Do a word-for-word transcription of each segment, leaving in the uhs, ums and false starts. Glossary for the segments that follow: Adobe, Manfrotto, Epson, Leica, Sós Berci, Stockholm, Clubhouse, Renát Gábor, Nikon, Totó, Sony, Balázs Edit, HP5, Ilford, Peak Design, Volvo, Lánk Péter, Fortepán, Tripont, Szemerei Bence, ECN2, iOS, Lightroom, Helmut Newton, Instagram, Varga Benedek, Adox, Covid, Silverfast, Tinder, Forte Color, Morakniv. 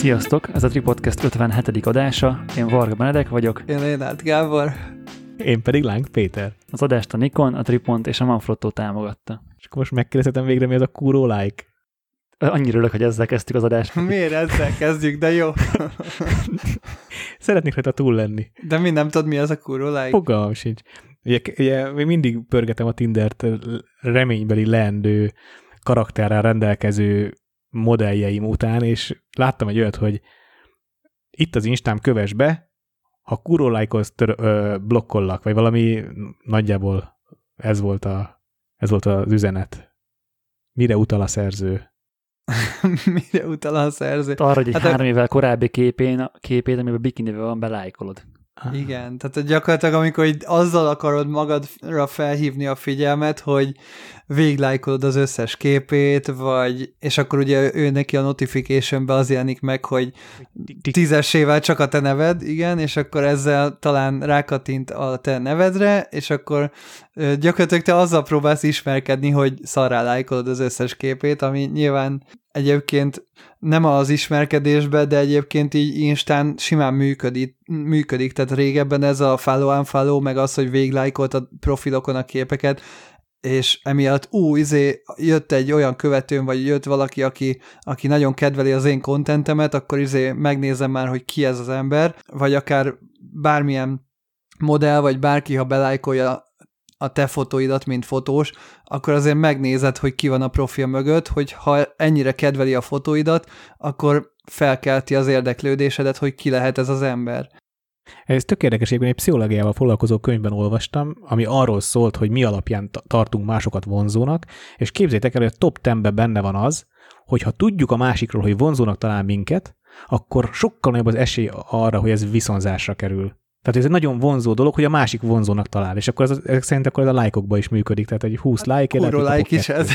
Sziasztok, ez a Tripodcast ötvenhetedik adása, én Varga Benedek vagyok. Én Renát Gábor. Én pedig Lánk Péter. Az adást a Nikon, a Tripont és a Manfrotto támogatta. És akkor most megkérdezhetem végre, mi az a kuró like? Annyira örülök, hogy ezzel kezdtük az adást. Miért ezzel kezdjük, de jó. Szeretnék rajta túl lenni. De mi nem tudod, mi az a kuró like? Fogalmam sincs. Ugye, ugye még mindig pörgetem a Tindert reménybeli leendő karakterrel rendelkező modelljeim után, és láttam egy olyat, hogy itt az Instám, kövess be, ha kuró lájkolsz, blokkollak, vagy valami, nagyjából ez volt, a, ez volt az üzenet. Mire utal a szerző? Mire utal a szerző? Arra, hogy egy hát három a... évvel korábbi képén, képét, amiben bikinivel van, belájkolod. Ah. Igen, tehát gyakorlatilag amikor így azzal akarod magadra felhívni a figyelmet, hogy végiglájkolod az összes képét, vagy, és akkor ugye ő neki a notificationbe az jelenik meg, hogy tízesével csak a te neved, igen, és akkor ezzel talán rákattint a te nevedre, és akkor gyakorlatilag te azzal próbálsz ismerkedni, hogy szarrá lájkolod az összes képét, ami nyilván egyébként nem az ismerkedésbe, de egyébként így Instán simán működik, működik. Tehát régebben ez a follow-unfollow, meg az, hogy végiglájkoltad profilokon a képeket, és emiatt ú, izé, jött egy olyan követőm, vagy jött valaki, aki, aki nagyon kedveli az én kontentemet, akkor izé megnézem már, hogy ki ez az ember, vagy akár bármilyen modell, vagy bárki, ha belájkolja a te fotóidat, mint fotós, akkor azért megnézed, hogy ki van a profil mögött, hogy ha ennyire kedveli a fotóidat, akkor felkelti az érdeklődésedet, hogy ki lehet ez az ember. Ez tök érdekes, egy pszichológiával foglalkozó könyvben olvastam, ami arról szólt, hogy mi alapján tartunk másokat vonzónak, és képzeljétek el, hogy a top tízben benne van az, hogy ha tudjuk a másikról, hogy vonzónak talál minket, akkor sokkal nagyobb az esély arra, hogy ez viszonzásra kerül. Tehát ez egy nagyon vonzó dolog, hogy a másik vonzónak talál, és akkor ez, ez szerint akkor ez a lájkokba is működik, tehát egy húsz lájk. Hát, kuró lájk is ez.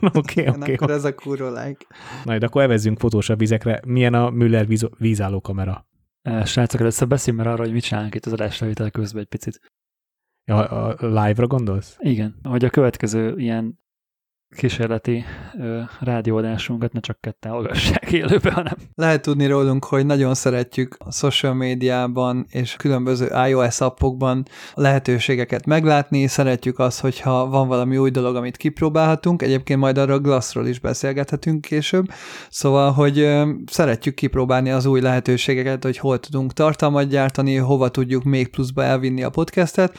Oké, oké. Okay, akkor okay. Ez a kuró lájk. Na, de akkor evezzünk fotósabb vizekre. Milyen a Müller víz, vízálló kamera? Srácok, először beszélj már arra, hogy mit csinálunk itt az adásfelvétel közben egy picit. Ja, a live-ra gondolsz? Igen, hogy a következő ilyen kísérleti ö, rádióadásunkat ne csak ketten hallgassák élőbe, hanem... Lehet tudni rólunk, hogy nagyon szeretjük a social médiában és különböző iOS appokban a lehetőségeket meglátni, szeretjük azt, hogyha van valami új dolog, amit kipróbálhatunk, egyébként majd arra a Glassról is beszélgethetünk később, szóval, hogy ö, szeretjük kipróbálni az új lehetőségeket, hogy hol tudunk tartalmat gyártani, hova tudjuk még pluszba elvinni a podcastet,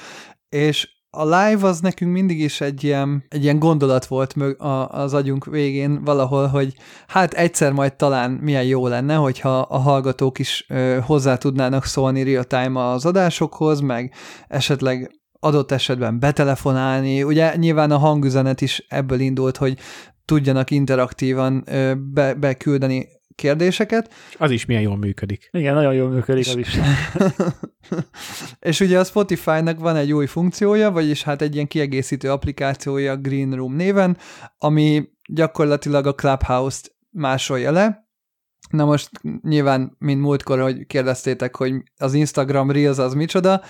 és a live az nekünk mindig is egy ilyen, egy ilyen gondolat volt az agyunk végén valahol, hogy hát egyszer majd talán milyen jó lenne, hogyha a hallgatók is hozzá tudnának szólni real time az adásokhoz, meg esetleg adott esetben betelefonálni. Ugye nyilván a hangüzenet is ebből indult, hogy tudjanak interaktívan be- beküldeni kérdéseket. Az is milyen jól működik. Igen, nagyon jól működik az is. És ugye a Spotify-nak van egy új funkciója, vagyis hát egy ilyen kiegészítő applikációja Green Room néven, ami gyakorlatilag a Clubhouse-t másolja le. Na most nyilván, mint múltkor, hogy kérdeztétek, hogy az Instagram Reels az micsoda,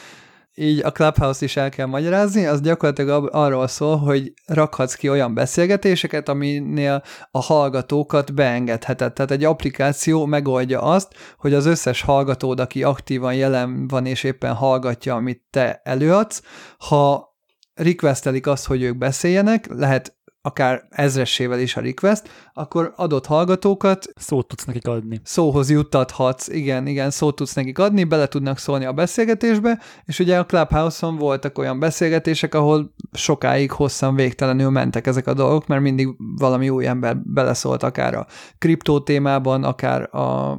így a Clubhouse is el kell magyarázni, az gyakorlatilag arról szól, hogy rakhatsz ki olyan beszélgetéseket, aminél a hallgatókat beengedheted. Tehát egy applikáció megoldja azt, hogy az összes hallgatód, aki aktívan jelen van és éppen hallgatja, amit te előadsz, ha requestelik azt, hogy ők beszéljenek, lehet akár ezressével is a request, akkor adott hallgatókat... Szót tudsz nekik adni. Szóhoz juttathatsz, igen, igen, szót tudsz nekik adni, bele tudnak szólni a beszélgetésbe, és ugye a Clubhouse-on voltak olyan beszélgetések, ahol sokáig, hosszan, végtelenül mentek ezek a dolgok, mert mindig valami új ember beleszólt, akár a kriptó témában, akár a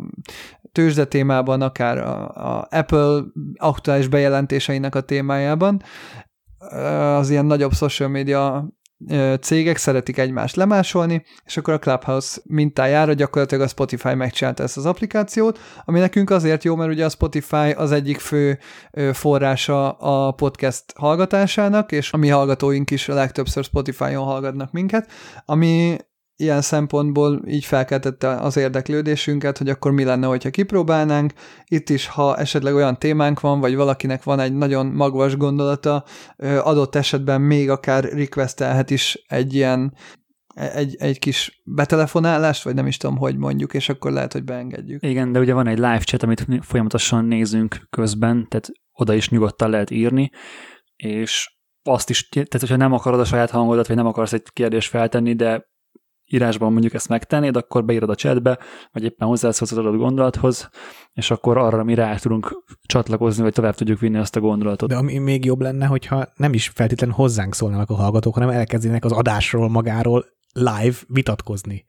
tőzsde témában, akár a, a Apple aktuális bejelentéseinek a témájában. Az ilyen nagyobb social media cégek szeretik egymást lemásolni, és akkor a Clubhouse mintájára gyakorlatilag a Spotify megcsinálta ezt az applikációt, ami nekünk azért jó, mert ugye a Spotify az egyik fő forrása a podcast hallgatásának, és a mi hallgatóink is a legtöbbször Spotify-on hallgatnak minket, ami ilyen szempontból így felkeltette az érdeklődésünket, hogy akkor mi lenne, hogyha kipróbálnánk. Itt is, ha esetleg olyan témánk van, vagy valakinek van egy nagyon magvas gondolata, adott esetben még akár requestelhet is egy ilyen egy, egy kis betelefonálást, vagy nem is tudom, hogy mondjuk, és akkor lehet, hogy beengedjük. Igen, de ugye van egy live chat, amit folyamatosan nézünk közben, tehát oda is nyugodtan lehet írni, és azt is, tehát hogyha nem akarod a saját hangodat, vagy nem akarsz egy kérdést feltenni, de írásban mondjuk ezt megtennéd, akkor beírod a chatbe, vagy éppen hozzászólsz az adott gondolathoz, és akkor arra mi rá tudunk csatlakozni, vagy tovább tudjuk vinni azt a gondolatot. De ami még jobb lenne, hogyha nem is feltétlenül hozzánk szólnának a hallgatók, hanem elkezdenek az adásról magáról live vitatkozni.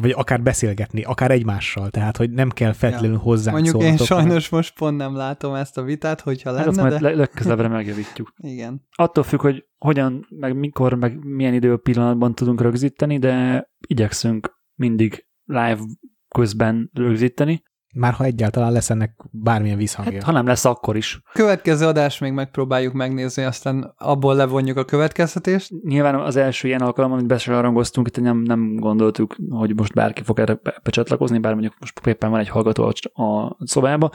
Vagy akár beszélgetni, akár egymással, tehát hogy nem kell feltétlenül ja. hozzánk szólni. Mondjuk én sajnos hanem... most pont nem látom ezt a vitát, hogyha lenne, hát azt de... majd legközelebbre megjavítjuk. Igen. Attól függ, hogy hogyan, meg mikor, meg milyen időpillanatban tudunk rögzíteni, de igyekszünk mindig live közben rögzíteni. Már ha egyáltalán lesz ennek bármilyen visszhangja. Hát, ha nem lesz, akkor is. Következő adás még megpróbáljuk megnézni, aztán abból levonjuk a következtetést. Nyilván az első ilyen alkalom, amit beselharangoztunk, itt nem, nem gondoltuk, hogy most bárki fog erre becsatlakozni, bár mondjuk most éppen van egy hallgató a szobába.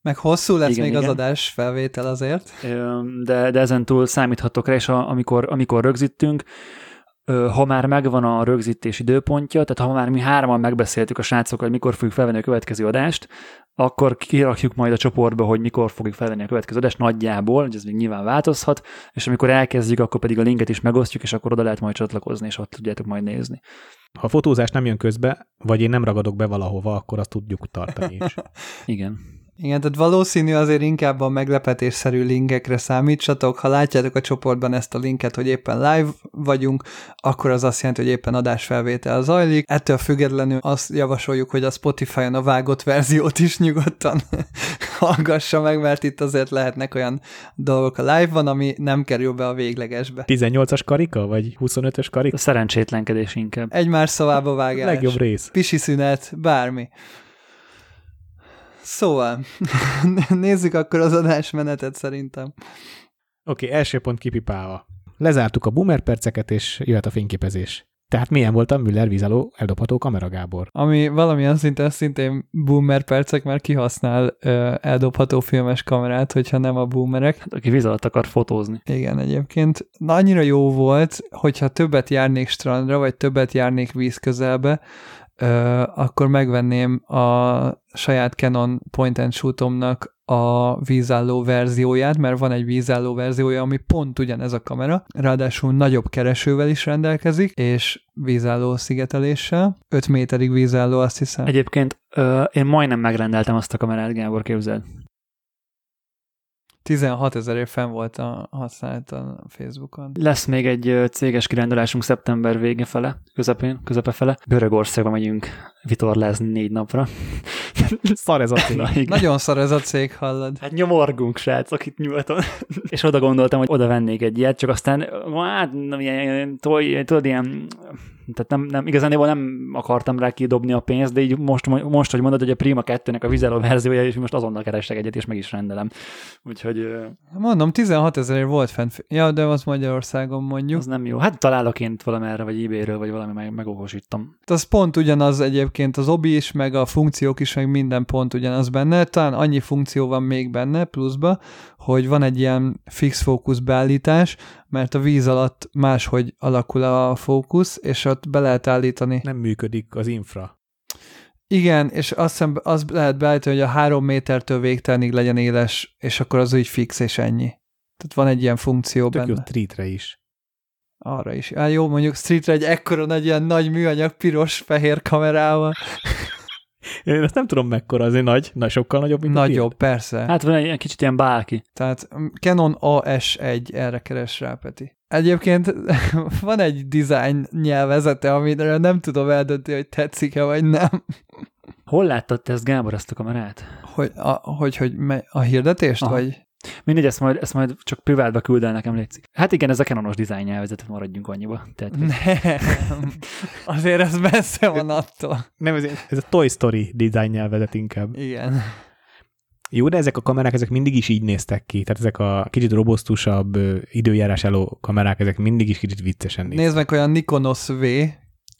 Meg hosszú lesz igen, még igen. az adás felvétel azért. De, de ezen túl számíthatok rá, és amikor, amikor rögzítünk, ha már megvan a rögzítés időpontja, tehát ha már mi hárman megbeszéltük a srácokkal, hogy mikor fogjuk felvenni a következő adást, akkor kirakjuk majd a csoportba, hogy mikor fogjuk felvenni a következő adást nagyjából, hogy ez még nyilván változhat, és amikor elkezdjük, akkor pedig a linket is megosztjuk, és akkor oda lehet majd csatlakozni, és ott tudjátok majd nézni. Ha a fotózás nem jön közbe, vagy én nem ragadok be valahova, akkor azt tudjuk tartani is. Igen. Igen, tehát valószínű azért inkább a meglepetésszerű linkekre számítsatok. Ha látjátok a csoportban ezt a linket, hogy éppen live vagyunk, akkor az azt jelenti, hogy éppen adásfelvétel zajlik. Ettől függetlenül azt javasoljuk, hogy a Spotify-on a vágott verziót is nyugodtan hallgassa meg, mert itt azért lehetnek olyan dolgok a live-ban, ami nem kerül be a véglegesbe. tizennyolcas karika, vagy huszonötös karika? A szerencsétlenkedés inkább. Egymás szavába vágás. Legjobb rész. Pisi szünet, bármi. Szóval, nézzük akkor az adásmenetet szerintem. Oké, okay, első pont kipipálva. Lezártuk a boomer perceket, és jöhet a fényképezés. Tehát milyen volt a Müller vízálló eldobható kamera, Gábor? Ami valamilyen szinten szintén boomer percek, mert kihasznál ö, eldobható filmes kamerát, hogyha nem a boomerek. Hát, aki víz alatt akar fotózni. Igen, egyébként. Na, annyira jó volt, hogyha többet járnék strandra, vagy többet járnék víz közelbe, Ö, akkor megvenném a saját Canon point and shootomnak a vízálló verzióját, mert van egy vízálló verziója, ami pont ugyanez a kamera, ráadásul nagyobb keresővel is rendelkezik, és vízálló szigeteléssel. öt méterig vízálló, azt hiszem. Egyébként ö, én majdnem megrendeltem azt a kamerát, Gábor, képzeld. tizenhat ezerért fenn volt a használt a Facebookon. Lesz még egy céges kirándulásunk szeptember vége fele, közepén, közepe fele. Görögországba megyünk vitorlázni négy napra. Szar ez a cég. Na, nagyon szar ez a cég, hallod. Hát nyomorgunk, srácok, itt nyugaton. És oda gondoltam, hogy oda vennék egy ilyet, csak aztán hát, tudod, ilyen... Tehát nem, nem, igazán nem akartam rá kidobni a pénzt, de így most, most hogy mondod, hogy a Prima kettőnek a vízálló verziója, és most azonnal kerestek egyet, és meg is rendelem. Úgyhogy... Mondom, tizenhat ezerért volt fent. Ja, de az Magyarországon mondjuk. Az nem jó. Hát találok én valamerre, vagy eBay-ről, vagy valami meg, megokosítom. Az pont ugyanaz egyébként, az obi is, meg a funkciók is, meg minden pont ugyanaz benne. Talán annyi funkció van még benne, pluszba, hogy van egy ilyen fix fókusz beállítás, mert a víz alatt máshogy alakul a fókusz, és ott be lehet állítani. Nem működik az infra. Igen, és azt hiszem, azt lehet beállítani, hogy a három métertől végtelenig legyen éles, és akkor az úgy fix, és ennyi. Tehát van egy ilyen funkció tök benne. Tök jó streetre is. Arra is. Á, jó, mondjuk streetre egy ekkora nagy, ilyen nagy műanyag, piros-fehér kamerával. Én azt nem tudom mekkora, azért nagy, na, sokkal nagyobb, mint nagyobb, persze. Hát van egy kicsit ilyen bálki. Tehát Canon á es egy, erre keres rá, Peti. Egyébként van egy design nyelvezete, amire nem tudom eldönteni, hogy tetszik-e vagy nem. Hol láttad te ezt, Gábor, ezt a kamerát? Hogy a, hogy, hogy a hirdetést, aha. Vagy... Mindegy, ezt majd, ezt majd csak privátba küld el, nekem létszik. Hát igen, ez a Canonos design nyelvezet, maradjunk annyiba. Tehát, nem, azért ez messze van attól. Nem, ez, ez a Toy Story design nyelvezet inkább. Igen. Jó, de ezek a kamerák, ezek mindig is így néztek ki. Tehát ezek a kicsit robosztusabb, időjárás eló kamerák, ezek mindig is kicsit viccesen néznek. Nézd meg olyan Nikonos V,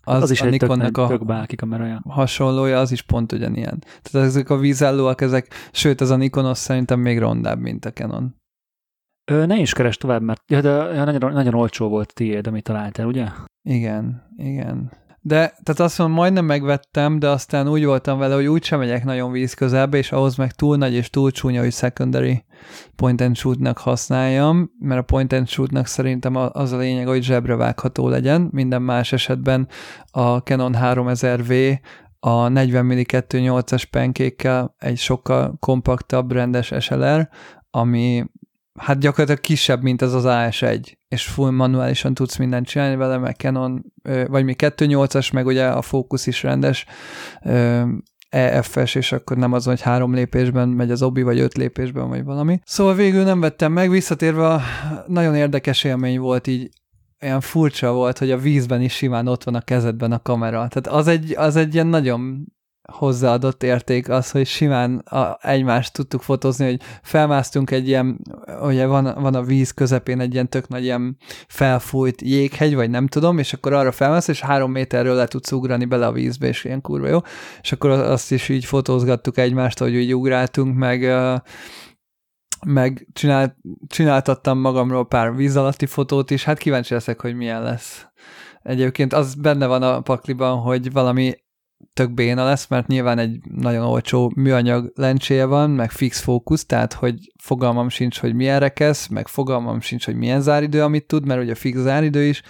az, az is a egy Nikonnak tök, a tök bálki kamerája. Hasonlója, az is pont ugyanilyen. Tehát ezek a vízállóak, ezek, sőt, ez a Nikonos szerintem még rondább, mint a Canon. Ö, ne is keresd tovább, mert ja, de, ja, nagyon, nagyon olcsó volt tiéd, amit találtál, ugye? Igen, igen. De, tehát azt mondom, majdnem megvettem, de aztán úgy voltam vele, hogy úgysem megyek nagyon víz közelbe, és ahhoz meg túl nagy és túl csúnya, hogy secondary point and shootnak használjam, mert a point and shootnak szerintem az a lényeg, hogy zsebre vágható legyen. Minden más esetben a Canon háromezer vé a negyven milliméter kettő nyolcas penkékkel egy sokkal kompaktabb, rendes es el er, ami hát gyakorlatilag kisebb, mint az az á es egy, és full manuálisan tudsz mindent csinálni vele, meg Canon, vagy mi kettő nyolcas, meg ugye a fókusz is rendes, é ef es, és akkor nem az, hogy három lépésben megy az obi, vagy öt lépésben, vagy valami. Szóval végül nem vettem meg, visszatérve nagyon érdekes élmény volt így, olyan furcsa volt, hogy a vízben is simán ott van a kezedben a kamera. Tehát az egy, az egy ilyen nagyon hozzáadott érték az, hogy simán a, egymást tudtuk fotózni, hogy felmásztunk egy ilyen, ugye van, van a víz közepén egy ilyen tök nagy ilyen felfújt jéghegy, vagy nem tudom, és akkor arra felmász, és három méterről le tudsz ugrani bele a vízbe, és ilyen kurva jó. És akkor azt is így fotózgattuk egymást, hogy úgy ugráltunk, meg meg csinált, csináltattam magamról pár víz alatti fotót is, hát kíváncsi leszek, hogy milyen lesz. Egyébként az benne van a pakliban, hogy valami tök béna lesz, mert nyilván egy nagyon olcsó műanyag lencséje van, meg fix fókusz, tehát hogy fogalmam sincs, hogy milyen rekesz, meg fogalmam sincs, hogy milyen záridő, amit tud, mert ugye fix záridő is,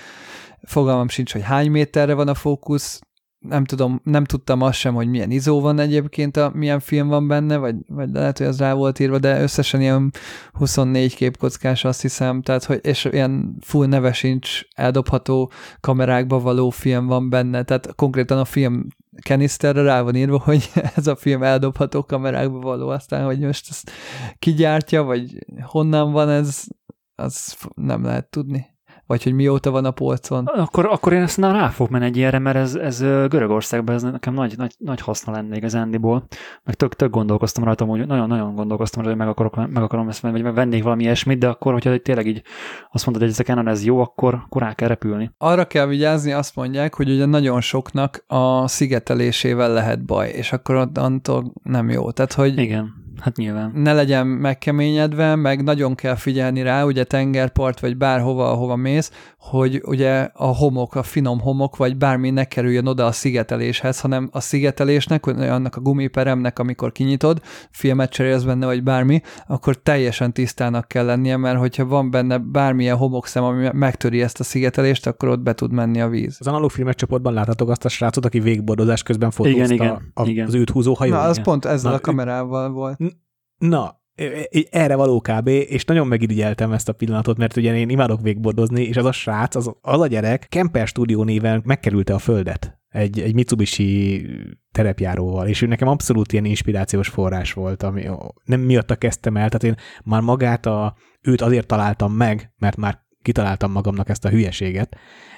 fogalmam sincs, hogy hány méterre van a fókusz, nem tudom, nem tudtam azt sem, hogy milyen izó van egyébként, a, milyen film van benne, vagy, vagy lehet, hogy az rá volt írva, de összesen ilyen huszonnégy képkockás, azt hiszem, tehát, hogy, és ilyen full neve sincs, eldobható kamerákba való film van benne, tehát konkrétan a film keniszterre rá van írva, hogy ez a film eldobható kamerákba való, aztán, hogy most ezt kigyártja, vagy honnan van ez, az nem lehet tudni. Vagy hogy mióta van a polcon. Akkor, akkor én ezt már rá fogok menni egy ilyenre, mert ez, ez Görögországban ez nekem nagy, nagy, nagy haszna lenne igazándiból. Meg tök, tök gondolkoztam rajta, hogy nagyon-nagyon gondolkoztam rajta, hogy meg, akarok, meg akarom ezt venni, vagy vennék valami ilyesmit, de akkor, hogyha tényleg így azt mondod, hogy ez a Canon ez jó, akkor rá kell repülni. Arra kell vigyázni, azt mondják, hogy ugye nagyon soknak a szigetelésével lehet baj, és akkor attól nem jó. Tehát, hogy igen. Hát nyilván. Ne legyen megkeményedve, meg nagyon kell figyelni rá, ugye tengerpart, vagy bárhova, ahova mész, hogy ugye a homok, a finom homok, vagy bármi ne kerüljön oda a szigeteléshez, hanem a szigetelésnek, annak a gumiperemnek, amikor kinyitod, filmet cserélsz benne, vagy bármi, akkor teljesen tisztának kell lennie, mert hogyha van benne bármilyen homokszem, ami megtöri ezt a szigetelést, akkor ott be tud menni a víz. Az analóg filmes csoportban láthatok azt a srácot, aki végbordozás közben fotózta igen, igen, a, igen. az őt húzó hajón. Na, az igen. Pont ezzel Na, a kamerával volt. Na, erre való kb. És nagyon megirigyeltem ezt a pillanatot, mert ugye én imádok végbordozni, és az a srác, az, az a gyerek Kemper Stúdió néven megkerülte a földet egy, egy Mitsubishi terepjáróval, és ő nekem abszolút ilyen inspirációs forrás volt, ami nem miatta kezdtem el, tehát én már magát a, őt azért találtam meg, mert már kitaláltam magamnak ezt a hülyeséget,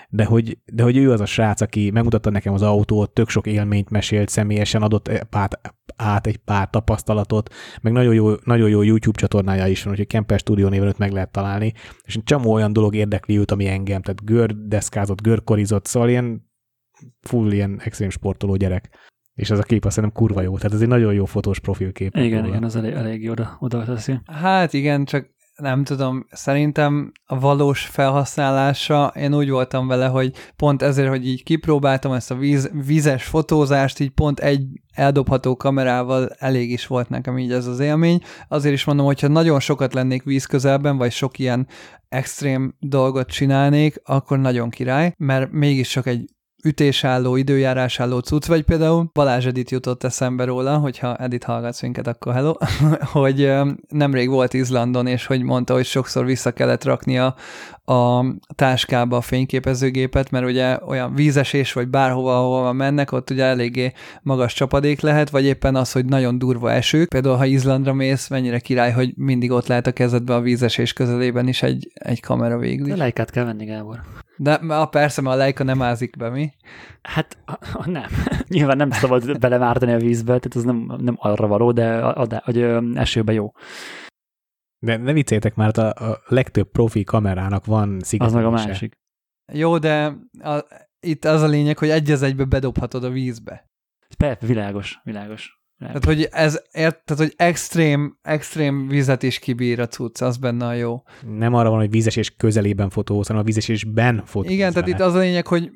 de hogy, de hogy ő az a srác, aki megmutatta nekem az autót, tök sok élményt mesélt, személyesen adott pár, át egy pár tapasztalatot, meg nagyon jó, nagyon jó YouTube csatornája is van, úgyhogy Kemper Stúdió néven őt meg lehet találni, és egy csomó olyan dolog érdekli őt, ami engem, tehát gördeszkázott, görkorizott, szóval ilyen full ilyen extrém sportoló gyerek. És ez a kép azt szerintem kurva jó, tehát ez egy nagyon jó fotós profilkép. Igen, igen, az elég, elég oda, oda teszi. Hát igen, csak nem tudom, szerintem a valós felhasználása, én úgy voltam vele, hogy pont ezért, hogy így kipróbáltam ezt a víz, vízes fotózást, így pont egy eldobható kamerával elég is volt nekem így ez az élmény. Azért is mondom, hogyha nagyon sokat lennék víz közelben, vagy sok ilyen extrém dolgot csinálnék, akkor nagyon király, mert mégis csak egy ütésálló, időjárásálló cucc, vagy például Balázs Edit jutott eszembe róla, hogyha Edit hallgatsz minket, akkor hello, hogy nemrég volt Izlandon, és hogy mondta, hogy sokszor vissza kellett raknia a táskába a fényképezőgépet, mert ugye olyan vízesés, vagy bárhova, ahova mennek, ott ugye eléggé magas csapadék lehet, vagy éppen az, hogy nagyon durva esők. Például, ha Izlandra mész, mennyire király, hogy mindig ott lehet a kezedben a vízesés közelében is egy, egy kamera végül is. A Leikát kell venni, Gábor. De a persze, mert a Leica nem ázik be, mi? Hát a, a, nem. Nyilván nem szabad belevárdani a vízbe, tehát ez nem, nem arra való, de a, a, a, a, esőben jó. De ne vicceljétek már, a, a legtöbb profi kamerának van szigetelése. Az meg a másik. Jó, de a, itt az a lényeg, hogy egy az egybe bedobhatod a vízbe. Persze, világos, világos. Tehát hogy, ez, ért, tehát, hogy extrém, extrém vizet is kibír a cucc, az benne a jó. Nem arra van, hogy vízesés közelében fotóz, hanem a vízesésben fotóz. Igen, tehát itt az a lényeg, hogy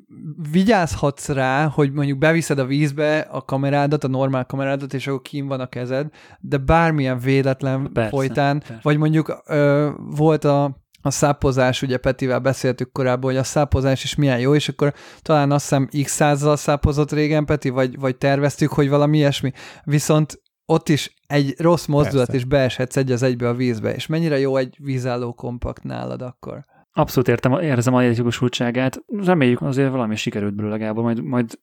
vigyázhatsz rá, hogy mondjuk beviszed a vízbe a kamerádat, a normál kamerádat, és akkor kín van a kezed, de bármilyen véletlen persze, folytán, persze. Vagy mondjuk ö, volt a a szápozás, ugye Petivel beszéltük korábban, hogy a szápozás is milyen jó, és akkor talán azt hiszem iksz százzal szápozott régen Peti, vagy, vagy terveztük, hogy valami ilyesmi. Viszont ott is egy rossz mozdulat, persze. És beeshetsz egy az egybe a vízbe, és mennyire jó egy vízálló kompakt nálad akkor. Abszolút értem, érzem a jogosultságát. Reméljük azért valami sikerült belőle, Gábor, majd, majd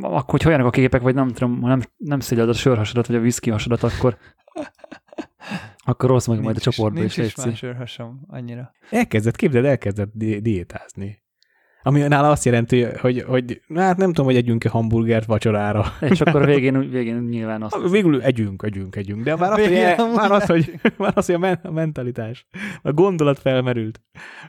akkor, hogy olyanok a képek, vagy nem tudom, ha nem, nem szégyeld a sörhasodat, vagy a viszkihasodat, akkor... Akkor rossz meg majd a csoportból is. Nincs is már sörhasom annyira. Elkezdett, képzeld, elkezdett di- diétázni. Ami nála azt jelenti, hogy, hogy hát nem tudom, hogy együnk-e hamburgert vacsorára. És akkor végén, végén nyilván azt... Végül együnk, együnk, együnk. De már azt, hogy, el, már az, hogy, már az, hogy a, men- a mentalitás, a gondolat felmerült.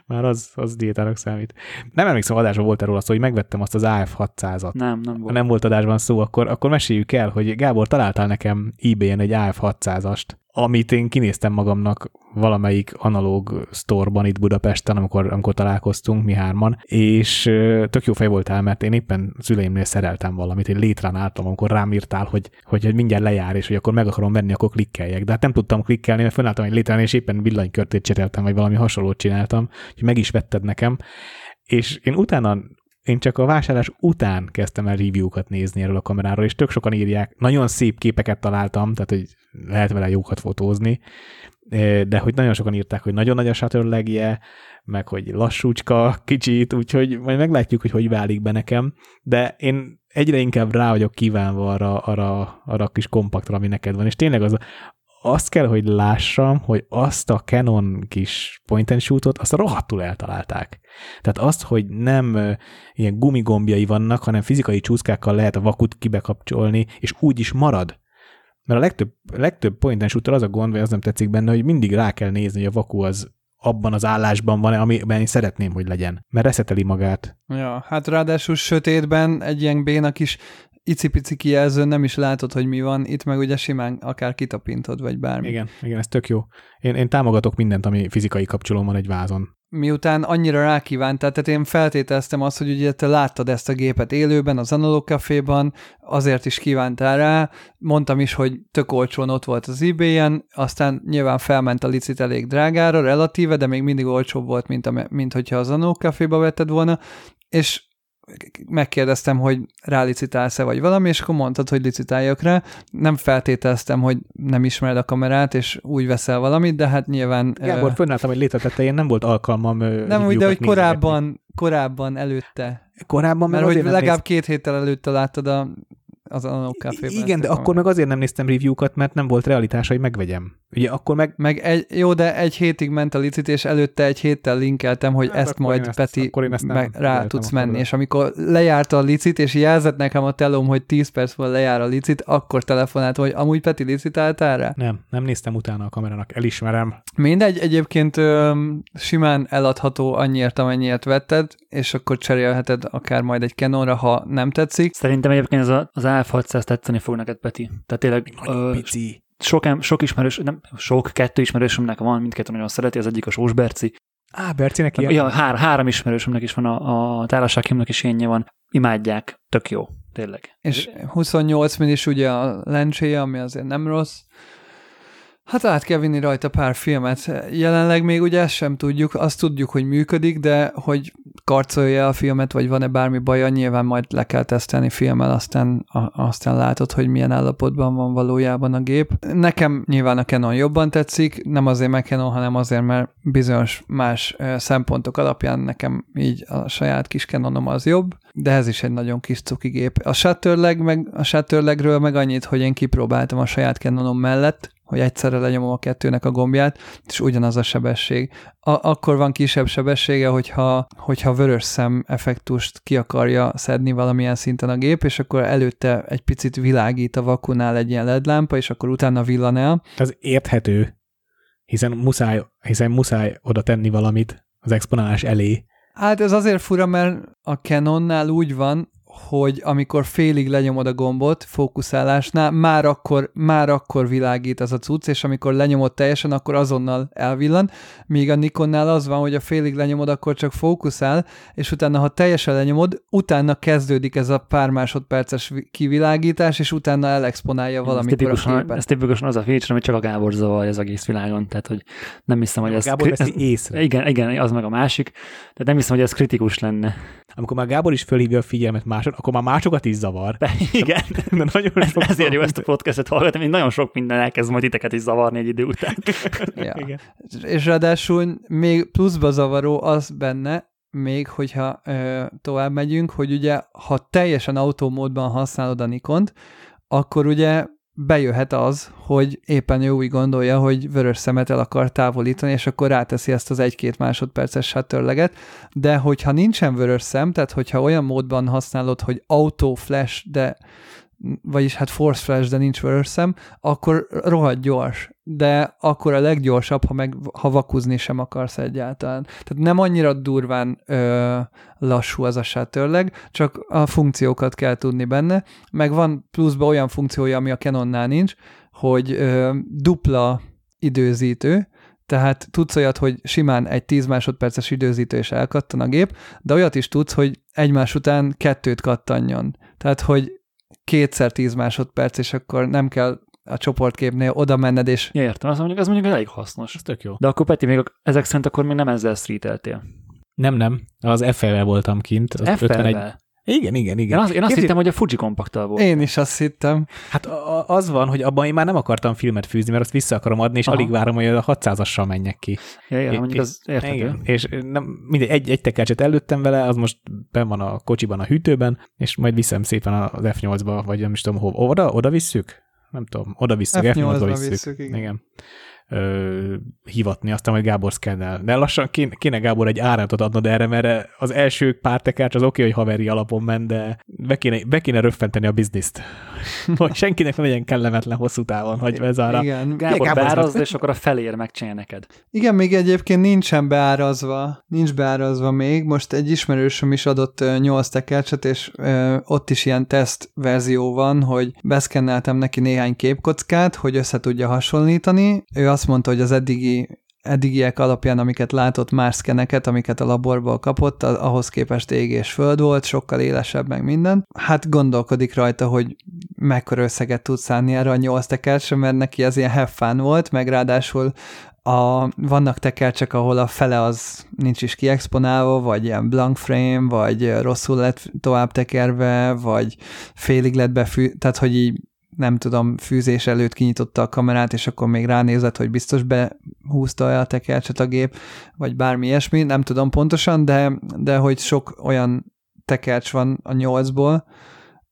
Már az, az diétának számít. Nem emlékszem, adásban volt erről azt, hogy megvettem azt az á ef hatszázat. Nem, nem volt. Ha nem volt adásban szó, akkor, akkor meséljük el, hogy Gábor, találtál nekem eBay-en egy á ef hatszázast, amit én kinéztem magamnak valamelyik analóg sztorban itt Budapesten, amikor, amikor találkoztunk mi hárman, és tök jó fej voltál, mert én éppen szüleimnél szereltem valamit, én létrán álltam, amikor rám írtál, hogy, hogy mindjárt lejár, és hogy akkor meg akarom venni, akkor klikkeljek. De hát nem tudtam klikkelni, mert fönnálltam egy létrán, és éppen villanykörtét cseréltem, vagy valami hasonlót csináltam, hogy meg is vetted nekem. És én utána... Én csak a vásárlás után kezdtem el review-kat nézni erről a kameráról, és tök sokan írják, nagyon szép képeket találtam, tehát hogy lehet vele jókat fotózni, de hogy nagyon sokan írták, hogy nagyon nagy a shutter-legje, meg hogy lassúcska kicsit, úgyhogy majd meglátjuk, hogy hogy válik be nekem, de én egyre inkább rá vagyok kívánva arra, arra, arra a kis kompaktra, ami neked van, és tényleg az azt kell, hogy lássam, hogy azt a Canon kis point and shootot, azt rohadtul eltalálták. Tehát azt, hogy nem ilyen gumigombjai vannak, hanem fizikai csúszkákkal lehet a vakut kibekapcsolni, és úgy is marad. Mert a legtöbb, legtöbb point and shoottal az a gond, vagy az nem tetszik benne, hogy mindig rá kell nézni, hogy a vaku az abban az állásban van, amiben én szeretném, hogy legyen. Mert reszeteli magát. Ja, hát ráadásul sötétben egy ilyen béna kis icipici kijelzőn nem is látod, hogy mi van, itt meg ugye simán akár kitapintod, vagy bármi. Igen, igen, ez tök jó. Én, én támogatok mindent, ami fizikai kapcsolón van egy vázon. Miután annyira rákívántál, tehát én feltételeztem azt, hogy ugye te láttad ezt a gépet élőben, az Analóg Caféban, azért is kívántál rá, mondtam is, hogy tök olcsón ott volt az eBay-en, aztán nyilván felment a licit elég drágára, relatíve, de még mindig olcsóbb volt, mint, a, mint hogyha az Analóg Caféba vetted volna, és megkérdeztem, hogy rálicitálsz-e vagy valami, és akkor mondtad, hogy licitáljak rá. Nem feltételeztem, hogy nem ismered a kamerát, és úgy veszel valamit, de hát nyilván... Gábor, uh, fönnálltam egy létetetején, nem volt alkalmam... Nem úgy, de hogy korábban, korábban előtte. Korábban? Mert, mert hogy legalább néz... két héttel előtte láttad a... az Analóg Caféban. Igen, de akkor kamerát. Meg azért nem néztem review-kat, mert nem volt realitás, hogy megvegyem. Ugye akkor meg... meg egy, jó, de egy hétig ment a licit, és előtte egy héttel linkeltem, hogy hát ezt majd ezt, Peti ezt meg rá tudsz menni. Oda. És amikor lejárt a licit, és jelzett nekem a telóm, hogy tíz perc múlva lejár a licit, akkor telefonáltam, hogy amúgy Peti licitáltál rá? Nem, nem néztem utána a kamerának, elismerem. Mindegy, egyébként öm, simán eladható annyiért, amennyiért vetted, és akkor cserélheted akár majd egy Canonra, ha nem tetszik. Szerintem egyébként ez a, az á ef hatszáz tetszeni fog neked, Peti. Tehát tényleg ö, pici. Sok, sok ismerős, nem sok, kettő ismerősömnek van, mindkettő nagyon szereti, az egyik a Sós Berci. Á, Bercinek ilyen? Ja, hár, három ismerősömnek is van, a, a társaságimnak is ilyenje van. Imádják, tök jó, tényleg. És huszonnyolc millis ugye a lencséje, ami azért nem rossz. Hát át kell vinni rajta pár filmet. Jelenleg még ugye ezt sem tudjuk, azt tudjuk, hogy működik, de hogy karcolja a filmet, vagy van-e bármi baja, nyilván majd le kell tesztelni filmmel, aztán, a, aztán látod, hogy milyen állapotban van valójában a gép. Nekem nyilván a Canon jobban tetszik, nem azért meg Canon, hanem azért, mert bizonyos más szempontok alapján nekem így a saját kis Canonom az jobb, de ez is egy nagyon kis cuki gép. A shutterleg meg, a shutterlegről meg annyit, hogy én kipróbáltam a saját Canonom mellett, hogy egyszerre lenyomom a kettőnek a gombját, és ugyanaz a sebesség. A- akkor van kisebb sebessége, hogyha, hogyha vörös szem effektust ki akarja szedni valamilyen szinten a gép, és akkor előtte egy picit világít a vakunál egy ilyen ledlámpa, és akkor utána villan el. Ez érthető, hiszen muszáj, hiszen muszáj oda tenni valamit az exponálás elé. Hát ez azért fura, mert a Canonnál úgy van, hogy amikor félig lenyomod a gombot fókuszálásnál, már akkor, már akkor világít az a cucc, és amikor lenyomod teljesen, akkor azonnal elvillan, míg a Nikonnál az van, hogy a félig lenyomod, akkor csak fókuszál, és utána, ha teljesen lenyomod, utána kezdődik ez a pár másodperces kivilágítás, és utána elexponálja valamikor a képen. Ez tipikusan az a feature, ami csak a Gábor zavarja az egész világon, tehát hogy nem hiszem, hogy a ez... Gábor veszi ez, észre. Igen, igen, az meg a másik, tehát nem hiszem, hogy ez kritikus lenne. Amikor már Gábor is fölhívja a figyelmet másod, akkor már másokat is zavar. De igen, de nagyon ez, sok ezért jó ezt a podcastet hallgatom, én nagyon sok minden elkezd majd titeket is zavarni egy idő után. Ja. Igen. És ráadásul még pluszba zavaró az benne, még hogyha ö, tovább megyünk, hogy ugye, ha teljesen autómódban használod a Nikont, akkor ugye bejöhet az, hogy éppen ő úgy gondolja, hogy vörös szemet el akar távolítani, és akkor ráteszi ezt az egy-két másodperces sátörleget, de hogyha nincsen vörös szem, tehát hogyha olyan módban használod, hogy auto flash, de vagyis hát force flash, de nincs vörös szem, akkor rohadt gyors, de akkor a leggyorsabb, ha, meg, ha vakuzni sem akarsz egyáltalán. Tehát nem annyira durván ö, lassú az a sátörleg, csak a funkciókat kell tudni benne, meg van pluszban olyan funkciója, ami a Canonnál nincs, hogy ö, dupla időzítő, tehát tudsz olyat, hogy simán egy tíz másodperces időzítő és elkattan a gép, de olyat is tudsz, hogy egymás után kettőt kattanjon. Tehát, hogy kétszer tíz másodperc, és akkor nem kell a csoportképnél oda menned, és... Ja, értem, az mondjuk, az mondjuk elég hasznos. Ez tök jó. De akkor Peti, még ezek szerint akkor még nem ezzel streeteltél. Nem, nem. Az ef-vel voltam kint. Az ef-vel? ötvenegy... Igen, igen, igen. Én, az, én azt Kézi... hittem, hogy a Fuji kompaktal volt. Én is azt hittem. Hát az van, hogy abban én már nem akartam filmet fűzni, mert azt vissza akarom adni, és aha, alig várom, hogy a hatszázassal menjek ki. Ja, igen, é, mondjuk az érthető. És nem, mindegy, egy, egy tekercset előttem vele, az most benn van a kocsiban, a hűtőben, és majd viszem szépen az ef nyolcba, vagy nem is tudom, hova. Oda, oda visszük? Nem tudom, oda visszük, ef nyolcba visszük. visszük. Igen. igen. Ö, hivatni, aztán majd Gábor szkennel. De lassan kéne, kéne Gábor egy áramtot adnod erre, mert az első pár tekercs az oké, okay, hogy haveri alapon ment, de be kéne, be kéne röffenteni a bizniszt. Hogy senkinek ne legyen kellemetlen hosszú távon, hogy ez ára. Igen, Gábor, beárazd, és akkor a felért megcsinál neked. Igen, még egyébként nincsen beárazva, nincs beárazva még. Most egy ismerősöm is adott nyolc tekercset, és ö, ott is ilyen teszt verzió van, hogy beszkenneltem neki néhány képkockát, hogy össze tudja hasonlítani. Ő azt mondta, hogy az eddigi, eddigiek alapján, amiket látott, más szkeneket, amiket a laborból kapott, ahhoz képest ég és föld volt, sokkal élesebb, meg minden. Hát gondolkodik rajta, hogy mekkora összeget tud szánni erre a nyolc tekercsre, mert neki ez ilyen heffán volt, meg ráadásul a, vannak tekercsek, ahol a fele az nincs is kiexponálva, vagy ilyen blank frame, vagy rosszul lett tovább tekerve, vagy félig lett befű, tehát hogy így nem tudom, fűzés előtt kinyitotta a kamerát, és akkor még ránézett, hogy biztos behúzta a tekercset a gép, vagy bármi ilyesmi, nem tudom pontosan, de, de hogy sok olyan tekercs van a nyolcból,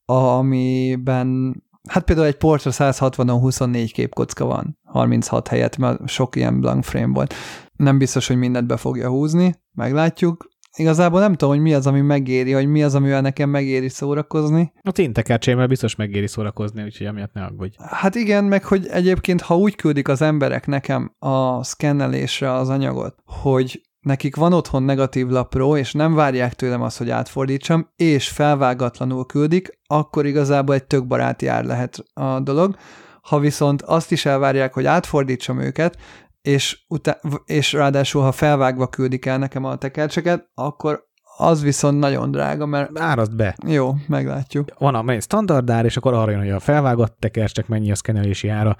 amiben, hát például egy Portra száz hatvanon huszonnégy képkocka van, harminchat helyett, mert sok ilyen blank frame volt. Nem biztos, hogy mindent be fogja húzni, meglátjuk. Igazából nem tudom, hogy mi az, ami megéri, vagy mi az, amivel nekem megéri szórakozni. Az én tekercsémmel biztos megéri szórakozni, úgyhogy emiatt ne aggódj. Hát igen, meg hogy egyébként, ha úgy küldik az emberek nekem a szkennelésre az anyagot, hogy nekik van otthon negatív lapró, és nem várják tőlem azt, hogy átfordítsam, és felvágatlanul küldik, akkor igazából egy tök baráti ár lehet a dolog. Ha viszont azt is elvárják, hogy átfordítsam őket, És, utá- és ráadásul, ha felvágva küldik el nekem a tekercseket, akkor az viszont nagyon drága, mert... Árazd be. Jó, meglátjuk. Van a main standard ár, és akkor arra jön, hogy a felvágott tekercsek mennyi a szkennelési ára,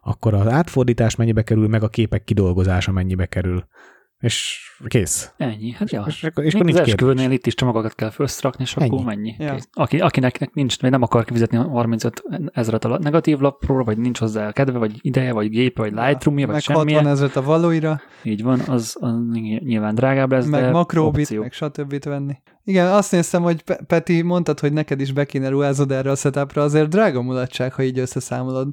akkor az átfordítás mennyibe kerül, meg a képek kidolgozása mennyibe kerül. És kész. Ennyi, hát jó. És, és még az esküvőnél itt is csomagokat kell felszrakni, és akkor mennyi. Ja. Aki, akinek nincs, vagy nem akar kifizetni harmincöt ezret a negatív lapról, vagy nincs hozzá kedve, vagy ideje, vagy gépe, vagy Lightroom-ja, vagy semmilyen. Meg hatvan ezret a valóira. Így van, az, az nyilván drágább lesz, meg de makróbit, opció. Meg stb. Venni. Igen, azt néztem, hogy Peti, mondtad, hogy neked is be kéne ruházod erre a setupra, azért drága mulatság, ha így összeszámolod.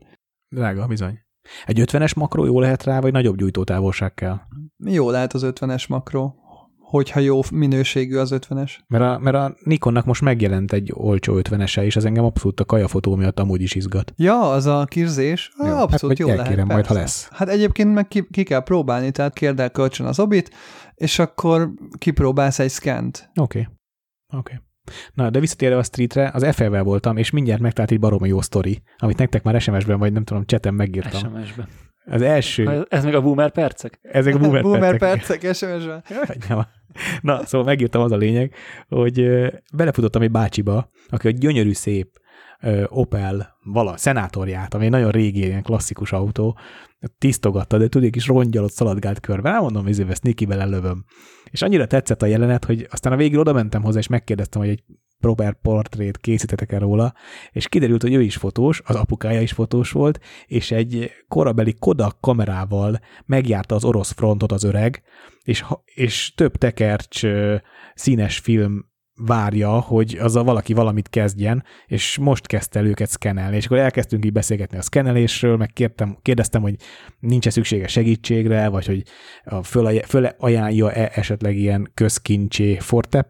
Drága, bizony. Egy ötvenes makró jó lehet rá, vagy nagyobb gyújtótávolság kell? Jó lehet az ötvenes makró, hogyha jó minőségű az ötvenes. Mert a, mert a Nikonnak most megjelent egy olcsó ötvenese, és az engem abszolút a kajafotó miatt amúgy is izgat. Ja, az a kirzés, jó. Abszolút hát, jó lehet. Elkérem majd, ha lesz. Hát egyébként meg ki, ki kell próbálni, tehát kérd el kölcsön az obit, és akkor kipróbálsz egy szkent. Oké, okay. oké. Okay. Na, de visszatérve a streetre, az ef-vel voltam, és mindjárt megtalált egy baromi jó sztori, amit nektek már es em es-ben, vagy nem tudom, chaten megírtam. es em es-ben. Az első... Na, ez még a boomer percek? Ezek a boomer, boomer percek. percek es em es-ben. Na, szóval megírtam, az a lényeg, hogy belefutottam egy bácsiba, aki a gyönyörű szép Opel vala szenátorját, ami egy nagyon régi, ilyen klasszikus autó, tisztogatta, de tudod, egy kis rongyalot szaladgált körbe. Elmondom, hogy ezt Nikivel elövöm. És annyira tetszett a jelenet, hogy aztán a végig oda mentem hozzá, és megkérdeztem, hogy egy proper portrét készítetek-e róla, és kiderült, hogy ő is fotós, az apukája is fotós volt, és egy korabeli Kodak kamerával megjárta az orosz frontot az öreg, és, és több tekercs színes film várja, hogy azzal valaki valamit kezdjen, és most kezdte el őket szkennelni. És akkor elkezdtünk így beszélgetni a szkennelésről, meg kértem, kérdeztem, hogy nincs-e szüksége segítségre, vagy hogy fölajánlja-e esetleg ilyen közkincsé Fortep...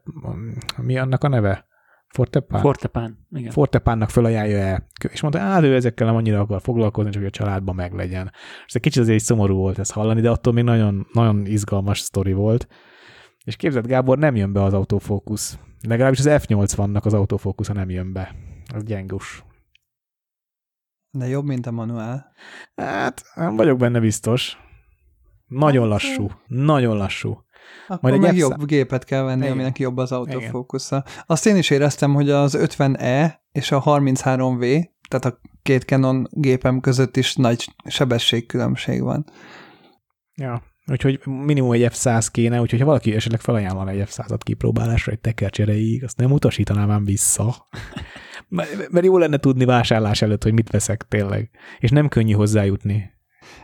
Mi annak a neve? Fortepán? Fortepán, igen. Fortepánnak fölajánlja-e? És mondta, hát ő ezekkel nem annyira akar foglalkozni, csak hogy a családban meglegyen. És egy kicsit azért egy szomorú volt ezt hallani, de attól még nagyon, nagyon izgalmas sztori volt. És képzeld, Gábor, nem jön be az autofókusz. Legalábbis az ef nyolcvannak az autofókusza nem jön be. Az gyengus. De jobb, mint a manuál. Hát, nem vagyok benne biztos. Nagyon lassú. Nagyon lassú. Akkor majd egy jobb szám... gépet kell venni, igen, aminek jobb az autofókusza. Azt én is éreztem, hogy az ötven E és a harminchárom V, tehát a két Canon gépem között is nagy sebességkülönbség van. Ja. Úgyhogy minimum egy ef száz kéne, úgyhogy ha valaki esetleg felajánlan egy ef százat kipróbálásra egy tekercsereig, azt nem utasítanám ám vissza. Mert jó lenne tudni vásárlás előtt, hogy mit veszek tényleg. És nem könnyű hozzájutni.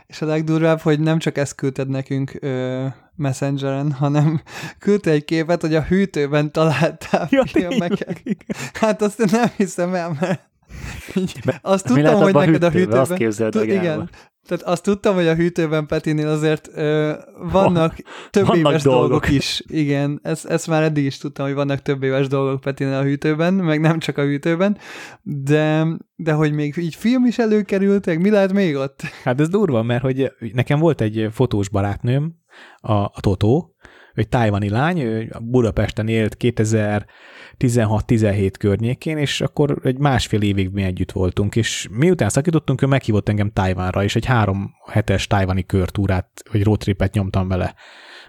És a legdurvább, hogy nem csak ezt küldted nekünk ö, Messengeren, hanem küldte egy képet, hogy a hűtőben találtál. Ja, hát azt én nem hiszem el, mert azt tudtam, hogy neked a hűtőben... Azt képzeld meg el. Tehát azt tudtam, hogy a hűtőben Petinél azért ö, vannak Van, több vannak éves dolgok. dolgok is. Igen, ezt, ezt már eddig is tudtam, hogy vannak több éves dolgok Petinél a hűtőben, meg nem csak a hűtőben, de, de hogy még így film is előkerült, meg mi lehet még ott? Hát ez durva, mert hogy nekem volt egy fotós barátnőm, a, a Totó, egy tájvani lány, Budapesten élt kétezer-tizenhat-tizenhét környékén, és akkor egy másfél évig mi együtt voltunk, és miután szakítottunk, ő meghívott engem Tájvánra, és egy három hetes tájvani körtúrát, vagy roadtripet nyomtam vele.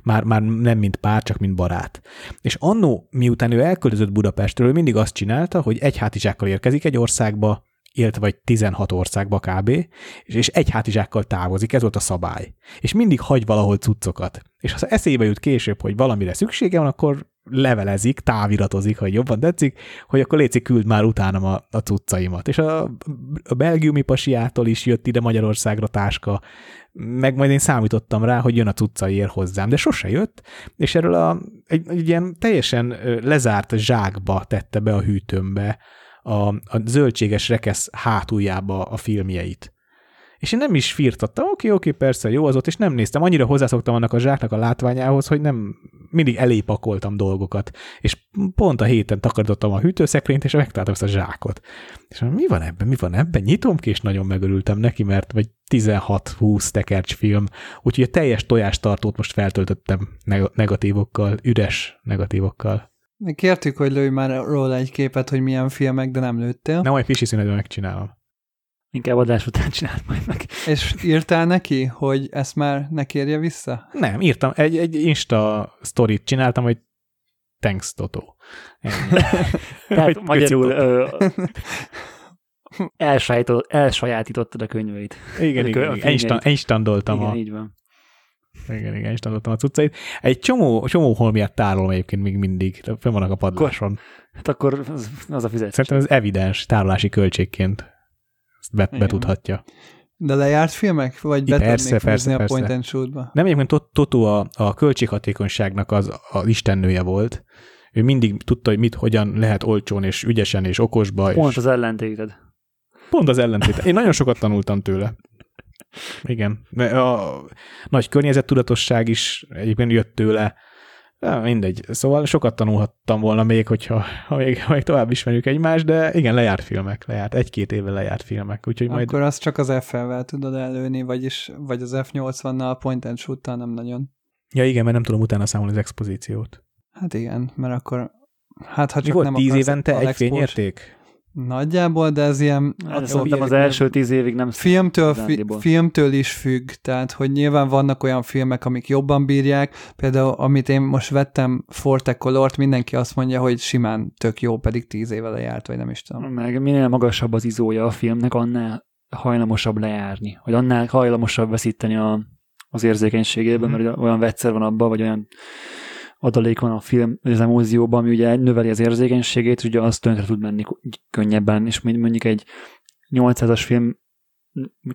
Már, már nem mint pár, csak mint barát. És annó, miután ő elköltözött Budapestről, ő mindig azt csinálta, hogy egy hátizsákkal érkezik egy országba, élt vagy tizenhat országba kb., és egy hátizsákkal távozik, ez volt a szabály. És mindig hagy valahol cuccokat. És ha eszébe jut később, hogy valamire szüksége van, akkor levelezik, táviratozik, ha jobban tetszik, hogy akkor létszik, küld már utánam a, a cuccaimat. És a, a belgiumi pasiától is jött ide Magyarországra táska, meg majd én számítottam rá, hogy jön a cuccaiért hozzám, de sose jött, és erről a, egy, egy ilyen teljesen lezárt zsákba tette be a hűtőmbe, A, a zöldséges rekesz hátuljába a filmjeit. És én nem is firtattam, oké, oké, persze, jó az ott, és nem néztem. Annyira hozzászoktam annak a zsáknak a látványához, hogy nem mindig elé pakoltam dolgokat. És pont a héten takarítottam a hűtőszekrényt, és megtaláltam ezt a zsákot. És mi van ebben, mi van ebben? Nyitom ki, és nagyon megörültem neki, mert vagy tizenhat-húsz tekercsfilm, úgyhogy a teljes tojástartót most feltöltöttem negatívokkal, üres negatívokkal. Kértük, hogy lőj már róla egy képet, hogy milyen filmek, de nem lőttél. Nem, majd pisi színedben megcsinálom. Inkább adás után csináld majd meg. És írtál neki, hogy ezt már ne kérje vissza? Nem, írtam. Egy, egy Insta sztorit csináltam, hogy thanks, Totó. Tehát magyarul elsajátítottad a könyveit. Igen, igen. Enstandoltam a... Így van. Igen, igen, is tanultam a cuccait. Egy csomó, csomó holmiát tárolom egyébként még mindig. Fönn vannak a padláson. Hát akkor az, az a fizetés. Szerintem ez evidens tárolási költségként. Ezt bet, betudhatja. De lejárt filmek? Vagy be tudnék fűzni a Point and Shoot-ba? Nem, egyébként Totó a, a költséghatékonyságnak az, az istennője volt. Ő mindig tudta, hogy mit, hogyan lehet olcsón és ügyesen és okosba. Pont és... az ellentéted. Pont az ellentéted. Én nagyon sokat tanultam tőle. Igen. A nagy környezettudatosság is egyébként jött tőle. De mindegy. Szóval sokat tanulhattam volna még, hogyha ha még, ha még tovább ismerjük egymást, de igen, lejárt filmek, lejárt. Egy-két éve lejárt filmek. Úgyhogy akkor majd... azt csak az ef-vel tudod előni, vagyis, vagy az ef nyolcvannal, point and shoot-tal nem nagyon. Ja igen, mert nem tudom utána számolni az expozíciót. Hát igen, mert akkor Hát, ha csak volt, nem tíz évente egy fényérték? Nagyjából, de ez ilyen... Hát szerintem az első tíz évig nem... Filmtől, fi, filmtől is függ, tehát hogy nyilván vannak olyan filmek, amik jobban bírják, például amit én most vettem Forte Colort, mindenki azt mondja, hogy simán tök jó, pedig tíz éve lejárt, vagy nem is tudom. Meg minél magasabb az izója a filmnek, annál hajlamosabb lejárni, vagy annál hajlamosabb veszíteni a, az érzékenységében, hmm. mert olyan vegyszer van abban, vagy olyan adalék van a film, az emózióban, ami ugye növeli az érzékenységét, ugye az tönkre tud menni könnyebben, és mondjuk egy nyolcszázas film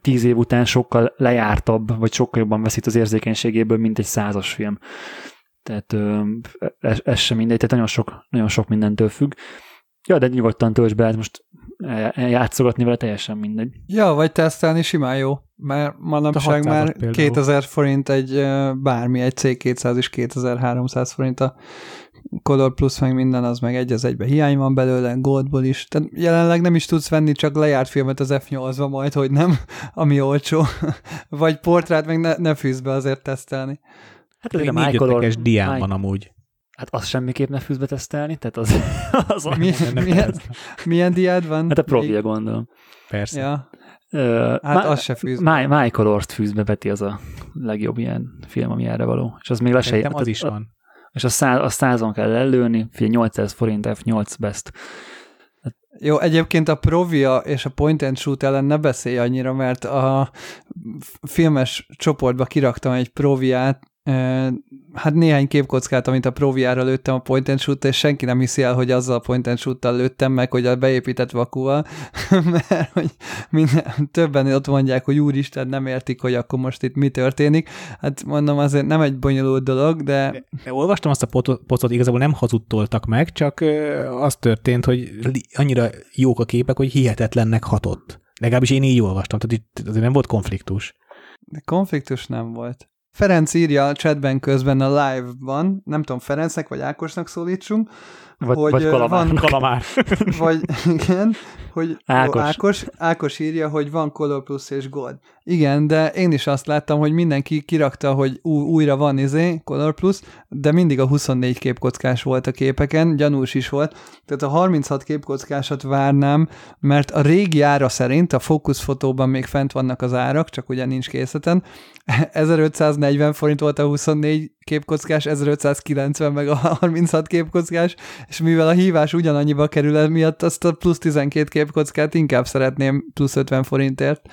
tíz év után sokkal lejártabb, vagy sokkal jobban veszít az érzékenységéből, mint egy százas film. Tehát ez, ez sem mindegy, tehát nagyon sok, nagyon sok mindentől függ. Ja, de nyugodtan töltsd be, hát most játszogatni vele teljesen mindegy. Ja, vagy tesztelni simán jó, mert manapság már például. kétezer forint egy bármi, egy cé kétszáz is kétezer-háromszáz forint, a Color Plus meg minden, az meg egy az egybe hiány van belőle, Goldból is, tehát jelenleg nem is tudsz venni csak lejárt filmet az ef nyolcba majd, hogy nem, ami olcsó, vagy portrát meg ne, ne fűzd be azért tesztelni. Hát még négy ötökes dián van amúgy. Hát azt semmiképp ne fűzbe tesztelni, tehát az... az Mi, nem milyen, milyen diád van? Hát a profil, gondolom. Persze. Ja. Uh, hát má, az se fűzbe. My, my Colors fűzbe, Peti, az a legjobb ilyen film, ami erre való. És az még lesz. Szerintem az is a, van. És a, száz, a százon kell előni, figyelj, nyolcszáz forint ef nyolc best. Jó, egyébként a Provia és a Point and Shoot ellen ne beszélj annyira, mert a filmes csoportba kiraktam egy Proviát, hát néhány képkockát, amit a Proviára lőttem a Point and Shoot-t, és senki nem hiszi el, hogy azzal a Point and Shoot-tal lőttem meg, hogy a beépített vakúval, mert hogy minden, többen ott mondják, hogy úristen, nem értik, hogy akkor most itt mi történik. Hát mondom, azért nem egy bonyolult dolog, de... de, de olvastam azt a posztot, igazából nem hazudtoltak meg, csak az történt, hogy annyira jók a képek, hogy hihetetlennek hatott. Legalábbis én így olvastam, tehát itt azért nem volt konfliktus. De konfliktus nem volt. Ferenc írja a chatben közben a live-ban, nem tudom, Ferencnek vagy Ákosnak szólítsunk, vagy, hogy vagy kalamár, van... Kalamár. Vagy, igen, hogy Ákos. Ó, Ákos, Ákos írja, hogy van Color Plus és Gold. Igen, de én is azt láttam, hogy mindenki kirakta, hogy ú, újra van izé, Color Plus, de mindig a huszonnégy képkockás volt a képeken, gyanús is volt, tehát a harminchat képkockásat várnám, mert a régi ára szerint, a fókuszfotóban még fent vannak az árak, csak ugye nincs készleten, ezerötszáznegyven forint volt a huszonnégy képkockás, ezerötszázkilencven meg a harminchat képkockás, és mivel a hívás ugyanannyiba kerül, emiatt azt a plusz tizenkét képkockát inkább szeretném plusz ötven forintért.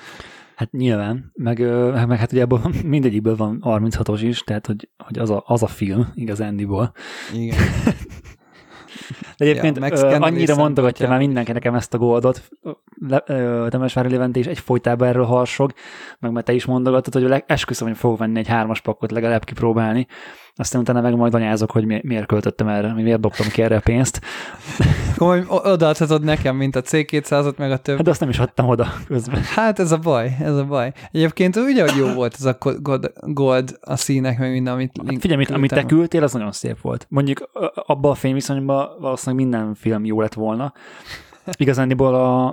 Hát nyilván, meg, meg hát ugye abban mindegyikből van harminchatos is, tehát hogy, hogy az, a, az a film igazándiból. Igen. De egyébként ja, annyira mondogatja már mindenki nekem ezt a Goldot, Temesvári Levente is egyfolytában erről harsog, meg mert te is mondogatod, hogy leg, esküszöm, hogy fogok venni egy hármas pakkot legalább kipróbálni, aztán utána meg majd anyázok, hogy mi, miért költöttem erre, miért dobtam ki erre a pénzt. Akkor odaadhatod nekem, mint a cé kétszázat, meg a többi. Hát azt nem is adtam oda közben. Hát ez a baj, ez a baj. Egyébként ugye, hogy jó volt ez a Gold, a színek, meg minden, amit hát figyelj, amit te küldtél, az nagyon szép volt. Mondjuk abban a fényviszonyban valószínűleg minden film jó lett volna. Igazándiból a,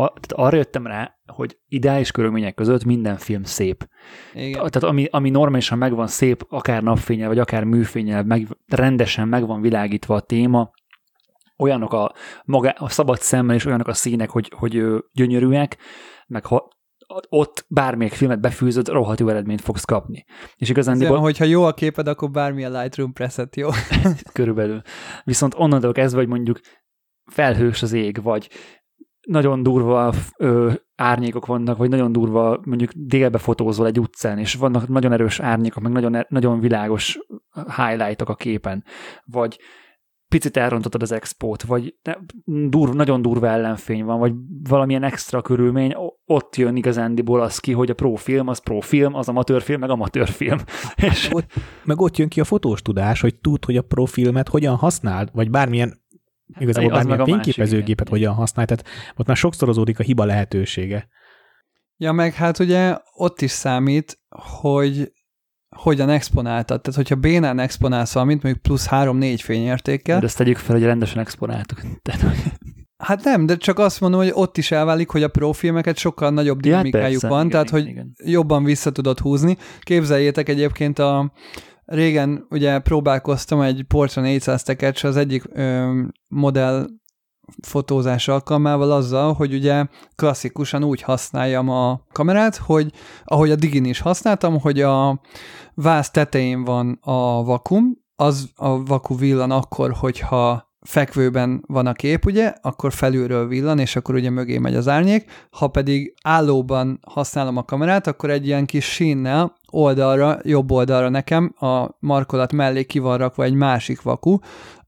a, arra jöttem rá, hogy ideális körülmények között minden film szép. Igen. Tehát ami, ami normálisan megvan szép, akár napfénnyel, vagy akár műfénnyel, meg, rendesen megvan világítva a téma, olyanok a, maga, a szabad szemmel, és olyanok a színek, hogy, hogy gyönyörűek, meg ha ott bármelyik filmet befűzöd, rohadt jó eredményt fogsz kapni. És igazándiból... hogyha jó a képed, akkor bármilyen Lightroom preset jó. Körülbelül. Viszont onnantól kezdve, hogy mondjuk felhős az ég, vagy nagyon durva ö, árnyékok vannak, vagy nagyon durva, mondjuk délbe fotózol egy utcán, és vannak nagyon erős árnyékok, meg nagyon, er, nagyon világos highlightok a képen, vagy picit elrontottad az expót, vagy durva, nagyon durva ellenfény van, vagy valamilyen extra körülmény, ott jön igazándiból az ki, hogy a prófilm az prófilm, az amatőrfilm, meg amatőrfilm. És... Ott, meg ott jön ki a fotós tudás, hogy tud, hogy a profilmet hogyan használd, vagy bármilyen igazából bármilyen fényképezőgépet hogyan használd, tehát ott már sokszorozódik a hiba lehetősége. Ja, meg hát ugye ott is számít, hogy hogyan exponáltad. Tehát, hogyha bénán exponálsz valamint, mondjuk plusz három-négy fényértékkel. De ezt tegyük fel, hogy rendesen exponáltuk. Hát nem, de csak azt mondom, hogy ott is elválik, hogy a profilmeket sokkal nagyobb dinamikájuk ja, van, igen, tehát, igen, hogy igen. Jobban vissza tudod húzni. Képzeljétek egyébként a Régen ugye próbálkoztam egy Portra négyszáz tekercs az egyik ö, modell fotózás alkalmával azzal, hogy ugye klasszikusan úgy használjam a kamerát, hogy ahogy a digin is használtam, hogy a váz tetején van a vakum, az a vaku villan akkor, hogyha fekvőben van a kép, ugye, akkor felülről villan, és akkor ugye mögé megy az árnyék. Ha pedig állóban használom a kamerát, akkor egy ilyen kis sínnel oldalra, jobb oldalra nekem a markolat mellé ki van rakva egy másik vaku,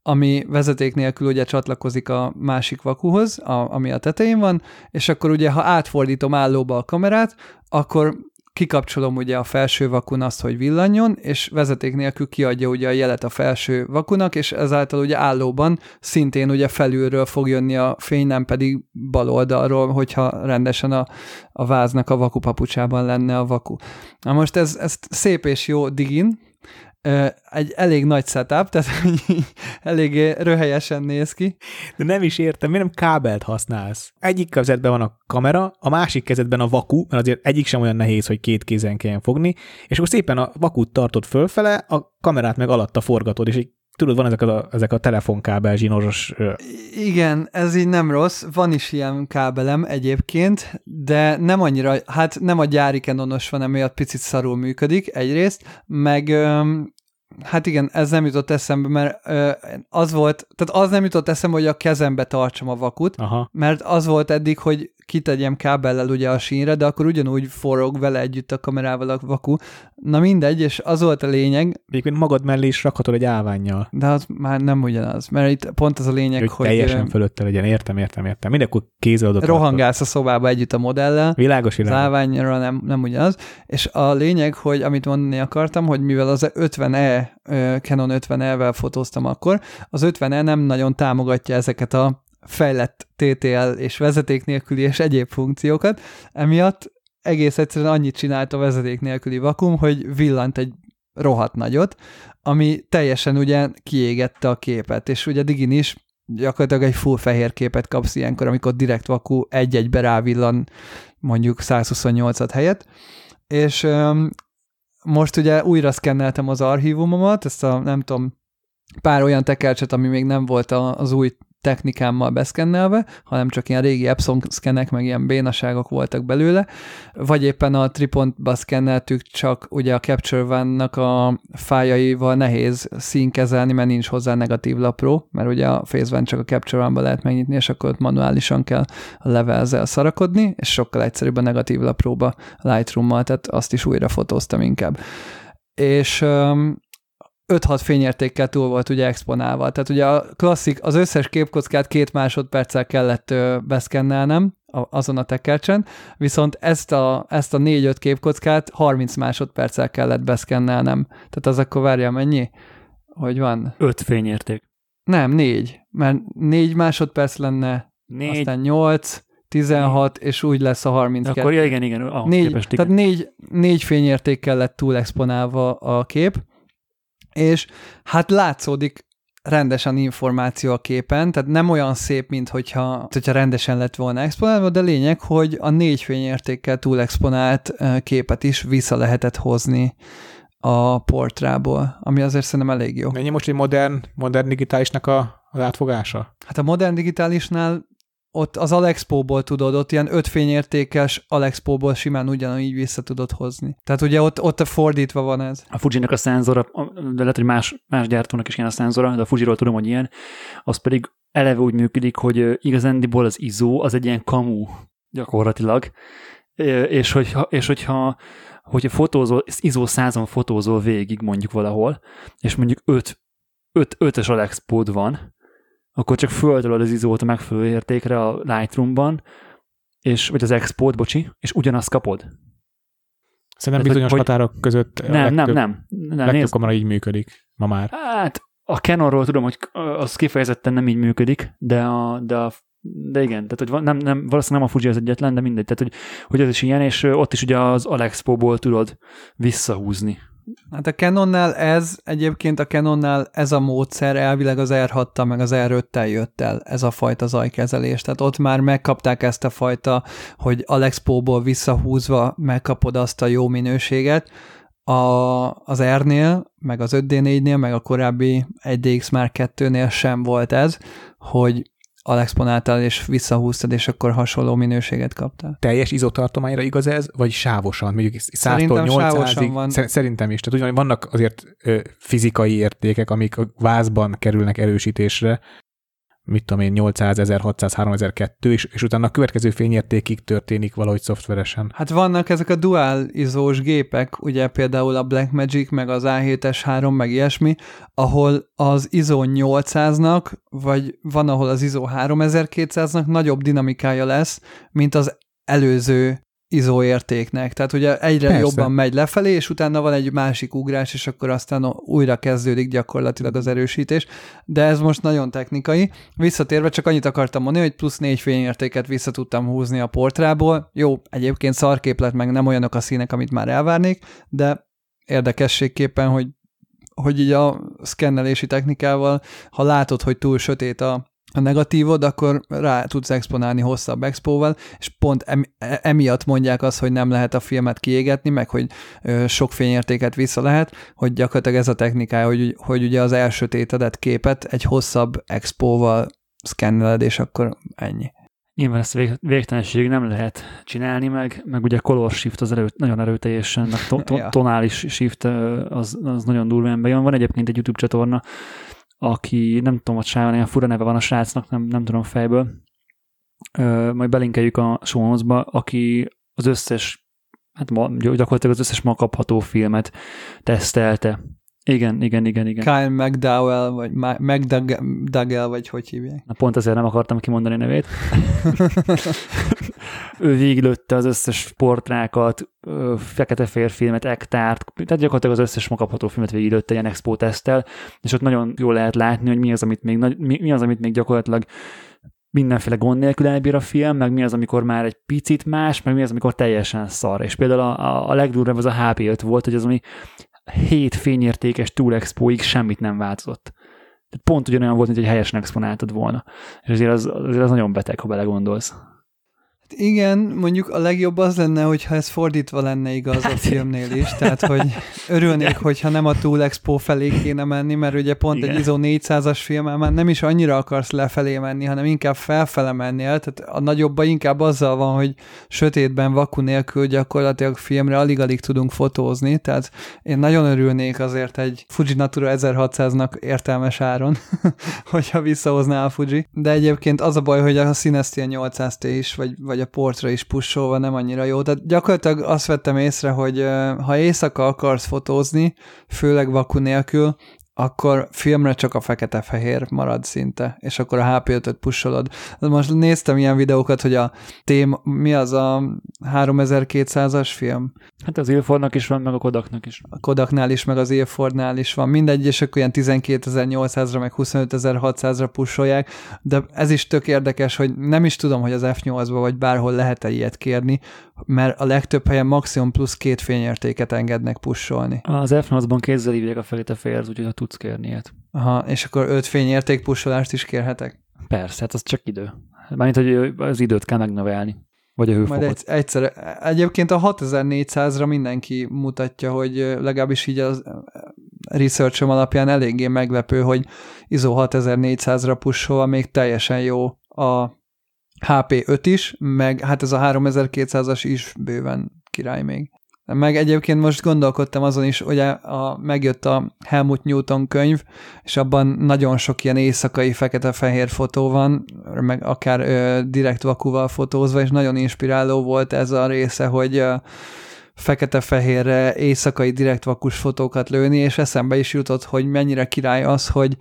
ami vezeték nélkül ugye csatlakozik a másik vakuhoz, a, ami a tetején van, és akkor ugye, ha átfordítom állóba a kamerát, akkor kikapcsolom ugye a felső vakun azt, hogy villanjon, és vezeték nélkül kiadja ugye a jelet a felső vakunak, és ezáltal ugye állóban szintén ugye felülről fog jönni a fény, nem pedig bal oldalról, hogyha rendesen a, a váznak a vakupapucsában lenne a vaku. Na most ez, ez szép és jó digin, egy elég nagy setup, tehát eléggé röhelyesen néz ki. De nem is értem, miért nem kábelt használsz? Egyik kezedben van a kamera, a másik kezedben a vaku, mert azért egyik sem olyan nehéz, hogy két kézen kelljen fogni, és akkor szépen a vakut tartod fölfele, a kamerát meg alatta forgatod, és így tudod, van ezek a, ezek a telefonkábel zsínoros... Igen, ez így nem rossz. Van is ilyen kábelem egyébként, de nem annyira, hát nem a gyári Canonos van, emiatt picit szarul működik egyrészt, meg... Öm, hát igen, ez nem jutott eszembe, mert ö, az volt, tehát az nem jutott eszembe, hogy a kezembe tartsam a vakut, aha, mert az volt eddig, hogy kitegyem kábellel ugye a sínre, de akkor ugyanúgy forog vele együtt a kamerával a vaku. Na mindegy, és az volt a lényeg. Egyébként magad mellé is rakhatod egy állvánnyal. De az már nem ugyanaz, mert itt pont az a lényeg, hogy... hogy teljesen ö... fölötte legyen, értem, értem, értem. Mindenkor kézzel adott. Rohangálsz a szobába együtt a modellel. Világos, világos. Az állványra nem, nem ugyanaz. És a lényeg, hogy amit mondani akartam, hogy mivel az ötven E Canon ötven E-vel fotóztam akkor, az ötven E nem nagyon támogatja ezeket a fejlett té té el és vezeték nélküli és egyéb funkciókat, emiatt egész egyszerűen annyit csinált a vezeték nélküli vakum, hogy villant egy rohadt nagyot, ami teljesen ugye kiégette a képet, és ugye digin is gyakorlatilag egy full fehér képet kapsz ilyenkor, amikor direkt vaku egy-egybe rávillan mondjuk száz huszonnyolcat helyett, és most ugye újra szkenneltem az archívumomat, ezt a nem tudom, pár olyan tekercset, ami még nem volt az új technikámmal beszkennelve, hanem csak ilyen régi Epson szkenek, meg ilyen bénaságok voltak belőle, vagy éppen a Tripontba szkenneltük, csak ugye a Capture One-nak a fájaival nehéz színkezelni, mert nincs hozzá negatív lapró, mert ugye a Phase One csak a Capture One-ba lehet megnyitni, és akkor ott manuálisan kell a levelzel szarakodni, és sokkal egyszerűbb a negatív lapróba Lightroom-mal, tehát azt is újra fotóztam inkább. És... Um, öt-hat fényértékkel túl volt ugye exponálva. Tehát ugye a klasszik, az összes képkockát két másodperccel kellett beszkennelnem azon a tekercsen, viszont ezt a, ezt a négy-öt képkockát harminc másodperccel kellett beszkennelnem. Tehát az akkor várja mennyi? Hogy van? öt fényérték. Nem, négy. Mert négy másodperc lenne, négy. Aztán nyolc, tizenhat, és úgy lesz a harminckettő. Akkor ja, igen, igen. Ah, négy, képest, igen. Tehát négy, négy fényértékkel lett túl exponálva a kép, és hát látszódik rendesen információ a képen, tehát nem olyan szép, mint hogyha, hogyha rendesen lett volna exponálva, de lényeg, hogy a négy fényértékkel túlexponált képet is vissza lehetett hozni a Portrából, ami azért szerintem elég jó. Mennyi most egy modern, modern digitálisnak a, az átfogása? Hát a modern digitálisnál ott az Alexpo-ból tudod, ott ilyen öt fényértékes Alexpo-ból simán ugyanúgy vissza tudod hozni. Tehát ugye ott, ott fordítva van ez. A Fujinak a szenzora, de lehet, hogy más, más gyártónak is ilyen a szenzora, de a Fujiról tudom, hogy ilyen, az pedig eleve úgy működik, hogy igazándiból az izó az egy ilyen kamú gyakorlatilag, és hogyha, és hogyha hogyha fotózol, izó százon fotózol végig mondjuk valahol, és mondjuk öt, öt, ötös Alexpo-d van, akkor csak föltölöd az izót a megfelelő értékre a Lightroom-ban, és, vagy az export, bocsi, és ugyanazt kapod. Szerintem bizonyos hogy, határok között nem, a legtöbb, nem, nem, nem, legtöbb kamera így működik ma már. Hát a Canonról tudom, hogy az kifejezetten nem így működik, de, a, de, a, de igen, tehát, hogy nem, nem, valószínűleg nem a Fuji az egyetlen, de mindegy, tehát hogy, hogy ez is ilyen, és ott is ugye az Alexpo-ból tudod visszahúzni. Hát a Canonnál ez, egyébként a Canonnál ez a módszer elvileg az er hattal meg az er öttel jött el, ez a fajta zajkezelés. Tehát ott már megkapták ezt a fajta, hogy Alexpo-ból visszahúzva megkapod azt a jó minőséget, A, az R-nél, meg az öt dé négynél, meg a korábbi egy dé iksz Mark kettőnél sem volt ez, hogy alexponáltál és visszahúztad, és akkor hasonló minőséget kaptál. Teljes izotartományra igaz ez, vagy sávosan? Mondjuk száztól nyolcszázig? Szerintem is. Tehát ugyan, vannak azért ö, fizikai értékek, amik a vázban kerülnek erősítésre, mit tudom én, nyolcszáz, ezerhatszáz, háromezer-kétszáz, és, és utána a következő fényértékig történik valahogy szoftveresen. Hát vannak ezek a dual izós gépek, ugye például a Blackmagic, meg az á hét es három, meg ilyesmi, ahol az ISO nyolcszáznak, vagy van, ahol az ISO háromezer-kétszáznak nagyobb dinamikája lesz, mint az előző izó értéknek. Tehát ugye egyre Persze. jobban megy lefelé, és utána van egy másik ugrás, és akkor aztán újra kezdődik gyakorlatilag az erősítés. De ez most nagyon technikai. Visszatérve csak annyit akartam mondani, hogy plusz négy fényértéket vissza tudtam húzni a portrából. Jó, egyébként szarkép lett, meg nem olyanok a színek, amit már elvárnék, de érdekességképpen, hogy, hogy így a szkennelési technikával, ha látod, hogy túl sötét a a negatívod, akkor rá tudsz exponálni hosszabb expóval, és pont emiatt mondják azt, hogy nem lehet a filmet kiégetni, meg hogy sok fényértéket vissza lehet, hogy gyakorlatilag ez a technikája, hogy, hogy ugye az elsötétedett képet egy hosszabb expóval szkenneled, és akkor ennyi. Nyilván ezt vég, végtelenség nem lehet csinálni, meg, meg ugye color shift az erő, nagyon erőteljesen, a to, to, tonális shift az, az nagyon durván bejön. Van egyébként egy YouTube csatorna, aki, nem tudom, hogy sáván, ilyen fura neve van a srácnak, nem, nem tudom fejből, Ö, majd belinkeljük a show notes-ba, aki az összes, hát ma, gyakorlatilag az összes ma kapható filmet tesztelte. Igen, igen, igen, igen. Kyle McDowell, vagy McDougall, vagy hogy hívják? Na pont ezért nem akartam kimondani nevét. Ő végiglőtte az összes portrákat, fekete-fehér filmet, ektárt, tehát gyakorlatilag az összes megkapható filmet végiglőtte ilyen expo teszttel, és ott nagyon jól lehet látni, hogy mi az, amit még, mi, mi az, amit még gyakorlatilag mindenféle gond nélkül elbír a film, meg mi az, amikor már egy picit más, meg mi az, amikor teljesen szar. És például a, a, a legdurvább az a há pé öt volt, hogy az, ami hét fényértékes túlexpóig semmit nem változott. Tehát pont ugyanolyan volt, mint hogy helyesen exponáltad volna. És azért az, azért az nagyon beteg, ha belegondolsz. Hát igen, mondjuk a legjobb az lenne, hogyha ez fordítva lenne igaz a filmnél is. Tehát, hogy örülnék, hogyha nem a túlexpó felé kéne menni, mert ugye pont igen. Egy ISO négyszázas filmmel már nem is annyira akarsz lefelé menni, hanem inkább felfele mennél. Tehát a nagyobba inkább azzal van, hogy sötétben, vaku nélkül gyakorlatilag filmre alig-alig tudunk fotózni. Tehát én nagyon örülnék azért egy Fuji Natura ezerhatszáznak értelmes áron, hogyha visszahozná a Fuji. De egyébként az a baj, hogy a Synestia nyolcszáz té is, vagy, vagy a Portra is pusolva nem annyira jó. Tehát gyakorlatilag azt vettem észre, hogy ha éjszaka akarsz fotózni, főleg vaku nélkül, akkor filmre csak a fekete-fehér marad szinte, és akkor a há pé ötöt pusolod. Most néztem ilyen videókat, hogy a tém, mi az a háromezer-kétszázas film? Hát az Ilfordnak is van, meg a Kodaknak is. A Kodaknál is, meg az Ilfordnál is van. Mindegy, és akkor ilyen tizenkétezer-nyolcszázra, meg huszonötezer-hatszázra pusolják, de ez is tök érdekes, hogy nem is tudom, hogy az ef nyolcba, vagy bárhol lehet-e ilyet kérni, mert a legtöbb helyen maximum plusz két fényértéket engednek pusolni. Az ef nyolcban kézzel hívják a fekete-fehért, úgyhogy a tudsz kérni ilyet. Aha, és akkor öt fényérték pusolást is kérhetek? Persze, hát az csak idő. Mármint, hogy az időt kell megnövelni. Vagy a hőfokot. Majd egyszer, egyébként a hatezer-négyszázra mindenki mutatja, hogy legalábbis így az research-om alapján eléggé meglepő, hogy ISO hatezer-négyszázra pusolva még teljesen jó a há pé öt is, meg hát ez a háromezer-kétszázas is bőven király még. Meg egyébként most gondolkodtam azon is, hogy a, a, megjött a Helmut Newton könyv, és abban nagyon sok ilyen éjszakai fekete-fehér fotó van, meg akár ö, direkt vakuval fotózva, és nagyon inspiráló volt ez a része, hogy ö, fekete-fehérre éjszakai direkt vakus fotókat lőni, és eszembe is jutott, hogy mennyire király az, hogy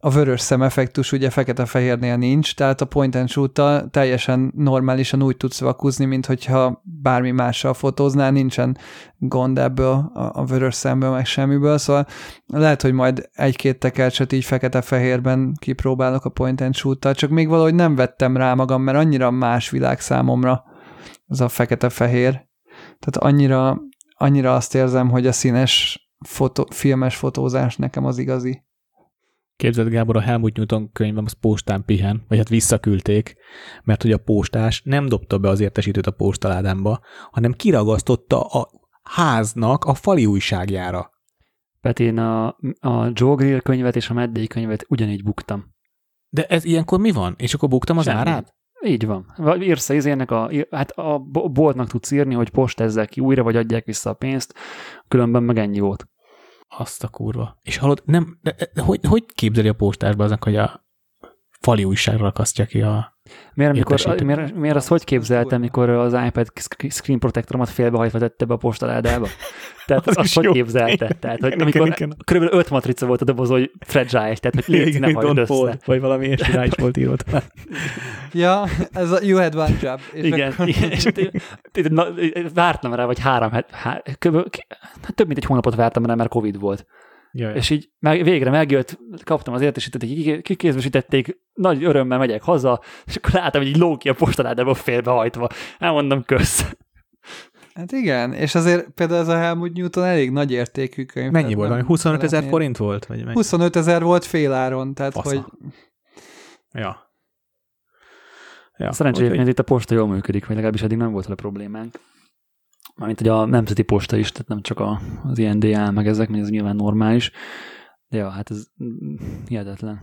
a vörös szem effektus ugye fekete-fehérnél nincs, tehát a point and shoot-tal teljesen normálisan úgy tudsz vakuzni, mint hogyha bármi mással fotóznál, nincsen gond ebből a vörös szemből, meg semmiből, szóval lehet, hogy majd egy-két tekercset így fekete-fehérben kipróbálok a point and shoot-tal, csak még valahogy nem vettem rá magam, mert annyira más világ számomra az a fekete-fehér. Tehát annyira, annyira azt érzem, hogy a színes fotó, filmes fotózás nekem az igazi. Képzeld, Gábor, a Helmut Newton könyvem az postán pihen, vagy hát visszaküldték, mert hogy a postás nem dobta be az értesítőt a postaládámba, hanem kiragasztotta a háznak a fali újságjára. Peti, én a, a Joe Grill könyvet és a Meddei könyvet ugyanígy buktam. De ez ilyenkor mi van? És akkor buktam az Semmi. árát? Így van. Írsz az ennek a, hát a boltnak tudsz írni, hogy postezzek ki újra, vagy adják vissza a pénzt, különben meg ennyi volt. Azt a kurva. És hallod, nem, de, de, de, hogy, hogy képzeli a postásba aznak, hogy a fali újságra rakasztja ki a... Miért, amikor, a, miért, miért azt hogy képzeltem, mikor az iPad screen protectoromat félbehajtva tette be a postaládába? Tehát az azt hogy képzelte? Tehát, hogy amikor körülbelül öt matrica volt a doboz, hogy fragile, tehát hogy légy, ne hagyd össze. Vagy valami ilyes irány volt írott. Ja, ez a you had one job. Igen, vártam rá, vagy három, több mint egy hónapot vártam rá, mert Covid volt. Jaj. És így meg, végre megjött, kaptam az értesítést, kikézbesítették, nagy örömmel megyek haza, és akkor láttam, hogy így lóg ki a postaládába félbehajtva. Elmondom, kösz. Hát igen, és azért például ez a Helmut Newton elég nagy értékű könyv. Mennyi volt? Nem, huszonöt ezer forint volt? Vagy huszonöt ezer volt féláron, tehát Fasza. hogy... Ja. ja Szerencsére egyébként itt a posta jól működik, vagy legalábbis eddig nem volt a problémánk. Mármint, hogy a nemzeti posta is, tehát nem csak az I N D A, meg ezek, mert ez nyilván normális. De ja, hát ez hihetetlen.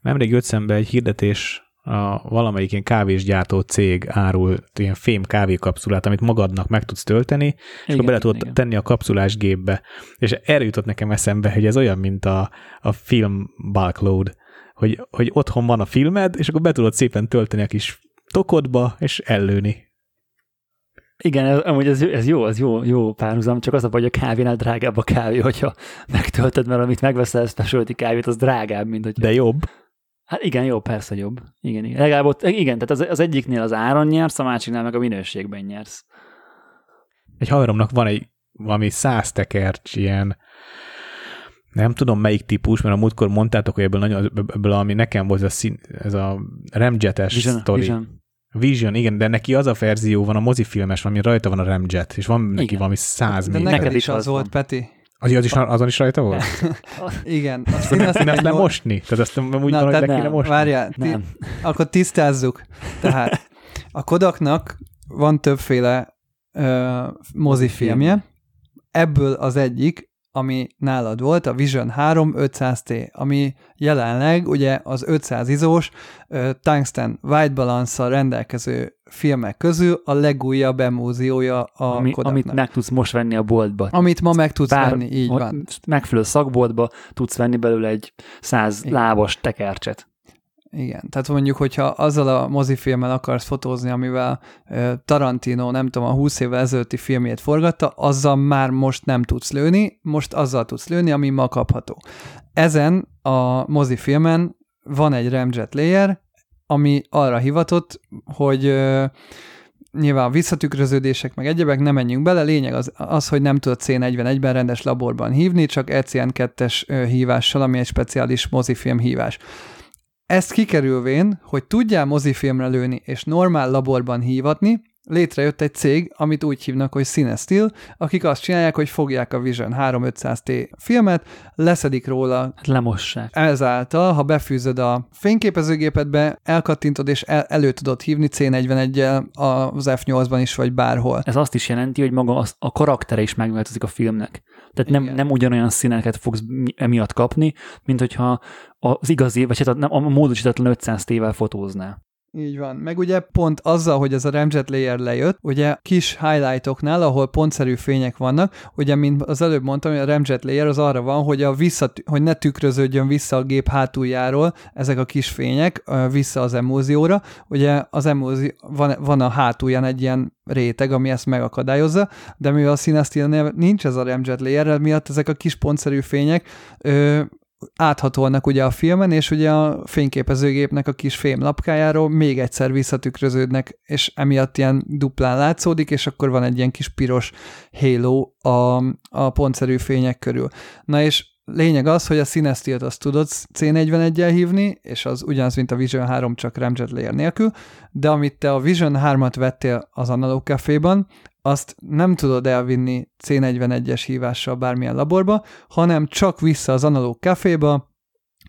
Nemrég jött szembe egy hirdetés, a valamelyik ilyen kávésgyártó cég árul ilyen fém kávékapszulát, amit magadnak meg tudsz tölteni, igen, és akkor bele tudod igen. tenni a kapszulás gépbe. És erre jutott nekem eszembe, hogy ez olyan, mint a, a film bulk load, hogy, hogy otthon van a filmed, és akkor be tudod szépen tölteni a kis tokodba, és ellőni. Igen, ez, amúgy ez, ez jó, ez jó, jó párhuzam, csak az a baj, hogy a kávénál drágább a kávé, hogyha megtöltöd, mert amit megveszel, ezt a specialty kávét, az drágább, mint hogy... De jobb. Hát igen, jobb, persze jobb. Igen, igen. Legalább ott, igen, tehát az, az egyiknél az áron nyersz, a másiknál meg a minőségben nyersz. Egy haveromnak van egy valami száz tekercs ilyen, nem tudom melyik típus, mert a múltkor mondtátok, hogy ebből, nagyon, ebből ami nekem volt ez a, szín, ez a ramjetes sztori. Vision. Vision, igen, de neki az a verzió van, a mozifilmes, ami rajta van a ramjet, és van neki igen. valami száz méter. De neked is az volt, Peti. Az, az is, azon is rajta volt? Igen. Azt én azt nem le mosni? Tehát azt úgy van, hogy le kéne mosni. Várjál, ti, akkor tisztázzuk. Tehát a Kodaknak van többféle ö, mozifilmje. Ebből az egyik, ami nálad volt, a Vision három ötszáz té, ami jelenleg ugye az ötszáz izós ö, tungsten white balance-szal rendelkező filmek közül a legújabb emulziója a Ami, Kodaknak. Amit meg tudsz most venni a boltba. Amit ma meg tudsz Bár, venni, így van. Megfelelő szakboltba tudsz venni belőle egy száz lábas tekercset. Igen, tehát mondjuk, hogyha azzal a mozifilmmel akarsz fotózni, amivel Tarantino, nem tudom, a húsz évvel ezelőtti filmjét forgatta, azzal már most nem tudsz lőni, most azzal tudsz lőni, ami ma kapható. Ezen a mozifilmen van egy ramjet layer, ami arra hivatott, hogy ö, nyilván visszatükröződések, meg egyebek, nem menjünk bele, lényeg az, az hogy nem tudod C negyvenegyben rendes laborban hívni, csak E C N kettes ö, hívással, ami egy speciális mozifilm hívás. Ezt kikerülvén, hogy tudjál mozifilmre lőni és normál laborban hívatni, létrejött egy cég, amit úgy hívnak, hogy CineStil, akik azt csinálják, hogy fogják a Vision három ötszáz té filmet, leszedik róla. Lemossák. Ezáltal, ha befűzöd a fényképezőgépedbe, elkattintod és el, elő tudod hívni C negyveneggyel az F nyolcban is, vagy bárhol. Ez azt is jelenti, hogy maga az, a karaktere is megváltozik a filmnek. Tehát nem, nem ugyanolyan színeket fogsz emiatt kapni, mint hogyha az igazi, vagy hát a, a módosítatlan ötszáz tével fotóznál. Így van. Meg ugye pont azzal, hogy ez a ramjet layer lejött, ugye kis highlightoknál, ahol pontszerű fények vannak, ugye, mint az előbb mondtam, hogy a ramjet layer az arra van, hogy, a visszatü- hogy ne tükröződjön vissza a gép hátuljáról ezek a kis fények vissza az emulzióra. Ugye az emulzió, van, van a hátulján egy ilyen réteg, ami ezt megakadályozza, de mivel a CineStilnél nincs ez a ramjet layer, miatt ezek a kis pontszerű fények ö- áthatolnak ugye a filmen, és ugye a fényképezőgépnek a kis fémlapkájáról még egyszer visszatükröződnek, és emiatt ilyen duplán látszódik, és akkor van egy ilyen kis piros halo a, a pontszerű fények körül. Na és lényeg az, hogy a CineStilt azt tudod C negyveneggyel hívni, és az ugyanaz, mint a Vision három, csak ramjet layer nélkül, de amit te a Vision hármat vettél az Analóg Caféban, azt nem tudod elvinni C negyvenegyes hívással bármilyen laborba, hanem csak vissza az Analóg Caféba,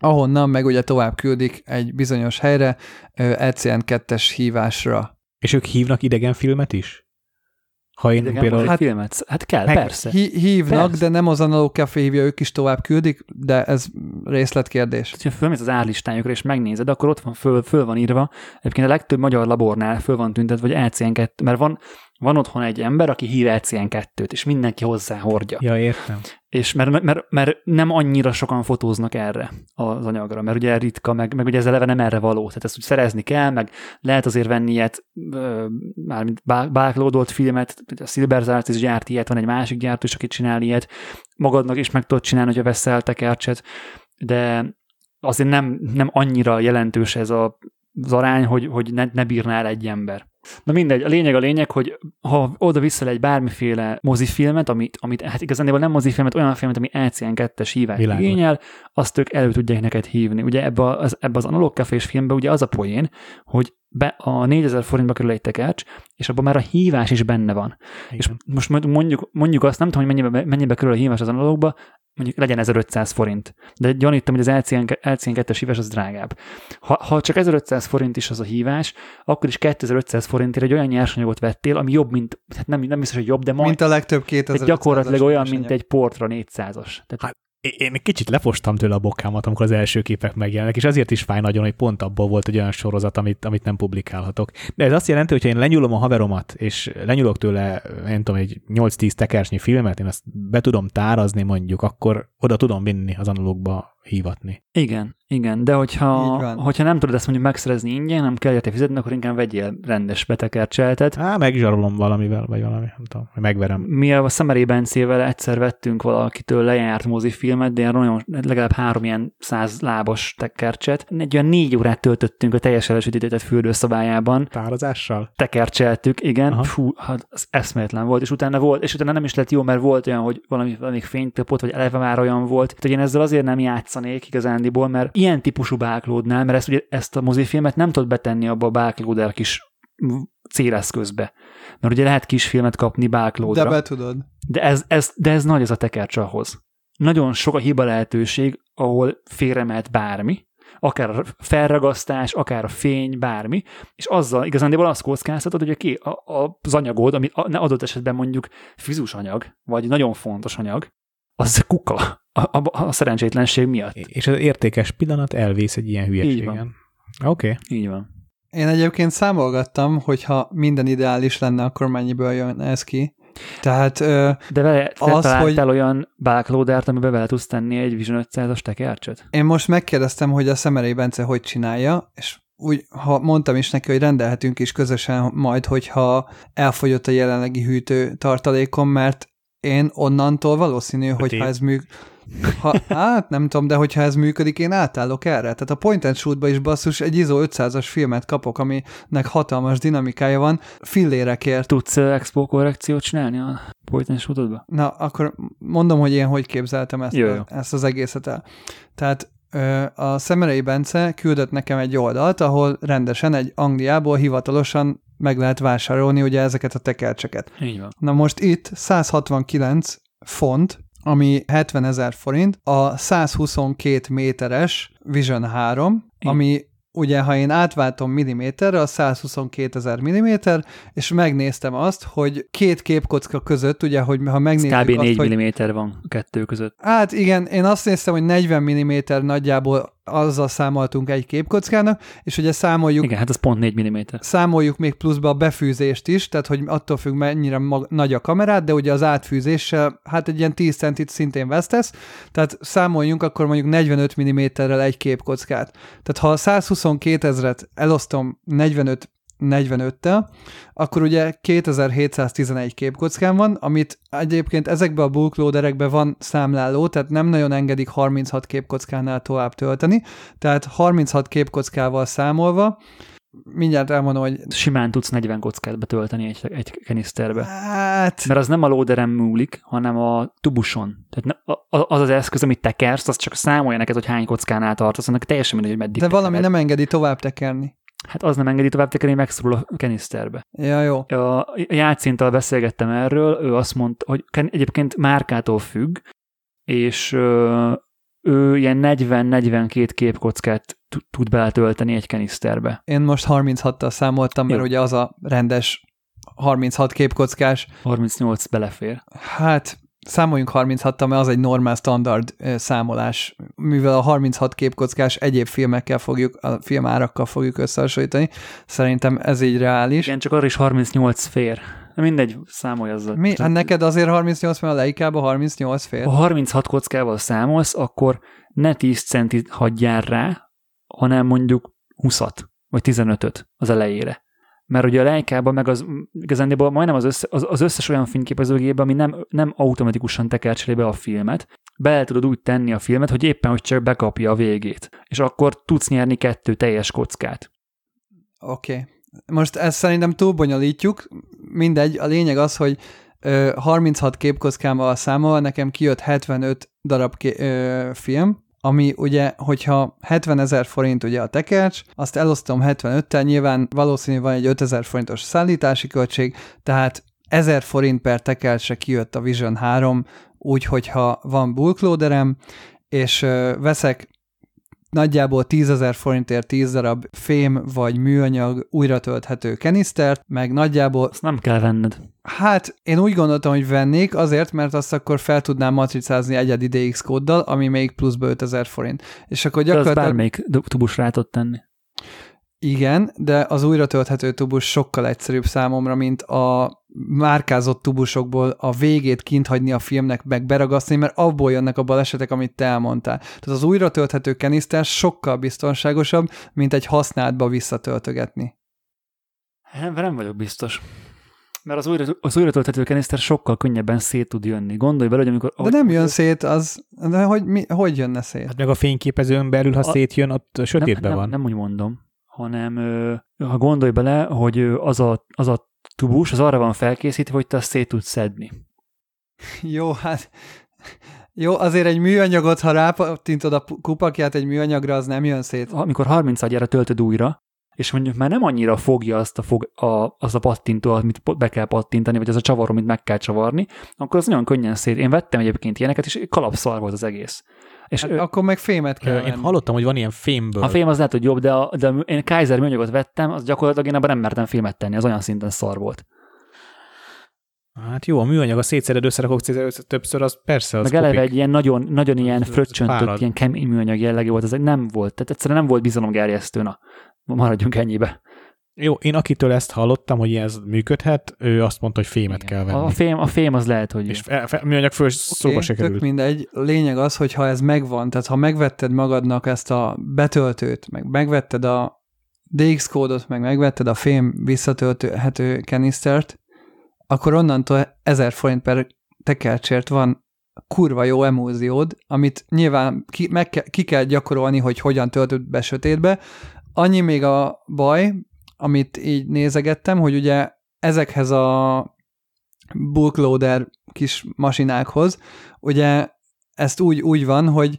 ahonnan meg ugye tovább küldik egy bizonyos helyre E C N kettes hívásra. És ők hívnak idegen filmet is? Ha én igen, például hát, filmet, hát kell, meg, persze. Hívnak, persze. De nem az Analóg Café hívja, ők is tovább küldik, de ez részletkérdés. Ha fölmész az árlistájukra és megnézed, akkor ott van, föl, föl van írva, egyébként a legtöbb magyar labornál föl van tüntetve, vagy E C N kettő, mert van, van otthon egy ember, aki hív E C N kettőt, és mindenki hozzá hordja. Ja, értem. És mert, mert, mert nem annyira sokan fotóznak erre az anyagra, mert ugye ritka, meg, meg ugye ez eleve nem erre való. Tehát ezt úgy szerezni kell, meg lehet azért venni ilyet, mármint báklódolt filmet, a Silberzárt is gyárt ilyet, van egy másik gyártó is, aki csinál ilyet, magadnak is meg tudod csinálni, hogyha veszel tekercset, de azért nem, nem annyira jelentős ez a, az arány, hogy, hogy ne, ne bírnál egy ember. Na mindegy, a lényeg a lényeg, hogy ha oda vissza egy bármiféle mozifilmet, amit, amit hát igazán nem mozifilmet, olyan filmet, ami E C N kettes hívást igényel, azt ők elő tudják neked hívni. Ugye ebbe az, ebbe az Analóg Cafés filmben ugye az a poén, hogy be a négyezer forintba kerül egy tekercs, és abban már a hívás is benne van. Igen. És most mondjuk, mondjuk azt, nem tudom, hogy mennyibe, mennyibe kerül a hívás az analógba, mondjuk legyen ezerötszáz forint. De gyanítom, hogy az E C N kettes hívás az drágább. Ha, ha csak ezerötszáz forint is az a hívás, akkor is kétezer-ötszáz forintért egy olyan nyersanyagot vettél, ami jobb, mint, hát nem, nem biztos, hogy jobb, de majd... Mint a legtöbb kétezer-ötszázas gyakorlatilag olyan, nyersanyag. Mint egy Portra négyszázas. Tehát én egy kicsit lefostam tőle a bokámat, amikor az első képek megjelennek, és ezért is fáj nagyon, hogy pont abból volt egy olyan sorozat, amit, amit nem publikálhatok. De ez azt jelenti, hogy ha én lenyúlom a haveromat, és lenyúlok tőle, nem tudom, egy nyolc-tíz tekercsnyi filmet, én azt be tudom tárazni mondjuk, akkor oda tudom vinni az analógba hívatni. Igen, igen, de hogyha, hogyha nem tudod ezt mondjuk megszerezni ingyen, nem kell érte fizetni, akkor inkább vegyél rendes betekercseltet. Á, megzsarolom valamivel, vagy valami, nem tudom, megverem. Mi a Szemerei Bencével egyszer vettünk valakitől lejárt mozifilmet, de nagyon, legalább három ilyen száz lábos tekercset. Egy olyan négy órát töltöttünk a teljes elősötétített fürdőszobájában. Tározással? Tekercseltük, igen. Aha. Fú, hát ez eszméletlen volt, és utána volt, és utána nem is lett jó, mert volt olyan, hogy valami, valami fénytapot, vagy eleve már olyan volt, tehát, hogy én ezzel azért nem játszanék igazándiból, mert ilyen típusú báklódnál, mert ezt, ugye, ezt a mozifilmet nem tud betenni abba a báklóder kis céleszközbe. Mert ugye lehet kis filmet kapni báklódra. De be tudod. De ez, ez, de ez nagy ez a tekercs ahhoz. Nagyon sok a hiba lehetőség, ahol félre mehet bármi, akár a felragasztás, akár a fény, bármi, és azzal igazándiból azt kockáztatod, hogy ki az anyagod, ami adott esetben mondjuk fűzős anyag, vagy nagyon fontos anyag, az kuka. A, a, a szerencsétlenség miatt. És az értékes pillanat elvész egy ilyen hülyeségen. Oké. Okay. Így van. Én egyébként számolgattam, hogyha minden ideális lenne, akkor mennyiből jön ez ki. Tehát de vele, az, találtál hogy... olyan báklódárt, amiben bele tudsz tenni egy Vision ötszázas tekercset? Én most megkérdeztem, hogy a Szemerei Bence hogy csinálja, és úgy, ha mondtam is neki, hogy rendelhetünk is közösen majd, hogyha elfogyott a jelenlegi hűtő tartalékom, mert én onnantól valószínű, hogy ha ez működik, ha, hát nem tudom, de hogyha ez működik, én átállok erre. Tehát a point and shoot-ba is basszus egy I S O ötszázas filmet kapok, aminek hatalmas dinamikája van, fillérekért. Tudsz expo korrekciót csinálni a point and shoot-odba? Na, akkor mondom, hogy én hogy képzeltem ezt, jó, jó. ezt az egészet el. Tehát a Szemerei Bence küldött nekem egy oldalt, ahol rendesen egy Angliából hivatalosan meg lehet vásárolni ugye ezeket a tekercseket. Így van. Na most itt száz hatvankilenc font, ami hetvenezer forint, a száz huszonkét méteres Vision három, ami ugye, ha én átváltom milliméterre, a száz huszonkétezer milliméter, és megnéztem azt, hogy két képkocka között, ugye, hogy ha megnézzük azt, kb. négy hogy... milliméter van a kettő között. Hát igen, én azt néztem, hogy negyven milliméter nagyjából azzal számoltunk egy képkockának, és ugye számoljuk... Igen, hát az pont négy milliméter. Számoljuk még pluszba a befűzést is, tehát hogy attól függ, mennyire mag, nagy a kamerát, de ugye az átfűzéssel, hát egy ilyen tíz centit szintén vesztesz, tehát számoljunk akkor mondjuk negyvenöt milliméterrel egy képkockát. Tehát ha a száz huszonkétezret elosztom negyvenöt negyvenöttel, akkor ugye kétezer-hétszáztizenegy képkockán van, amit egyébként ezekben a bulklóderekben van számláló, tehát nem nagyon engedik harminchat képkockánál tovább tölteni, tehát harminchat képkockával számolva, mindjárt elmondom, hogy... Simán tudsz negyven kockát betölteni egy, egy keniszterbe. Hát... Mert az nem a lóderen múlik, hanem a tubuson. Tehát az az eszköz, amit tekersz, az csak számolja neked, hogy hány kockánál tartasz, annak teljesen mindegy, hogy meddig de valami tekered. Nem engedi tovább tekerni. Hát az nem engedi tovább tekerni, megszorul a keniszterbe. Ja, jó. A Jácinttal beszélgettem erről, ő azt mondta, hogy egyébként márkától függ, és ő ilyen negyven-negyvenkét képkockát tud beletölteni egy keniszterbe. Én most harminchattal számoltam, mert jó. Ugye az a rendes harminchat képkockás. harmincnyolc belefér. Hát számoljunk harminchattal, mert az egy normál standard számolás, mivel a harminchat képkockás egyéb filmekkel fogjuk, a filmárakkal fogjuk összehasonlítani. Szerintem ez így reális. Igen, csak arra is harmincnyolc fér. Mindegy, számolj azzal. Mi? Hát neked azért harmincnyolc, mert a Leicában harmincnyolc fér. Ha harminchat kockával számolsz, akkor ne tíz centit hagyjál rá, hanem mondjuk húszat, vagy tizenötöt az elejére. Mert ugye a Leicában meg az igazándiból majdnem az, össze, az, az összes olyan fényképezőgépben, ami nem, nem automatikusan tekercseli be a filmet, bele tudod úgy tenni a filmet, hogy éppen hogy csak bekapja a végét. És akkor tudsz nyerni kettő teljes kockát. Oké. Okay. Most ezt szerintem túlbonyolítjuk, mindegy, a lényeg az, hogy ö, harminchat képkockámmal számolva nekem kijött hetvenöt darab ké- ö, film, ami ugye, hogyha hetvenezer forint ugye a tekercs, azt elosztom hetvenöttel, nyilván valószínű van egy ötezer forintos szállítási költség, tehát ezer forint per tekercsre kijött a Vision három, úgy, hogyha van bulkloaderem, és ö, veszek nagyjából tízezer forintért tíz darab fém vagy műanyag újra tölthető kenisztert, meg nagyjából... Azt nem kell venned. Hát én úgy gondoltam, hogy vennék azért, mert azt akkor fel tudnám matricázni egyedi dé iksz kóddal, ami még pluszba ötezer forint. És akkor gyakorlatilag... De az bármelyik tubus rá tud tenni. Igen, de az újra tölthető tubus sokkal egyszerűbb számomra, mint a márkázott tubusokból a végét kint hagyni a filmnek, meg beragasztani, mert abból jönnek a balesetek, amit te elmondtál. Tehát az újra tölthető keniszter sokkal biztonságosabb, mint egy használatba visszatöltögetni. Hát, nem vagyok biztos. Mert az újra, az újra tölthető keniszter sokkal könnyebben szét tud jönni. Gondolj bele, hogy amikor... De nem jön szét, az... De hogy, mi, hogy jönne szét? Hát meg a fényképezőn belül, ha a... szétjön, ott sötétben van. Nem, nem úgy mondom, hanem ha gondolj bele, hogy az a, az a tubus, az arra van felkészítve, hogy te azt szét tudsz szedni. Jó, hát jó, azért egy műanyagot, ha rápattintod a kupakját egy műanyagra, az nem jön szét. Amikor harminc százalékára töltöd újra, és mondjuk már nem annyira fogja azt a, fog, a, azt a pattintó, amit be kell pattintani, vagy az a csavaró, amit meg kell csavarni, akkor az nagyon könnyen szét. Én vettem egyébként ilyeneket, és kalapszar volt az egész. És hát ő, akkor meg fémet kell venni. Én hallottam, hogy van ilyen fémből. A fém az lehet, hogy jobb, de, a, de én Kaiser műanyagot vettem, az gyakorlatilag én abban nem mertem fémet tenni, az olyan szinten szar volt. Hát jó, a műanyag, a szétszered, összerakok többször, az persze az meg kopik. Eleve egy ilyen nagyon, nagyon ilyen fröccsöntött, ilyen kemény műanyag jellegű volt, ez nem volt, tehát egyszerűen nem volt bizalomgerjesztő, na, maradjunk ennyibe. Jó, én akitől ezt hallottam, hogy ez működhet, ő azt mondta, hogy fémet igen, kell venni. A fém, a fém az lehet, hogy... És fe, fe, műanyag föl okay, szóba se került. Tök mindegy. Lényeg az, hogy ha ez megvan, tehát ha megvetted magadnak ezt a betöltőt, meg megvetted a dé iksz kódot, meg megvetted a fém visszatölthető kenisztert, akkor onnantól ezer forint per tekercsért van kurva jó emulziód, amit nyilván ki, meg ke, ki kell gyakorolni, hogy hogyan töltöd be sötétbe. Annyi még a baj, amit így nézegettem, hogy ugye ezekhez a bulkloader kis masinákhoz, ugye ezt úgy, úgy van, hogy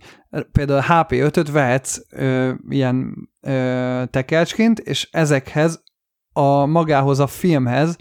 például há pé ötöt vehetsz ö, ilyen ö, tekercsként, és ezekhez a magához, a filmhez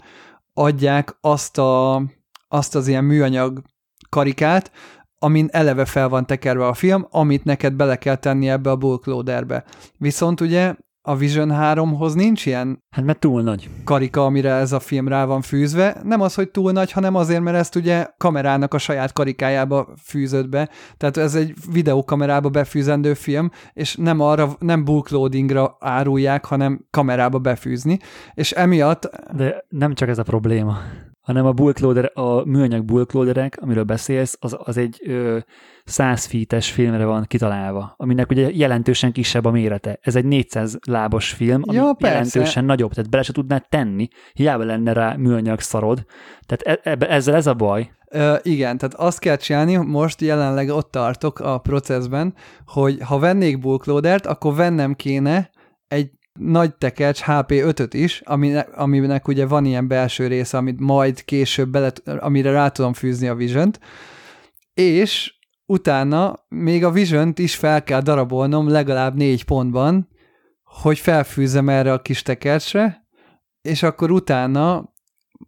adják azt, a, azt az ilyen műanyag karikát, amin eleve fel van tekerve a film, amit neked bele kell tenni ebbe a bulkloaderbe. Viszont ugye a Vision háromhoz nincs ilyen hát, mert túl nagy karika, amire ez a film rá van fűzve. Nem az, hogy túl nagy, hanem azért, mert ezt ugye kamerának a saját karikájába fűzött be. Tehát ez egy videókamerába befűzendő film, és nem arra, nem bulkloadingra árulják, hanem kamerába befűzni. És emiatt... De nem csak ez a probléma, hanem a bulkloader, a műanyag bulkloaderek, amiről beszélsz, az, az egy ö, száz feet-es filmre van kitalálva, aminek ugye jelentősen kisebb a mérete. Ez egy négyszáz lábos film, ami ja, jelentősen nagyobb, tehát bele se tudnád tenni, hiába lenne rá műanyag szarod. Tehát e- ezzel ez a baj. Ö, igen, tehát azt kell csinálni, most jelenleg ott tartok a processben, hogy ha vennék bulkloadert, akkor vennem kéne egy nagy tekercs há pé ötöt is, aminek, aminek ugye van ilyen belső része, amit majd később bele, amire rá tudom fűzni a Visiont, és utána még a Visiont is fel kell darabolnom legalább négy pontban, hogy felfűzzem erre a kis tekercsre, és akkor utána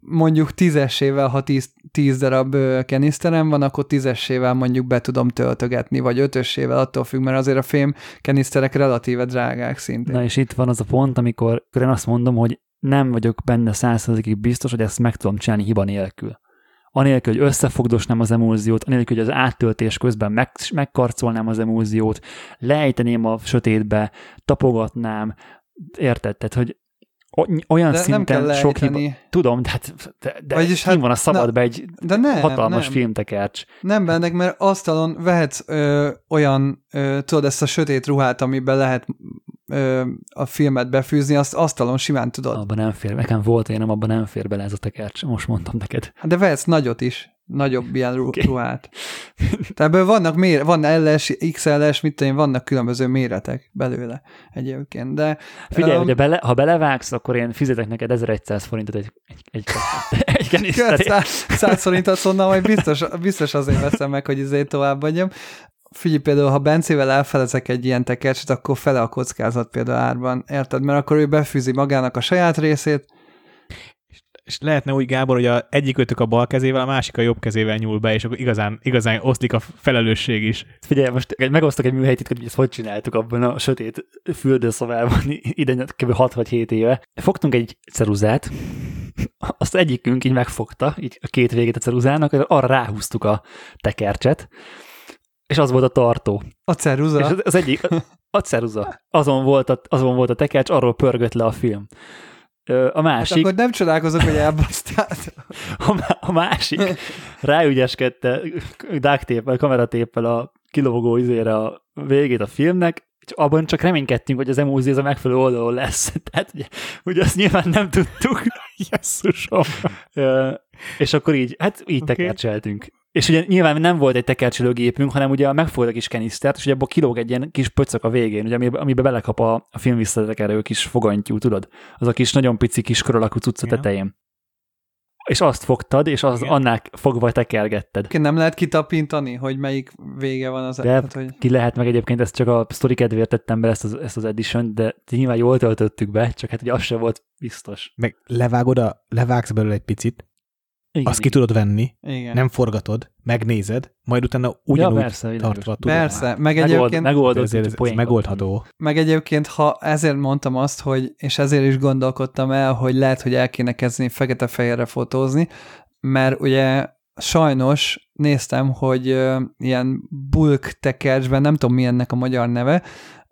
mondjuk tízesével, ha tíz, tíz darab keniszterem van, akkor tízesével mondjuk be tudom töltögetni, vagy ötösével, attól függ, mert azért a fém keniszterek relatíve drágák szintén. Na és itt van az a pont, amikor én azt mondom, hogy nem vagyok benne száz százalékig biztos, hogy ezt meg tudom csinálni hiba nélkül. Anélkül, hogy összefogdosnám az emulziót, anélkül, hogy az áttöltés közben meg, megkarcolnám az emulziót, leejteném a sötétbe, tapogatnám, érted? Tehát, hogy olyan de szinten sok hiba... Tudom, de, de, de hát, kim van a szabadba egy de nem, hatalmas nem. filmtekercs. Nem bennek, mert asztalon vehetsz ö, olyan, ö, tudod, ezt a sötét ruhát, amiben lehet ö, a filmet befűzni, azt asztalon simán tudod. Abban nem fér, nekem volt én, abban nem fér bele ez a tekercs, most mondtam neked. De vehetsz nagyot is, nagyobb ilyen ruhát. Okay. Tehát ebből vannak mér, van el es, iksz el es, mit tudom, vannak különböző méretek belőle egyébként, de... Figyelj, um, ugye bele, ha belevágsz, akkor én fizetek neked ezerszáz forintot egy, egy, egy, egy keniszterét. száz forintot onnan, majd biztos, biztos azért veszem meg, hogy izé tovább vagyom. Figyelj, például, ha Bencével elfelezek egy ilyen tekercset, akkor fele a kockázat például árban, érted? Mert akkor ő befűzi magának a saját részét, és lehetne úgy, Gábor, hogy a egyik ötök a bal kezével, a másik a jobb kezével nyúl be, és akkor igazán, igazán oszlik a felelősség is. Figyelj, most megosztok egy műhelytitkot, hogy ezt hogy csináltuk abban a sötét fürdőszobában ide kb. hat vagy hét éve. Fogtunk egy ceruzát, azt egyikünk így megfogta, így a két végét a ceruzának, arra ráhúztuk a tekercset, és az volt a tartó. A ceruza? És az, az egyik, a ceruza. Azon volt a, azon volt a tekercs, arról pörgött le a film. A másik... Hát akkor nem csodálkozok, hogy elbasztáltam. A másik ráügyeskedte duct-téppel, kameratéppel a kilógó izére a végét a filmnek, és abban csak reménykedtünk, hogy az emulzió az a megfelelő oldalon lesz. Tehát ugye, ugye azt nyilván nem tudtuk. Jesszusom! És akkor így, hát így okay. tekercseltünk. És ugye nyilván nem volt egy tekercselőgépünk, hanem ugye megfogod a kis kenisztert, és ugye abból kilóg egy ilyen kis pöcök a végén, ugye, amiben belekap a, a film visszatekerő kis fogantyú, tudod? Az a kis nagyon pici kis kör alakú cucca tetején. És azt fogtad, és az annál fogva tekergetted. Nem lehet kitapintani, hogy melyik vége van az... De hát, hogy... ki lehet meg egyébként, ezt csak a sztori kedvéért tettem be ezt az, ezt az edition, de nyilván jól töltöttük be, csak hát ugye az sem volt biztos. Meg levágod a, levágsz belőle egy picit. Igen, azt ki tudod venni, igen. Nem forgatod, megnézed, majd utána ugyanúgy ja, persze, tartva tudod. Persze, meg egyébként... Megold, ez, ez megoldható. Meg egyébként, ha ezért mondtam azt, hogy, és ezért is gondolkodtam el, hogy lehet, hogy el kéne kezdeni fekete-fehérre fotózni, mert ugye sajnos néztem, hogy ö, ilyen bulk tekercsben, nem tudom mi ennek a magyar neve,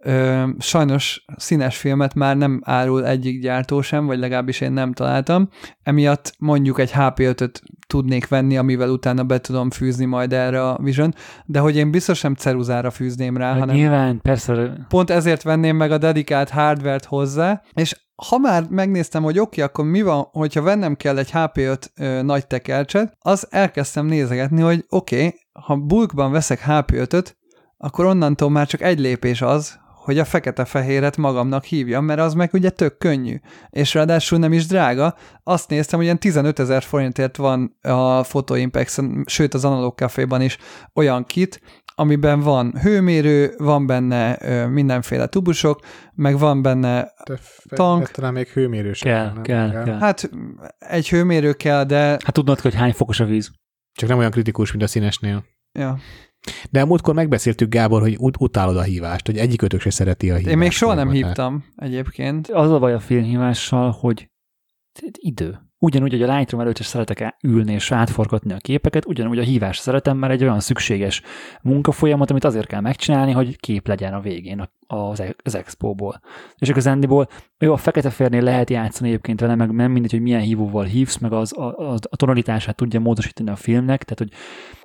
ö, sajnos színes filmet már nem árul egyik gyártó sem, vagy legalábbis én nem találtam. Emiatt mondjuk egy há pé ötöt tudnék venni, amivel utána be tudom fűzni majd erre a Vision, de hogy én biztos sem ceruzára fűzném rá, de hanem nyilván, persze. Pont ezért venném meg a dedikált hardvert hozzá, és ha már megnéztem, hogy oké, okay, akkor mi van, hogyha vennem kell egy há pé öt ö, nagy tekercset, az elkezdtem nézegetni, hogy oké, okay, ha bulkban veszek há pé ötöt, akkor onnantól már csak egy lépés az, hogy a fekete-fehéret magamnak hívjam, mert az meg ugye tök könnyű, és ráadásul nem is drága. Azt néztem, hogy ilyen tizenötezer forintért van a Photoimpexen, sőt az Analóg Caféban is olyan kit, amiben van hőmérő, van benne ö, mindenféle tubusok, meg van benne fe, tank. Talán még hőmérő sem. Kell, nem, kell, kell, kell. Hát egy hőmérő kell, de... Hát tudnod, hogy hány fokos a víz. Csak nem olyan kritikus, mint a színesnél. Ja. De a múltkor megbeszéltük, Gábor, hogy ut- utálod a hívást, hogy egyik ötök se szereti a hívást. Én még soha nem hívtam egyébként. Az a baj a filmhívással, hogy idő. Ugyanúgy, hogy a Lightroom előtt is szeretek ülni és átforgatni a képeket, ugyanúgy a hívást szeretem, mert egy olyan szükséges munkafolyamat, amit azért kell megcsinálni, hogy kép legyen a végén az, az expóból. És igazándiból, jó, a fekete-fehérnél lehet játszani egyébként vele, meg nem mindegy, hogy milyen hívóval hívsz, meg az, a, a tonalitását tudja módosítani a filmnek, tehát hogy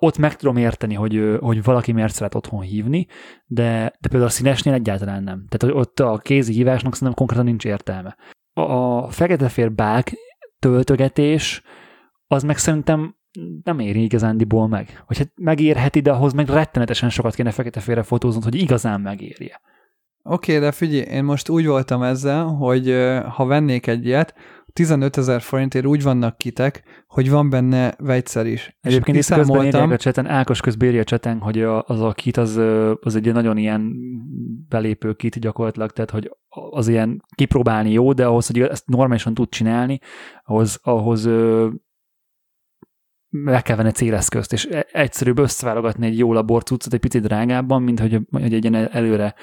ott meg tudom érteni, hogy, hogy valaki miért szeret otthon hívni, de, de például a színesnél egyáltalán nem. Tehát ott a kézi hívásnak szerintem konkrétan nincs értelme. A fekete-fehér bák töltögetés, az meg szerintem nem éri igazándiból meg. Hogy hát megérheti, de ahhoz meg rettenetesen sokat kéne fekete-fehérre fotóznod, hogy igazán megérje. Oké, okay, de figyelj, én most úgy voltam ezzel, hogy ha vennék egy ilyet, tizenötezer forintért úgy vannak kitek, hogy van benne vegyszer is. Egyébként is közben érjek a cseten, Ákos közben érje a cseten, hogy az a kit, az, az egy nagyon ilyen belépő kit gyakorlatilag, tehát hogy az ilyen kipróbálni jó, de ahhoz, hogy ezt normálisan tud csinálni, ahhoz, ahhoz meg kell venni céleszközt, és egyszerűbb összeválogatni egy jó labor cuccot egy picit drágábban, mint hogy egy ilyen előre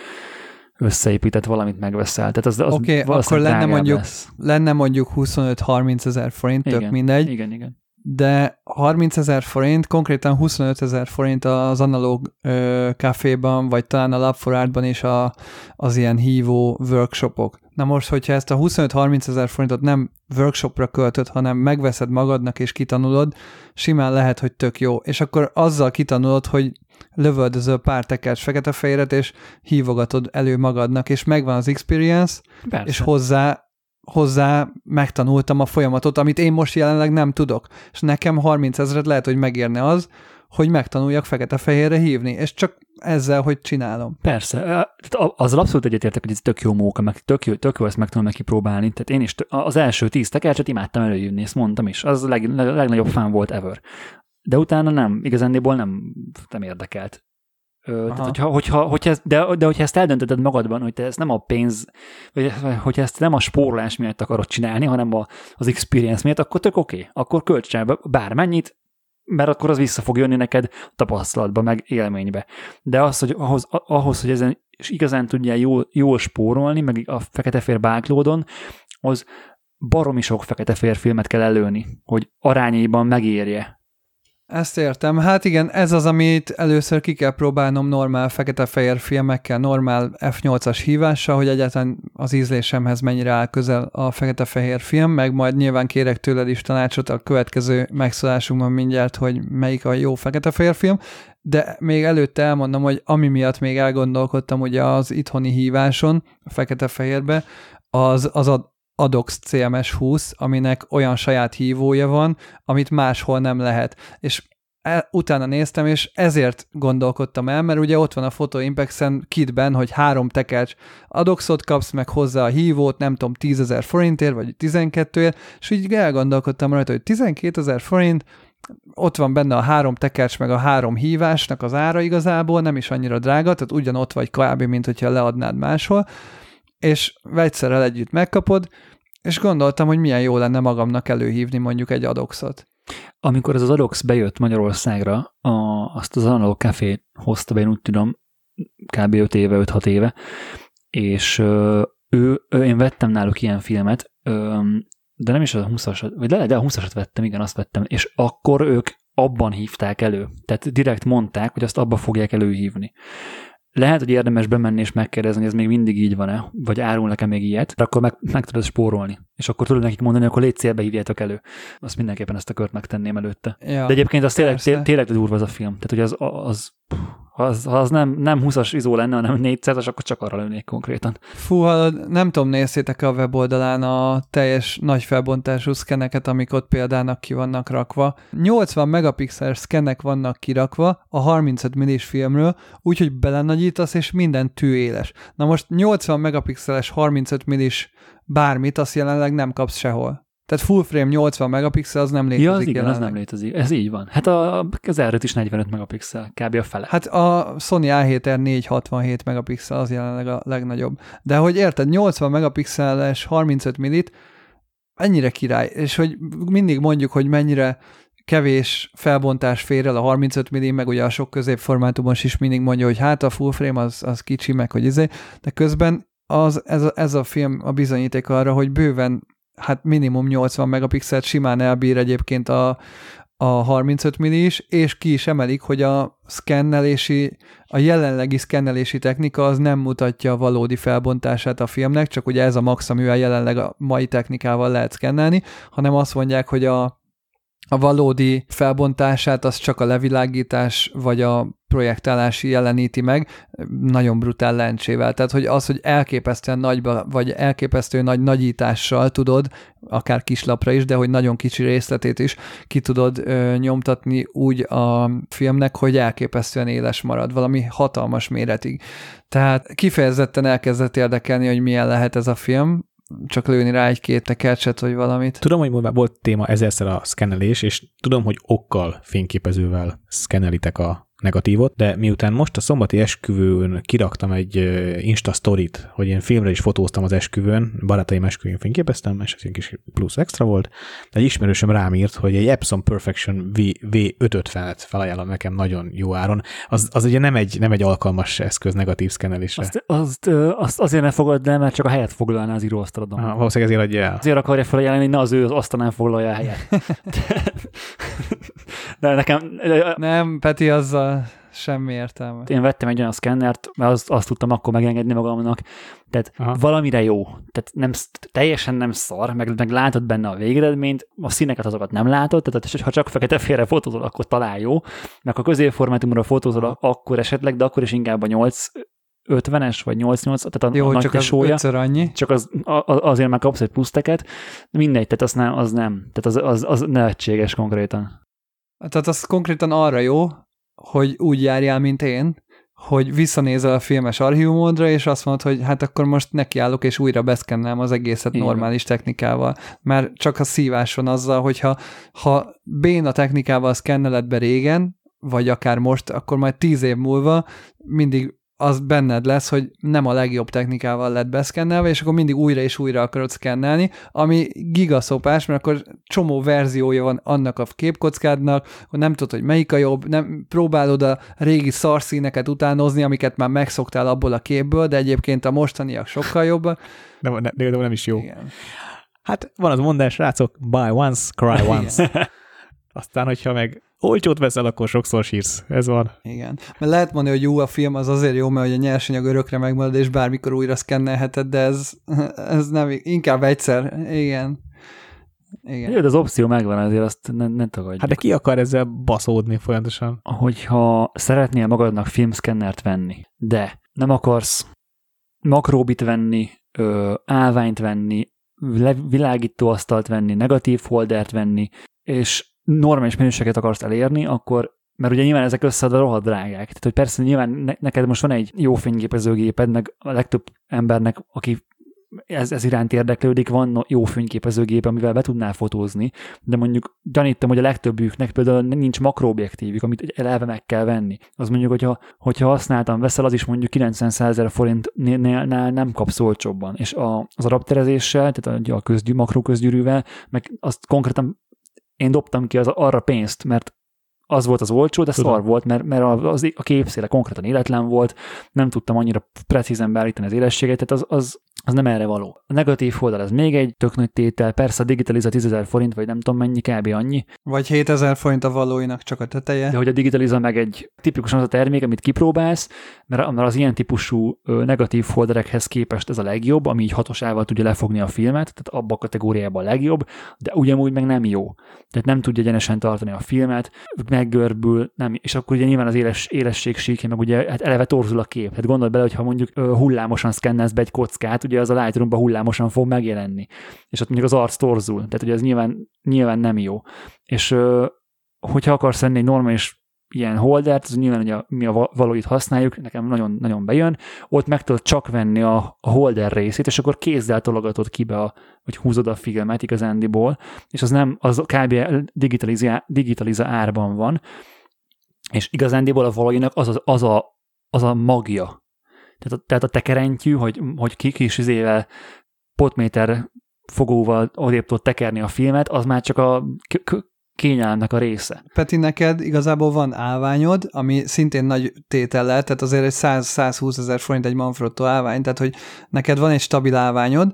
összeépített valamit megveszel. Tehát az, az okay, akkor lenne mondjuk, lenne mondjuk huszonöt-harminc ezer forint, igen, tök mindegy. Igen, igen. De harminc ezer forint, konkrétan huszonöt ezer forint az Analóg Caféban, vagy talán a Lab for Artban is a, az ilyen hívó workshopok. Na most, hogyha ezt a huszonöt-harminc ezer forintot nem workshopra költöd, hanem megveszed magadnak és kitanulod, simán lehet, hogy tök jó. És akkor azzal kitanulod, hogy lövöldözöl pár tekercs fekete-fehéret, és hívogatod elő magadnak, és megvan az experience, persze. És hozzá hozzá megtanultam a folyamatot, amit én most jelenleg nem tudok. És nekem harminc ezret lehet, hogy megérne az, hogy megtanuljak fekete-fehérre hívni, és csak ezzel, hogy csinálom. Persze, azzal abszolút egyetértek, hogy ez tök jó móka, meg tök jó, tök jó ezt meg tudom neki próbálni. Tehát én is t- az első tíz tekercset imádtam előjönni, ezt mondtam is. Az a leg, leg, legnagyobb fán volt ever. De utána nem, igazándiból nem, nem érdekelt. Tehát, hogyha, hogyha, hogyha, de, de hogyha ezt eldönteted magadban, hogy te ezt nem a pénz, vagy hogyha ezt nem a spórolás miatt akarod csinálni, hanem a, az experience miatt, akkor tök oké, okay. Akkor költs el bármennyit, mert akkor az vissza fog jönni neked tapasztalatba, meg élménybe. De az, hogy ahhoz, ahhoz hogy ezen igazán tudjál jól, jól spórolni, meg a fekete-fehér báklódon, az baromi sok fekete-fehér filmet kell előni, hogy arányaiban megérje. Ezt értem. Hát igen, ez az, amit először ki kell próbálnom normál fekete-fehér filmekkel, normál ef nyolcas hívással, hogy egyáltalán az ízlésemhez mennyire áll közel a fekete-fehér film, meg majd nyilván kérek tőled is tanácsot a következő megszólásunkban mindjárt, hogy melyik a jó fekete-fehér film, de még előtte elmondom, hogy ami miatt még elgondolkodtam ugye az itthoni híváson, a fekete-fehérbe, az az a Adox cé em es húsz, aminek olyan saját hívója van, amit máshol nem lehet. És el, utána néztem, és ezért gondolkodtam el, mert ugye ott van a Photo Impact-en kitben, hogy három tekercs Adoxot kapsz, meg hozzá a hívót, nem tudom, tízezer forintért, vagy tizenkettőért, és így elgondolkodtam rajta, hogy tizenkétezer forint, ott van benne a három tekercs, meg a három hívásnak az ára igazából, nem is annyira drága, tehát ugyanott vagy kb. Mint hogyha leadnád máshol, és vegyszerrel együtt megkapod, és gondoltam, hogy milyen jó lenne magamnak előhívni mondjuk egy Adoxot. Amikor ez az Adox bejött Magyarországra, a, azt az Analóg Café hozta be, én úgy tudom, kb. öt éve, öt-hat éve, és ö, ő, ö, én vettem náluk ilyen filmet, ö, de nem is az a huszasat, vagy de, de a huszasat vettem, igen, azt vettem, és akkor ők abban hívták elő, tehát direkt mondták, hogy azt abba fogják előhívni. Lehet, hogy érdemes bemenni és megkérdezni, hogy ez még mindig így van-e, vagy árul nekem még ilyet, de akkor meg, meg tudod spórolni. És akkor tudod nekik mondani, akkor légy célbe hívjátok elő. Azt mindenképpen ezt a kört megtenném előtte. Ja, de egyébként az tényleg, tényleg durva az a film. Tehát, hogy az, az, az, az nem, nem húszas izó lenne, hanem négyszázas, akkor csak arra lőnék konkrétan. Fú, nem tudom, nézzétek a weboldalán a teljes nagy felbontású szkeneket, amik ott példának ki vannak rakva. nyolcvan megapixeles szkenek vannak kirakva a harmincöt milliméteres filmről, úgyhogy belenagyítasz, és minden tű éles. Na most nyolcvan megapixeles harmincöt milliméteres bármit, azt jelenleg nem kapsz sehol. Tehát full frame nyolcvan megapixel, az nem létezik. Ja, az igen, jelenleg. Az nem létezik. Ez így van. Hát a, az erőt is negyvenöt megapixel, kb. A fele. Hát a Sony á hét er négyszázhatvanhét megapixel, az jelenleg a legnagyobb. De hogy érted, nyolcvan megapixeles harmincöt millit, ennyire király. És hogy mindig mondjuk, hogy mennyire kevés felbontás fér el a harmincöt milli, meg ugye a sok középformátumon is mindig mondja, hogy hát a full frame az, az kicsi, meg hogy izé, de közben Az, ez, a, ez a film a bizonyíték arra, hogy bőven, hát minimum nyolcvan megapixelt simán elbír egyébként a, a harmincöt milli is, és ki is emelik, hogy a szkennelési, a jelenlegi szkennelési technika az nem mutatja a valódi felbontását a filmnek, csak ugye ez a max, amivel jelenleg a mai technikával lehet szkennelni, hanem azt mondják, hogy a, a valódi felbontását az csak a levilágítás, vagy a projektálás jeleníti meg, nagyon brutál lencsével. Tehát, hogy az, hogy elképesztően nagyba, vagy elképesztő nagy nagyítással tudod, akár kislapra is, de hogy nagyon kicsi részletét is ki tudod ö, nyomtatni úgy a filmnek, hogy elképesztően éles marad, valami hatalmas méretig. Tehát kifejezetten elkezdett érdekelni, hogy milyen lehet ez a film, csak lőni rá egy-két tekercset, vagy valamit. Tudom, hogy volt téma ezerszer a szkennelés, és tudom, hogy okkal, fényképezővel szkennelitek a negatívot, de miután most a szombati esküvőn kiraktam egy Insta storyt, hogy én filmre is fotóztam az esküvőn, barátaim esküvőn fényképeztem, és ez egy kis plusz extra volt, de egy ismerősöm rám írt, hogy egy Epson Perfection vé ötszázötvenet felajánlom nekem nagyon jó áron. Az, az ugye nem egy, nem egy alkalmas eszköz negatív szkenelésre. Azt, azt, azt azért nem foglald el, mert csak a helyet foglalná az íróasztalodon. Ah, valószínűleg ezért adja el. Azért akarja felajánlani, hogy ne az ő az asztalán foglalja a helyet. De, de nekem... Nem, Peti, azzal semmi értelme. Én vettem egy olyan szkennert, mert azt, azt tudtam akkor megengedni magamnak. Tehát aha, valamire jó. Tehát nem, teljesen nem szar, meg, meg látod benne a végeredményt, a színeket azokat nem látod, tehát ha csak fekete-félre fotózol, akkor talán jó, meg a középformátumra fotózol, akkor esetleg, de akkor is inkább a nyolc ötvenes vagy nyolc nyolc, tehát a jó, nagy csak tesója. Az annyi. Csak az, az, azért már kapsz egy pluszteket. Mindegy, tehát az nem. Az, nem. Tehát az, az, az nevetséges konkrétan. Tehát az konkrétan arra jó, hogy úgy járjál, mint én, hogy visszanézel a filmes archívumodra, és azt mondod, hogy hát akkor most nekiállok, és újra beszkennelem az egészet igen, normális technikával. Már csak a szívás van azzal, hogyha ha béna technikával szkenneled be régen, vagy akár most, akkor majd tíz év múlva mindig az benned lesz, hogy nem a legjobb technikával lett beszkennelve, és akkor mindig újra és újra akarod szkennelni, ami gigaszopás, mert akkor csomó verziója van annak a képkockádnak, hogy nem tudod, hogy melyik a jobb, nem próbálod a régi szarszíneket utánozni, amiket már megszoktál abból a képből, de egyébként a mostaniak sokkal jobbak. De, de, de nem is jó. Igen. Hát van az mondás, srácok, buy once, cry once. Igen. Aztán, hogyha meg olcsót veszel, akkor sokszor sírsz. Ez van. Igen. Mert lehet mondani, hogy jó, a film az azért jó, mert hogy a nyersanyag örökre megmarad, és bármikor újra szkennelheted, de ez, ez nem, inkább egyszer. Igen. Igen. Jó, de az opció megvan, azért azt ne, ne tagadjuk. Hát de ki akar ezzel baszódni folyamatosan? Hogyha szeretnél magadnak filmszkennert venni, de nem akarsz makróbit venni, ö, állványt venni, világítóasztalt venni, negatív holdert venni, és normális minőséget akarsz elérni, akkor, mert ugye nyilván ezek összeadva rohadt drágák. Tehát, hogy persze nyilván ne, neked most van egy jó fényképezőgéped, meg a legtöbb embernek, aki ez, ez iránt érdeklődik, van jó fényképezőgép, amivel be tudnál fotózni, de mondjuk gyanítom, hogy a legtöbbjüknek például nincs makroobjektívük, amit eleve meg kell venni. Az mondjuk, hogyha, hogyha használtam, veszel, az is mondjuk kilencven-százezer forintnál nem kapsz olcsóbban. És a, az a rapterezéssel, tehát a, a közgyű, makróközgyűrűvel, meg azt konkrétan én dobtam ki az, arra pénzt, mert az volt az olcsó, de szar volt, mert, mert az, a képszéle konkrétan életlen volt, nem tudtam annyira precízen beállítani az élességet, tehát az, az, az nem erre való. A negatív oldal ez még egy tök nagy tétel, persze a Digitaliza tízezer forint, vagy nem tudom mennyi, kb. Annyi. Vagy hétezer forint a valóinak csak a teteje. De hogy a Digitaliza meg egy tipikusan az a termék, amit kipróbálsz, mert az ilyen típusú negatív holderekhez képest ez a legjobb, ami így hatosával tudja lefogni a filmet, tehát abba a kategóriában a legjobb, de ugyanúgy meg nem jó. Tehát nem tudja egyenesen tartani a filmet, meggörbül, nem, és akkor ugye nyilván az éles, élesség síkja, meg ugye hát eleve torzul a kép. Hát gondolj bele, hogyha mondjuk hullámosan szkennelsz be egy kockát, ugye az a Lightroomba hullámosan fog megjelenni. És ott mondjuk az arc torzul, tehát ugye ez nyilván, nyilván nem jó. És hogyha akarsz venni egy normális ilyen holdert, az nyilván ugye mi a valóit használjuk, nekem nagyon-nagyon bejön, ott meg tudod csak venni a, a holder részét, és akkor kézzel tologatod ki be, a, vagy húzod a filmet igazándiból, és az nem, az kb. Digitaliza, digitaliza árban van, és igazándiból a valóinak az, az, az, a, az a magja. Tehát a, tehát a tekerentyű, hogy, hogy ki kis izével potméter fogóval odébb tud tekerni a filmet, az már csak a k- k- kényelmnek a része. Peti, neked igazából van állványod, ami szintén nagy tétel lehet, tehát azért egy száz-százhúszezer forint egy Manfrotto állvány, tehát hogy neked van egy stabil állványod,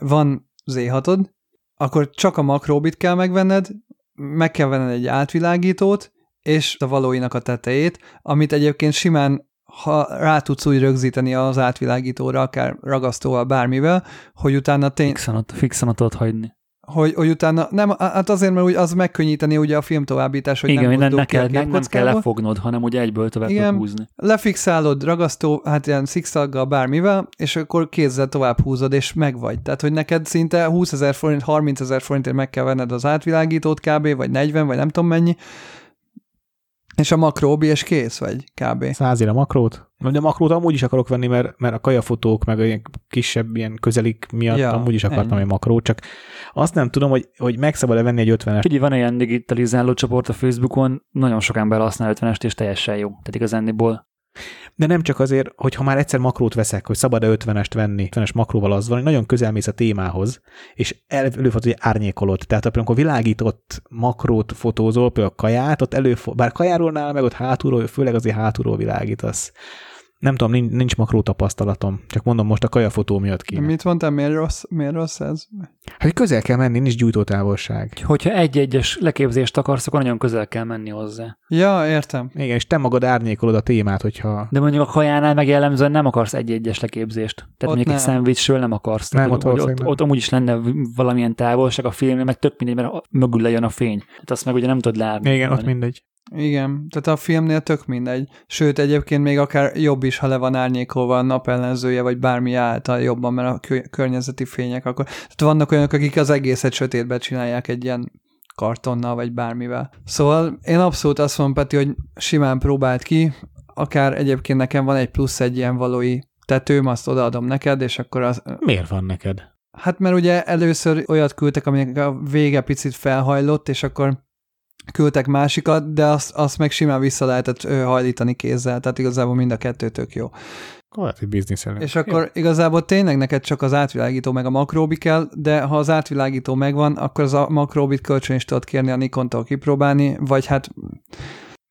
van zé hatod, akkor csak a makróbit kell megvenned, meg kell venned egy átvilágítót, és a valóinak a tetejét, amit egyébként simán ha rá tudsz úgy rögzíteni az átvilágítóra, akár ragasztóval, bármivel, hogy utána tény... Fixen ott tudod hagyni. Hogy, hogy utána, nem, hát azért, mert úgy az megkönnyíteni ugye a film továbbítás, hogy igen, nem mondok ki a képkockába. Igen, nem kell lefognod, hanem ugye egyből tovább igen, húzni. Lefixálod ragasztó, hát ilyen szikszalaggal bármivel, és akkor kézzel tovább húzod, és megvagy. Tehát, hogy neked szinte húszezer forint, harmincezer forintért meg kell venned az átvilágítót kb, vagy negyven, vagy nem tudom mennyi, És a makróbi, és kész vagy kb. Százira makrót? De a makrót amúgy is akarok venni, mert, mert a kajafotók, meg ilyen kisebb ilyen közelik miatt ja, amúgy is akartam ennyi. Egy makrót, csak azt nem tudom, hogy, hogy meg szabad-e venni egy ötvenest. Ugye van ilyen digitalizáló csoport a Facebookon, nagyon sok ember használ ötvenest, és teljesen jó. Tehát igazándiból. De nem csak azért, hogy ha már egyszer makrót veszek, hogy szabad-e ötvenest venni, ötvenes makróval az van, hogy nagyon közel mész a témához, és előfordul, hogy árnyékolod. Tehát amikor világított makrót fotózol, például a kaját, ott előfordul, bár kajáról nála meg ott hátulról, főleg azért hátulról világítasz. Nem tudom, nincs, nincs makró tapasztalatom. Csak mondom, most a kajafotó miatt ki. Mit mondtam, miért rossz, miért rossz ez? Hát közel kell menni, nincs gyújtótávolság. Hogyha egy-egyes leképzést akarsz, akkor nagyon közel kell menni hozzá. Ja, értem. Igen, és te magad árnyékolod a témát, hogyha... De mondjuk a kajánál meg jellemzően nem akarsz egy-egyes leképzést. Tehát ott mondjuk nem. Egy szendvicsről nem akarsz. Tehát nem, ott, ott, ott, ott amúgy is lenne valamilyen távolság a filmnél, meg tök mindegy, mert mögül lejön a fény. Tehát azt meg ugye nem tudod leárni. Igen, ott mindegy. Igen, tehát a filmnél tök mindegy. Sőt, egyébként még akár jobb is, ha le van árnyékolva a napellenzője, vagy bármi által jobban, mert a kö- környezeti fények akkor... Tehát vannak olyanok, akik az egészet sötétbe csinálják egy ilyen kartonnal, vagy bármivel. Szóval én abszolút azt mondom, Peti, hogy simán próbáld ki, akár egyébként nekem van egy plusz egy ilyen valói tetőm, azt odaadom neked, és akkor az... Miért van neked? Hát mert ugye először olyat küldtek, aminek a vége picit felhajlott, és akkor... küldtek másikat, de azt, azt meg simán vissza lehetett hajlítani kézzel, tehát igazából mind a kettőtök jó. Kollati bizniszelünk. És akkor ja. Igazából tényleg neked csak az átvilágító meg a makróbi kell, de ha az átvilágító megvan, akkor az a makróbit kölcsön is tudod kérni a Nikontól kipróbálni, vagy hát...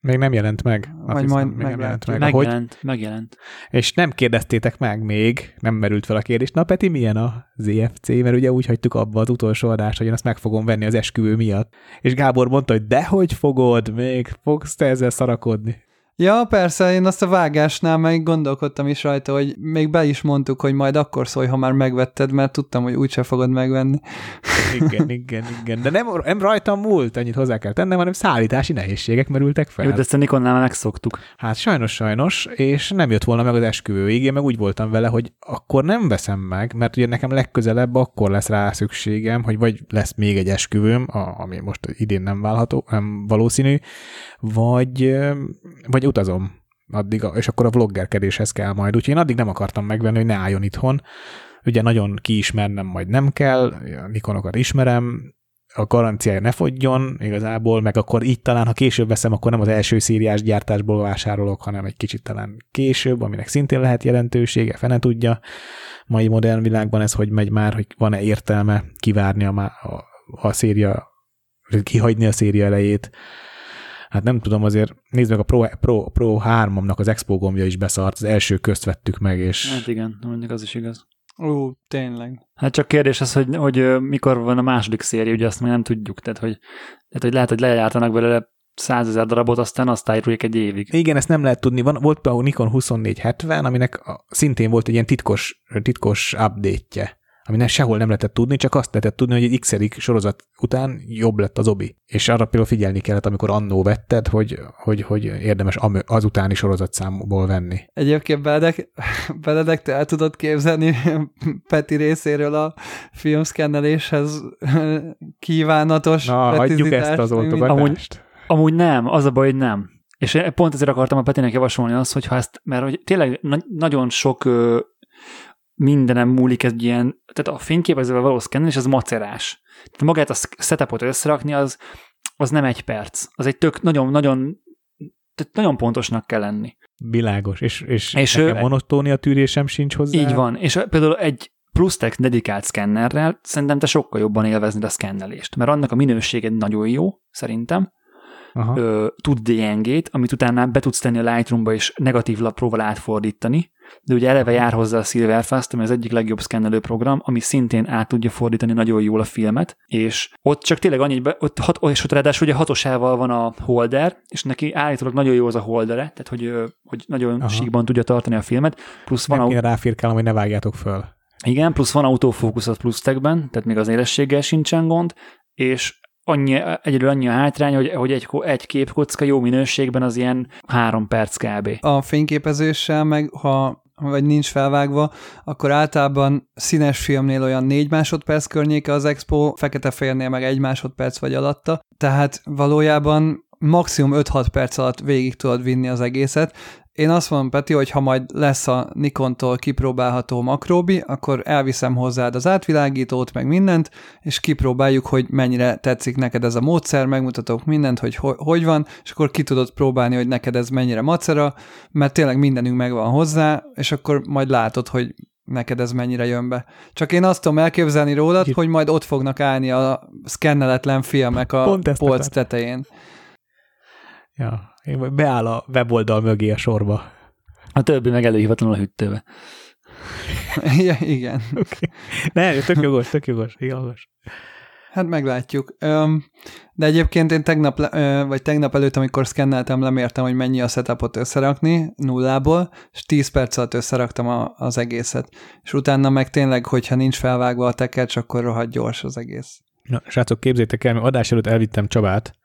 Még nem jelent meg. Vagy majd meg nem jelent meg. Megjelent, hogy... megjelent. És nem kérdeztétek meg még, nem merült fel a kérdés. Na Peti, milyen a zé ef cé? Mert ugye úgy hagytuk abba az utolsó adást, hogy én azt meg fogom venni az esküvő miatt. És Gábor mondta, hogy dehogy fogod, még fogsz te ezzel szarakodni. Ja, persze, én azt a vágásnál meg gondolkodtam is rajta, hogy még be is mondtuk, hogy majd akkor szólj, ha már megvetted, mert tudtam, hogy úgyse fogod megvenni. Igen, igen, igen. De nem, nem rajtam múlt, annyit hozzá kell tennem, hanem szállítási nehézségek merültek fel. Jó, de ezt a Nikonnál megszoktuk. Hát sajnos, sajnos, és nem jött volna meg az esküvőig, én meg úgy voltam vele, hogy akkor nem veszem meg, mert ugye nekem legközelebb akkor lesz rá szükségem, hogy vagy lesz még egy esküvőm, ami most idén nem válható, nem valószínű, vagy, vagy utazom addig, és akkor a vloggerkedéshez kell majd, úgyhogy én addig nem akartam megvenni, hogy ne álljon itthon. Ugye nagyon kiismernem majd nem kell, a Nikonokat ismerem, a garanciája ne fogyjon igazából, meg akkor így talán, ha később veszem, akkor nem az első szíriás gyártásból vásárolok, hanem egy kicsit talán később, aminek szintén lehet jelentősége, fene tudja. Mai modern világban ez hogy megy már, hogy van-e értelme kivárni a, a, a széria, kihagyni a széria elejét. Hát nem tudom, azért nézd meg a Pro, Pro, Pro hármamnak az Expo gombja is beszart, az első közt vettük meg, és... Hát igen, mondjuk az is igaz. Ó, tényleg. Hát csak kérdés az, hogy, hogy mikor van a második széria, ugye azt még nem tudjuk, tehát hogy, tehát, hogy lehet, hogy lejártanak belőle százezer darabot, aztán azt állítják egy évig. Igen, ezt nem lehet tudni. Van, volt például Nikon huszonnégy hetven, aminek a, szintén volt egy ilyen titkos, titkos update-je, aminek sehol nem lehetett tudni, csak azt lehetett tudni, hogy egy x-edik sorozat után jobb lett az obi. És arra például figyelni kellett, amikor annó vetted, hogy, hogy, hogy érdemes az utáni sorozatszámból venni. Egyébként Benedek, Benedek, te el tudod képzelni Peti részéről a filmszkenneléshez kívánatos petizitást? Na, hagyjuk ezt az oltogatást. Amúgy, amúgy nem, az a baj, hogy nem. És pont ezért akartam a Petinek javasolni azt, hogy ha ezt, mert hogy tényleg na- nagyon sok... Ö- mindenem múlik egy ilyen, tehát a fényképezővel való szkennelés, az macerás. Tehát magát a setupot összerakni, az, az nem egy perc. Az egy tök nagyon-nagyon nagyon pontosnak kell lenni. Világos, és, és, és nekem ő, monotónia tűrésem sincs hozzá. Így van, és például egy PlusTech dedikált szkennerrel szerintem te sokkal jobban élveznéd a szkennelést, mert annak a minősége nagyon jó, szerintem. Ö, tud dé en gét, amit utána be tudsz tenni a Lightroomba és negatív lapróval átfordítani, de ugye eleve jár hozzá a Silverfast, ami az egyik legjobb szkennelő program, ami szintén át tudja fordítani nagyon jól a filmet, és ott csak tényleg annyi, ott hat, és ott ráadásul ugye hatosával van a holder, és neki állítólag nagyon jó az a holdere, tehát hogy, hogy nagyon aha. síkban tudja tartani a filmet. Plusz van nem a... kéne ráfirkálom, hogy ne vágjátok föl. Igen, plusz van autofókuszat plusztekben, tehát még az élességgel sincsen gond, és annyi, egyedül annyi a hátrány, hogy, hogy egy, egy képkocka jó minőségben az ilyen három perc kb. A fényképezéssel meg, ha vagy nincs felvágva, akkor általában színes filmnél olyan négy másodperc környéke az expo, fekete-fehérnél meg egy másodperc vagy alatta, tehát valójában maximum öt-hat perc alatt végig tudod vinni az egészet. Én azt mondom, Peti, hogy ha majd lesz a Nikontól kipróbálható makróbi, akkor elviszem hozzád az átvilágítót, meg mindent, és kipróbáljuk, hogy mennyire tetszik neked ez a módszer, megmutatok mindent, hogy ho- hogy van, és akkor ki tudod próbálni, hogy neked ez mennyire macera, mert tényleg mindenünk megvan hozzá, és akkor majd látod, hogy neked ez mennyire jön be. Csak én azt tudom elképzelni rólad, hogy majd ott fognak állni a szkenneletlen filmek a polc tetején. Ja, beáll a weboldal mögé a sorba. A többi meg előhivatlanul a hűtőbe. Ja, igen. Okay. Ne, tök jogos, tök jogos, jogos. Hát meglátjuk. De egyébként én tegnap, vagy tegnap előtt, amikor szkenneltem, lemértem, hogy mennyi a setupot összerakni nullából, és tíz perc alatt összeraktam a, az egészet. És utána meg tényleg, hogyha nincs felvágva a tekercs, akkor rohadt gyors az egész. Na, srácok, képzétek el, mi adás előtt elvittem Csabát,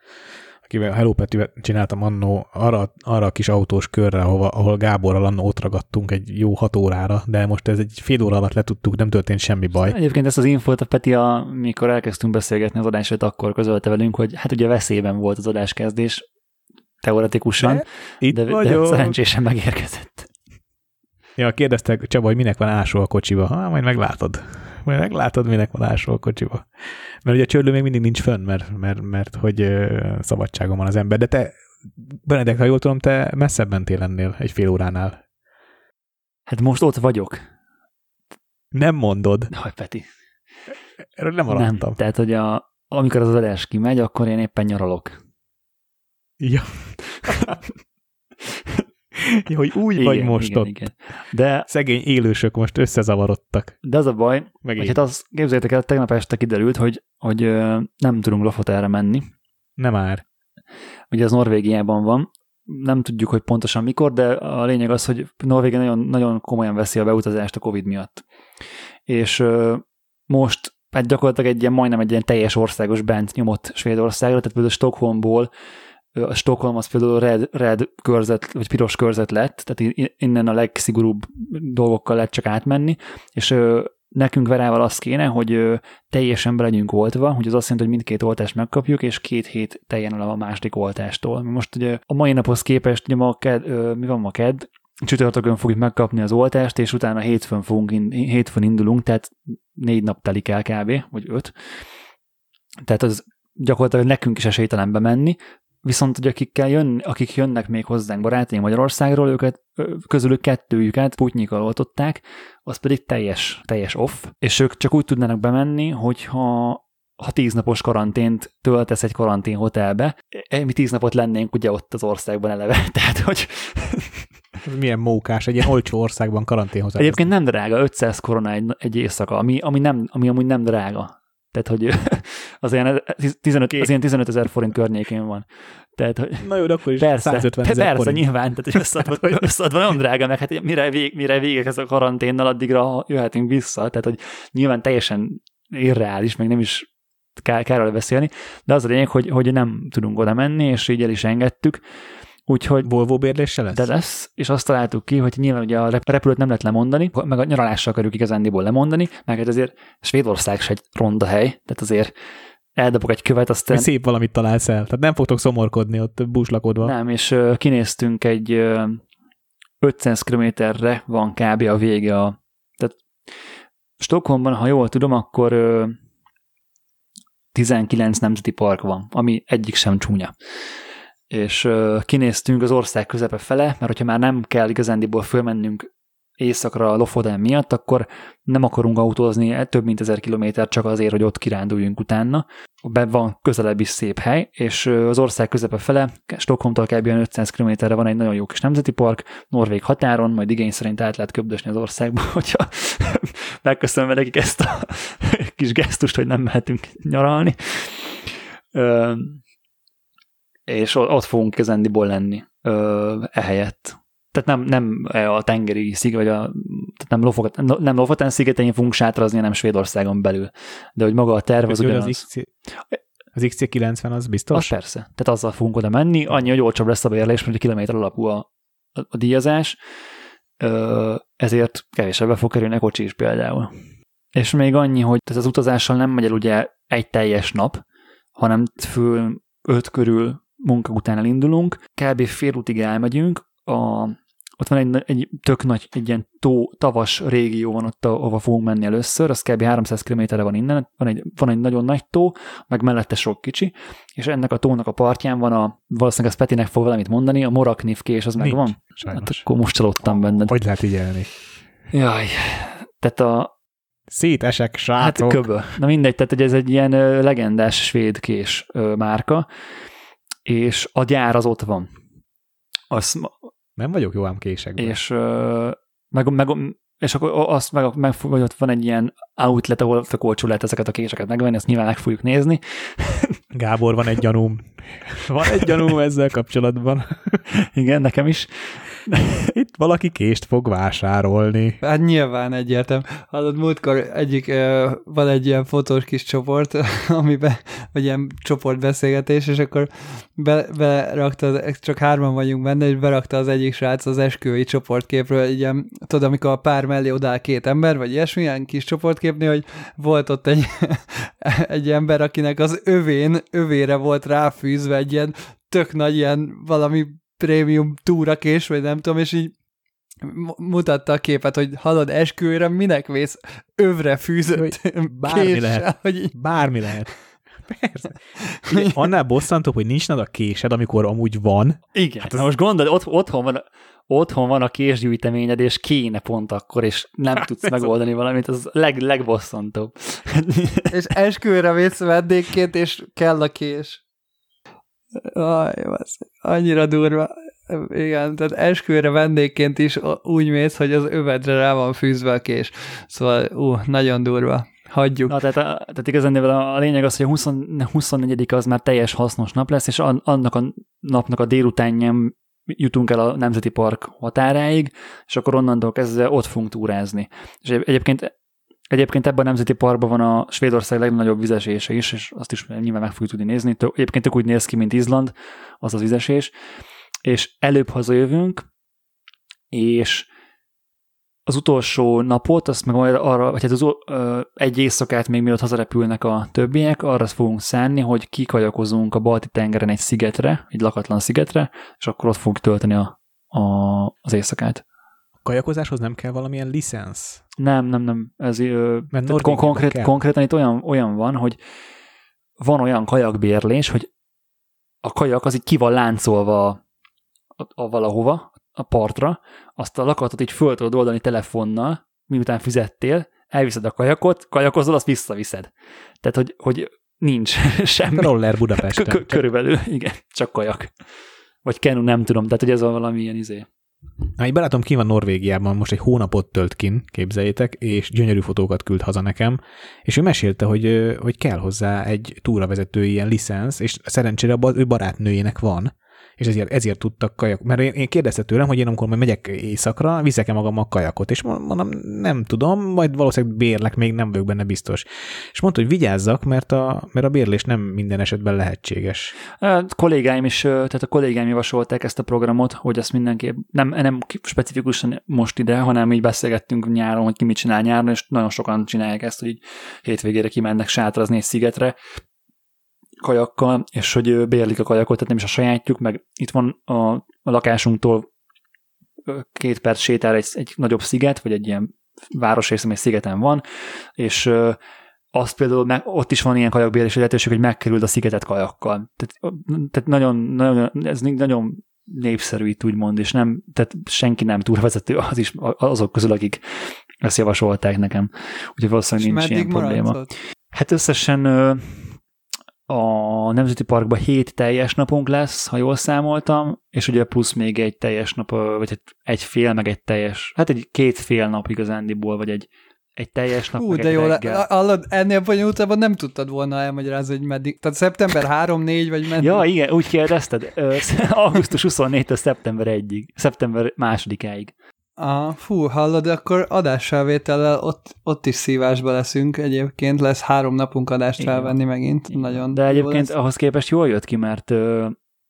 akivel Hello Petivel csináltam annó arra, arra a kis autós körre, ahova, ahol Gáborral annó ott ragadtunk egy jó hat órára, de most ez egy fél óra alatt letudtuk, nem történt semmi baj. Egyébként ezt az infót a Peti, amikor elkezdtünk beszélgetni az adásról, akkor közölte velünk, hogy hát ugye veszélyben volt az adáskezdés, teoretikusan, de, de, de szerencsésen megérkezett. Ja, kérdeztek Csaba, hogy minek van ásó a kocsiba. Ha, majd meglátod. Majd meglátod, minek van ásó a kocsiba. Mert ugye a csörlő még mindig nincs fönn, mert, mert, mert hogy szabadságon van az ember. De te, Benedek, ha jól tudom, te messzebb mentél ennél egy fél óránál. Hát most ott vagyok. Nem mondod. Haj, Peti. Erről nem maradtam. Nem, tehát, hogy a, amikor az adás kimegy, akkor én éppen nyaralok. Ja. Ja, hogy úgy igen, vagy most igen, ott. Igen. De szegény élősök most összezavarodtak. De az a baj, hogy hát azt képzeljétek el, tegnap este kiderült, hogy, hogy nem tudunk Lofotelre menni. Nem ár. Ugye az Norvégiában van, nem tudjuk, hogy pontosan mikor, de a lényeg az, hogy Norvégia nagyon, nagyon komolyan veszi a beutazást a Covid miatt. És most hát gyakorlatilag egy ilyen, majdnem egy ilyen teljes országos bent nyomott Svédországra, tehát például Stockholmból a Stockholm az például red, red körzet, vagy piros körzet lett, tehát innen a legszigorúbb dolgokkal lehet csak átmenni, és ö, nekünk Verával az kéne, hogy ö, teljesen be legyünk oltva, hogy az azt jelenti, hogy mindkét oltást megkapjuk, és két hét teljen el a második oltástól. Most ugye a mai naphoz képest, ugye ma ked, ö, mi van ma kedd, csütörtökön fogjuk megkapni az oltást, és utána hétfőn, fogunk in, hétfőn indulunk, tehát négy nap telik el kb., vagy öt. Tehát az gyakorlatilag nekünk is esélytelenbe menni. Viszont, hogy akikkel jön, akik jönnek még hozzánk barátaim Magyarországról, őket, közülük kettőjüket Putnyikkal oltották, az pedig teljes, teljes off, és ők csak úgy tudnának bemenni, hogyha ha tíznapos karantént töltesz egy karantén hotelbe, mi tíz napot lennénk ugye ott az országban eleve, tehát hogy... Ez milyen mókás, egy ilyen olcsó országban karantén hotel. Egyébként nem drága, ötszáz korona egy, egy éjszaka, ami, ami, nem, ami amúgy nem drága. Tehát, hogy az ilyen tizenöt ezer forint környékén van. Tehát, hogy na jó, de akkor is persze, száz ötven ezer persze, forint. Nyilván, tehát összeadva, összeadva nagyon drága, meg hát mire, vég, mire végek ez a karanténnal, addigra jöhetünk vissza, tehát, hogy nyilván teljesen irreális, meg nem is kár, kárral beszélni, de az a lényeg, hogy, hogy nem tudunk oda menni, és így el is engedtük. Úgyhogy Volvo bérlése lesz? De lesz, és azt találtuk ki, hogy nyilván ugye a repülőt nem lehet lemondani, meg a nyaralással akarjuk igazándiból lemondani, mert azért Svédország se egy ronda hely, tehát azért eldobok egy követ, aztán... Szép valamit találsz el, tehát nem fogtok szomorkodni ott búslakodva. Nem, és uh, kinéztünk egy uh, ötszáz kilométerre van kb. A vége a... Tehát Stockholmban, ha jól tudom, akkor uh, tizenkilenc nemzeti park van, ami egyik sem csúnya. És kinéztünk az ország közepe fele, mert hogyha már nem kell igazándiból fölmennünk éjszakra a Lofoten miatt, akkor nem akarunk autózni több mint ezer kilométer csak azért, hogy ott kiránduljunk utána. Be van közelebb is szép hely, és az ország közepe fele, Stockholmtól kb. ötszáz kilométerre van egy nagyon jó kis nemzeti park, norvég határon, majd igény szerint át lehet köbdösni az országba, hogyha megköszönöm nekik ezt a kis gesztust, hogy nem mehetünk nyaralni. És ott fogunk igazándiból lenni ehelyett. Tehát nem, nem a tengeri sziget, vagy a, tehát nem, Lofoten, nem Lofoten szigetein fogunk sátrazni, hanem Svédországon belül. De hogy maga a terv az ugyanaz. Az iksz cé kilencven az biztos? Az persze. Tehát azzal fogunk oda menni, annyi, hogy olcsóbb lesz a bérlés, mert a kilométer alapú a, a, a díjazás, ö, ezért kevésebben fog kerülni a kocsi is például. És még annyi, hogy ez az utazással nem megy el ugye egy teljes nap, hanem fő öt körül munka után elindulunk, kb. Félútig elmegyünk, a, ott van egy, egy tök nagy, egy ilyen tó, tavas régió van ott, ahova fogunk menni először, az kb. háromszáz kilométerre van innen, van egy, van egy nagyon nagy tó, meg mellette sok kicsi, és ennek a tónak a partján van a, valószínűleg az Petinek fog valamit mondani, a Moraknivké, és az megvan? Hát akkor most csalódtam benned. Hogy lehet így elni? Jaj, tehát a szétesek, srácok. Hát köbö. Na mindegy, tehát ez egy ilyen ö, legendás svéd kés ö, márka, és a gyár az ott van. Azt, nem vagyok jó ám késekben. És, ö, meg, meg, és akkor azt meg, meg, vagy ott van egy ilyen outlet, ahol tök olcsó lehet ezeket a késeket megvenni, ezt nyilván meg fogjuk nézni. Gábor, van egy gyanúm. Van egy gyanúm ezzel kapcsolatban. Igen, nekem is. Itt valaki kést fog vásárolni. Hát nyilván egyértelmű. Hallod, múltkor egyik, van egy ilyen fotós kis csoport, amiben, vagy ilyen csoportbeszélgetés, és akkor be, berakta, csak hárman vagyunk benne, és berakta az egyik srác az esküvői csoportképről, egy ilyen, tudod, amikor a pár mellé odáll két ember, vagy ilyesmi, ilyen kis csoportképnél, hogy volt ott egy, egy ember, akinek az övén, övére volt ráfűzve egy ilyen tök nagy ilyen valami prémium túrakés, vagy nem tudom, és így mutatta a képet, hogy hallod, esküvőre minek vész övre fűzött bármi késre, lehet. Hogy... Bármi lehet. Persze. Ugye, annál bosszantóbb, hogy nincs nálad a késed, amikor amúgy van. Igen. Hát az... most gondolod, ott, otthon, van, otthon van a késgyűjteményed, és kéne pont akkor, és nem hát, tudsz megoldani a... valamit, az leg, legbosszantóbb. És esküvőre vész vendégként, és kell a kés. Aj, annyira durva. Igen, tehát esküvőre vendégként is úgy mész, hogy az övedre rá van fűzve a kés. Szóval, ú, nagyon durva. Hagyjuk. Na, tehát, a, tehát igazán a lényeg az, hogy a huszonnegyedike az már teljes hasznos nap lesz, és annak a napnak a délutánján jutunk el a Nemzeti Park határáig, és akkor onnantól kezdve ott fogunk túrázni. És egyébként Egyébként ebben a Nemzeti Parkban van a Svédország legnagyobb vizesése is, és azt is nyilván meg fogjuk tudni nézni. Egyébként tök úgy néz ki, mint Izland, az az vizesés. És előbb hazajövünk, és az utolsó napot, azt meg majd arra, vagy hát az, ö, egy éjszakát még mielőtt hazarepülnek a többiek, arra fogunk szánni, hogy kikajakozunk a Balti-tengeren egy szigetre, egy lakatlan szigetre, és akkor ott fogunk tölteni a, a, az éjszakát. Kajakozáshoz nem kell valamilyen licensz? Nem, nem, nem. Ez, ö, kon- konkrét, konkrétan itt olyan, olyan van, hogy van olyan kajakbérlés, hogy a kajak az így ki van láncolva a, a, a valahova, a partra, azt a lakatot így föl tudod oldani telefonnal, miután fizettél, elviszed a kajakot, kajakozol, azt visszaviszed. Tehát, hogy, hogy nincs semmi. Roller Budapesten. Körülbelül, igen, csak kajak. Vagy kenu, nem tudom, tehát, hogy ez van valami ilyen izé. Na, így barátom ki van Norvégiában, most egy hónapot tölt kin, képzeljétek, és gyönyörű fotókat küld haza nekem, és ő mesélte, hogy, hogy kell hozzá egy túravezető ilyen licensz, és szerencsére ő barátnőjének van, és ezért, ezért tudtak kajak, mert én kérdezte tőlem, hogy én amikor majd megyek éjszakra, viszek-e magam a kajakot, és mondom, nem tudom, majd valószínűleg bérlek, még nem vagyok benne biztos. És mondta, hogy vigyázzak, mert a, mert a bérlés nem minden esetben lehetséges. A kollégáim is, tehát a kollégáim javasolták ezt a programot, hogy ezt mindenképp, nem, nem specifikusan most ide, hanem így beszélgettünk nyáron, hogy ki mit csinál nyáron, és nagyon sokan csinálják ezt, hogy így hétvégére kimennek sátrazni egy szigetre, kajakkal, és hogy bérlik a kajakot, tehát nem is a sajátjuk, meg itt van a, a lakásunktól két perc sétára egy, egy nagyobb sziget, vagy egy ilyen városrészem, egy szigeten van, és azt például meg, ott is van ilyen kajakbérlési lehetőség, hogy megkerüld a szigetet kajakkal. Tehát, tehát nagyon, nagyon, ez nagyon népszerű itt úgymond, és nem, tehát senki nem túlvezető az is, azok közül, akik ezt javasolták nekem. Úgyhogy valószínűleg nincs ilyen probléma. Ott? Hát összesen a Nemzeti Parkban hét teljes napunk lesz, ha jól számoltam, és ugye plusz még egy teljes nap, vagy egy fél, meg egy teljes, hát egy két fél nap igazándiból, vagy egy, egy teljes nap, hú, de jó, hallod, ennél bonyolultabban nem tudtad volna elmagyarázni, hogy meddig, tehát szeptember harmadika, négy, vagy meddig. Ja, igen, úgy kérdezted, augusztus huszonnégyedikétől szeptember elsejéig, szeptember másodikáig. Ah, fú, hallod, akkor adásfelvétellel ott, ott is szívásba leszünk egyébként, lesz három napunk adást felvenni megint. Igen. Nagyon. De egyébként lesz. Ahhoz képest jól jött ki, mert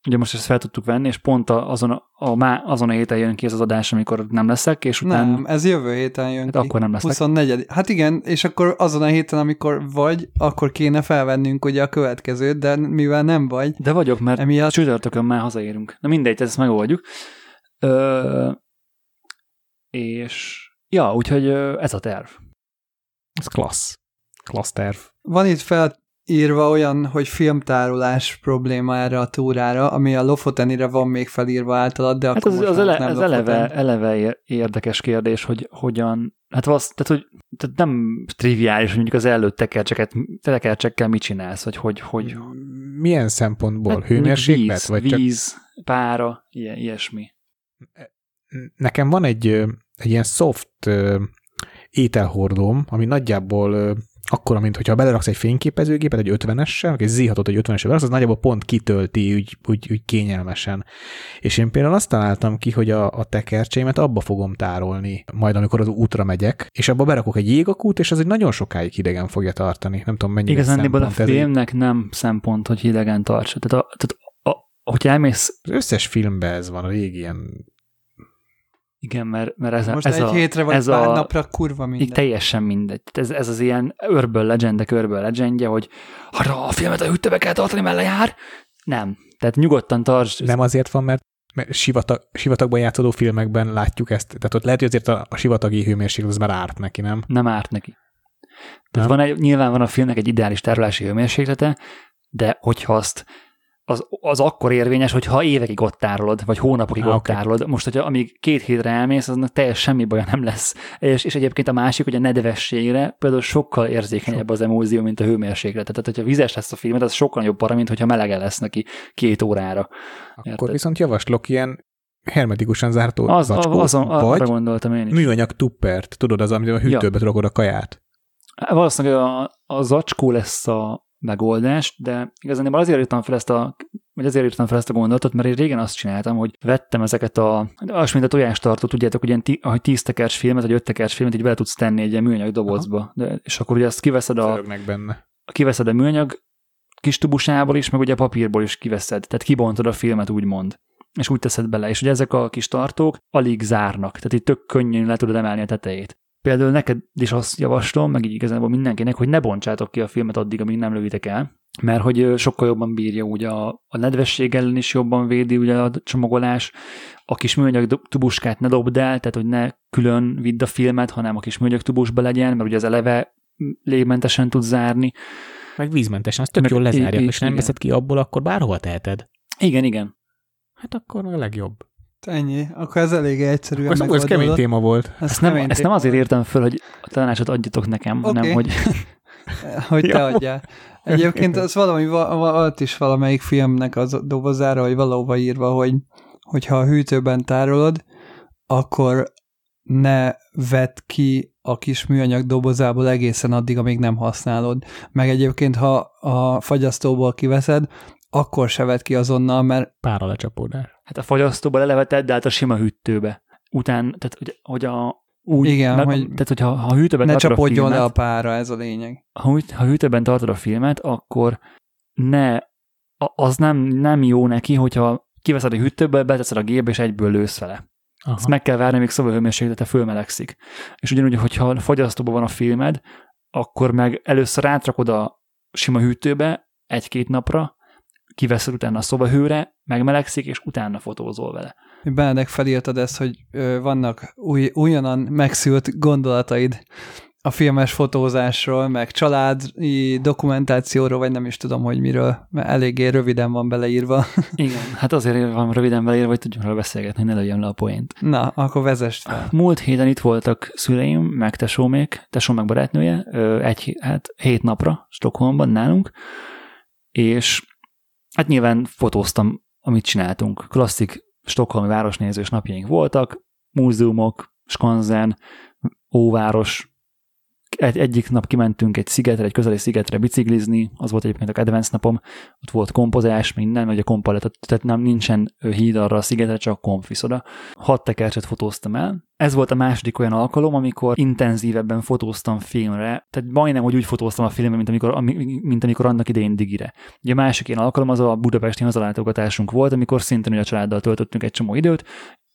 ugye most ezt fel tudtuk venni, és pont azon a, a, má, azon a héten jön ki ez az adás, amikor nem leszek, és utána... Nem, ez jövő héten jön hát ki. Akkor nem leszek. huszonnegyedike Hát igen, és akkor azon a héten, amikor vagy, akkor kéne felvennünk ugye a következőt, de mivel nem vagy... De vagyok, mert emiatt... csütörtökön már hazaérünk. Na mindegy, ezt megoldjuk. Ö, és... Ja, úgyhogy ez a terv. Ez klassz. Klassz terv. Van itt fel... írva olyan, hogy filmtárolás probléma erre a túrára, ami a Lofotenire van még felírva általad, de hát akkor az, az, ele, nem az eleve, eleve érdekes kérdés, hogy hogyan, hát az, tehát, hogy, tehát nem triviális, hogy mondjuk az előtt tekercseket, tekercsekkel mit csinálsz, hogy hogy, hogy milyen szempontból? Hát, hőmérséklet? Víz, vagy víz csak... pára, ilyen, ilyesmi. Nekem van egy, egy ilyen soft ételhordóm, ami nagyjából akkor, mint hogyha beleraksz egy fényképezőgépet, egy ötvenessel, egy Z hatot egy ötvenessel beraksz, az nagyjából pont kitölti úgy, úgy, úgy kényelmesen. És én például azt találtam ki, hogy a, a tekercseimet abba fogom tárolni, majd amikor az útra megyek, és abba berakok egy jégakút, és az egy nagyon sokáig hidegen fogja tartani. Nem tudom, mennyire igazán szempont. Igazán a filmnek így... nem szempont, hogy hidegen tartsa. Tehát, a, tehát a, hogyha elmész... Az összes filmben ez van, a régi ilyen... Igen, mert, mert ez, most ez a... Most egy hétre vagy pár a, napra kurva mindegy. Teljesen mindegy. Ez, ez az ilyen urban legendek, urban legendje, hogy ha a filmet a hűtőbe kell tartani, mert lejár. Nem. Tehát nyugodtan tartsd. Nem azért van, mert, mert sivatag, sivatagban játszódó filmekben látjuk ezt. Tehát ott lehet, hogy azért a, a sivatagi hőmérséklet az már árt neki, nem? Nem árt neki. Tehát van egy, nyilván van a filmnek egy ideális tárolási hőmérséklete, de hogyha azt... Az, az akkor érvényes, hogyha évekig ott tárolod, vagy hónapokig ah, ott okay. tárolod. Most, hogyha amíg két hétre elmész, aznak teljes semmi baja nem lesz. És, és egyébként a másik, hogy a nedvességre például sokkal érzékenyebb az emózió, mint a hőmérséklet. Tehát, hogyha vizes lesz a filmet, az sokkal jobb para, mint hogyha melege lesz neki két órára. Akkor érted? Viszont javaslok ilyen hermetikusan zárt az, zacskót, azon, vagy gondoltam én is. Műanyag tuppert, tudod, az, amit a hűtőbe ja. rakod a kaját. Valószínűleg a, a zacskó lesz a megoldást, de igazán azért írtam fel ezt a, vagy azért írtam fel ezt a gondolatot, mert én régen azt csináltam, hogy vettem ezeket a, az, mint a tojástartót, tudjátok, hogy ilyen ahogy tíz tekercs filmet, vagy öt tekercs filmet, így bele tudsz tenni egy ilyen műanyag dobozba. De, és akkor ugye azt kiveszed a, benne. kiveszed a műanyag kis tubusából is, meg ugye a papírból is kiveszed, tehát kibontod a filmet, úgymond. És úgy teszed bele. És ugye ezek a kis tartók alig zárnak, tehát itt tök könnyen le tudod emelni a tetejét. Például neked is azt javaslom, meg így igazából mindenkinek, hogy ne bontsátok ki a filmet addig, amíg nem lövitek el, mert hogy sokkal jobban bírja ugye a, a nedvesség ellen is jobban védi ugye a csomagolás, a kis műanyag tubuskát ne dobd el, tehát hogy ne külön vidd a filmet, hanem a kis műanyag tubusba legyen, mert ugye az eleve légmentesen tud zárni. Meg vízmentesen, az tök meg jól lezárja, és nem veszed ki abból, akkor bárhova teheted. Igen, igen. Hát akkor a legjobb. Ennyi, akkor ez elég egyszerűen megoldódott. Akkor ez kemény téma volt. Ez ezt, kemény nem, ezt nem azért írtam föl, hogy a tanácsot adjatok nekem, okay. hanem hogy... hogy te adjál. Egyébként az valami, volt is valamelyik filmnek az dobozára, hogy valahova írva, hogy hogyha a hűtőben tárolod, akkor ne vedd ki a kis műanyag dobozából egészen addig, amíg nem használod. Meg egyébként, ha a fagyasztóból kiveszed, akkor se vedd ki azonnal, mert... Pára lecsapódás. Hát a fagyasztóba leleveted, de hát a sima hűtőbe. Után, tehát hogy, hogy a... Úgy, igen, meg, hogy tehát, hogyha, ha a hűtőben ne csapodjon le a pára, ez a lényeg. Ha, ha hűtőben tartod a filmet, akkor ne... Az nem, nem jó neki, hogyha kiveszed a hűtőből, beteszed a gépbe, és egyből lősz vele. Aha. Ezt meg kell várni, még szobahőmérséklete fölmelegszik. És ugyanúgy, hogyha a fagyasztóban van a filmed, akkor meg először átrakod a sima hűtőbe egy-két napra, kiveszed utána a szobahőre, megmelegszik, és utána fotózol vele. Benedek, felírtad ezt, hogy ö, vannak új, újonnan megszült gondolataid a filmes fotózásról, meg családi dokumentációról, vagy nem is tudom, hogy miről, mert eléggé röviden van beleírva. Igen, hát azért van röviden beleírva, hogy tudjunk róla beszélgetni, ne lőjem le a poént. Na, akkor vezessd fel. Múlt héten itt voltak szüleim, meg tesómék, tesóm meg barátnője, egy, hát hét napra Stockholmban nálunk, és hát nyilván fotóztam, amit csináltunk. Klasszik stockholmi városnézős napjaink voltak, múzeumok, Skanzen, Óváros. Egy, egyik nap kimentünk egy szigetre, egy közeli szigetre biciklizni, az volt egyébként a kedvenc napom, ott volt kompozás, minden, vagy a kompa, tehát nem nincsen híd arra a szigetre, csak konfiszoda. Hat tekercset fotóztam el, Ez volt a második olyan alkalom, amikor intenzívebben fotóztam filmre, tehát majdnem, hogy úgy fotóztam a filmre, mint amikor, mint amikor annak idején digire. Ugye a másik ilyen alkalom az a budapesti hazalátogatásunk volt, amikor szintén ugye a családdal töltöttünk egy csomó időt,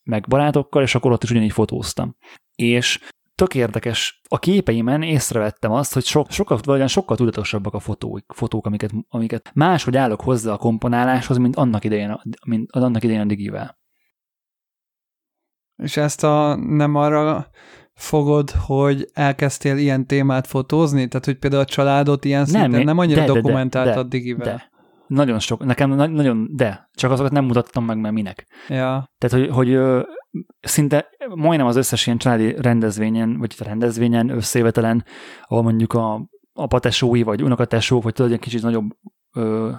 meg barátokkal, és akkor ott is ugyanígy fotóztam. És tök érdekes, a képeimen észrevettem azt, hogy so, sokkal, sokkal tudatosabbak a fotók, fotók amiket, amiket máshogy állok hozzá a komponáláshoz, mint annak idején, mint annak idején a digivel. És ezt a, nem arra fogod, hogy elkezdtél ilyen témát fotózni? Tehát, hogy például a családot ilyen nem, szinten nem annyira de, de, dokumentáltad de, de, digivel? De. Nagyon sok, nekem na, nagyon, de. Csak azokat nem mutattam meg, mert minek. Ja. Tehát, hogy, hogy szinte majdnem az összes ilyen családi rendezvényen, vagy rendezvényen, összejövetelen, ahol mondjuk a, a patesói, vagy unokatesók, vagy tudod, egy kicsit nagyobb ö,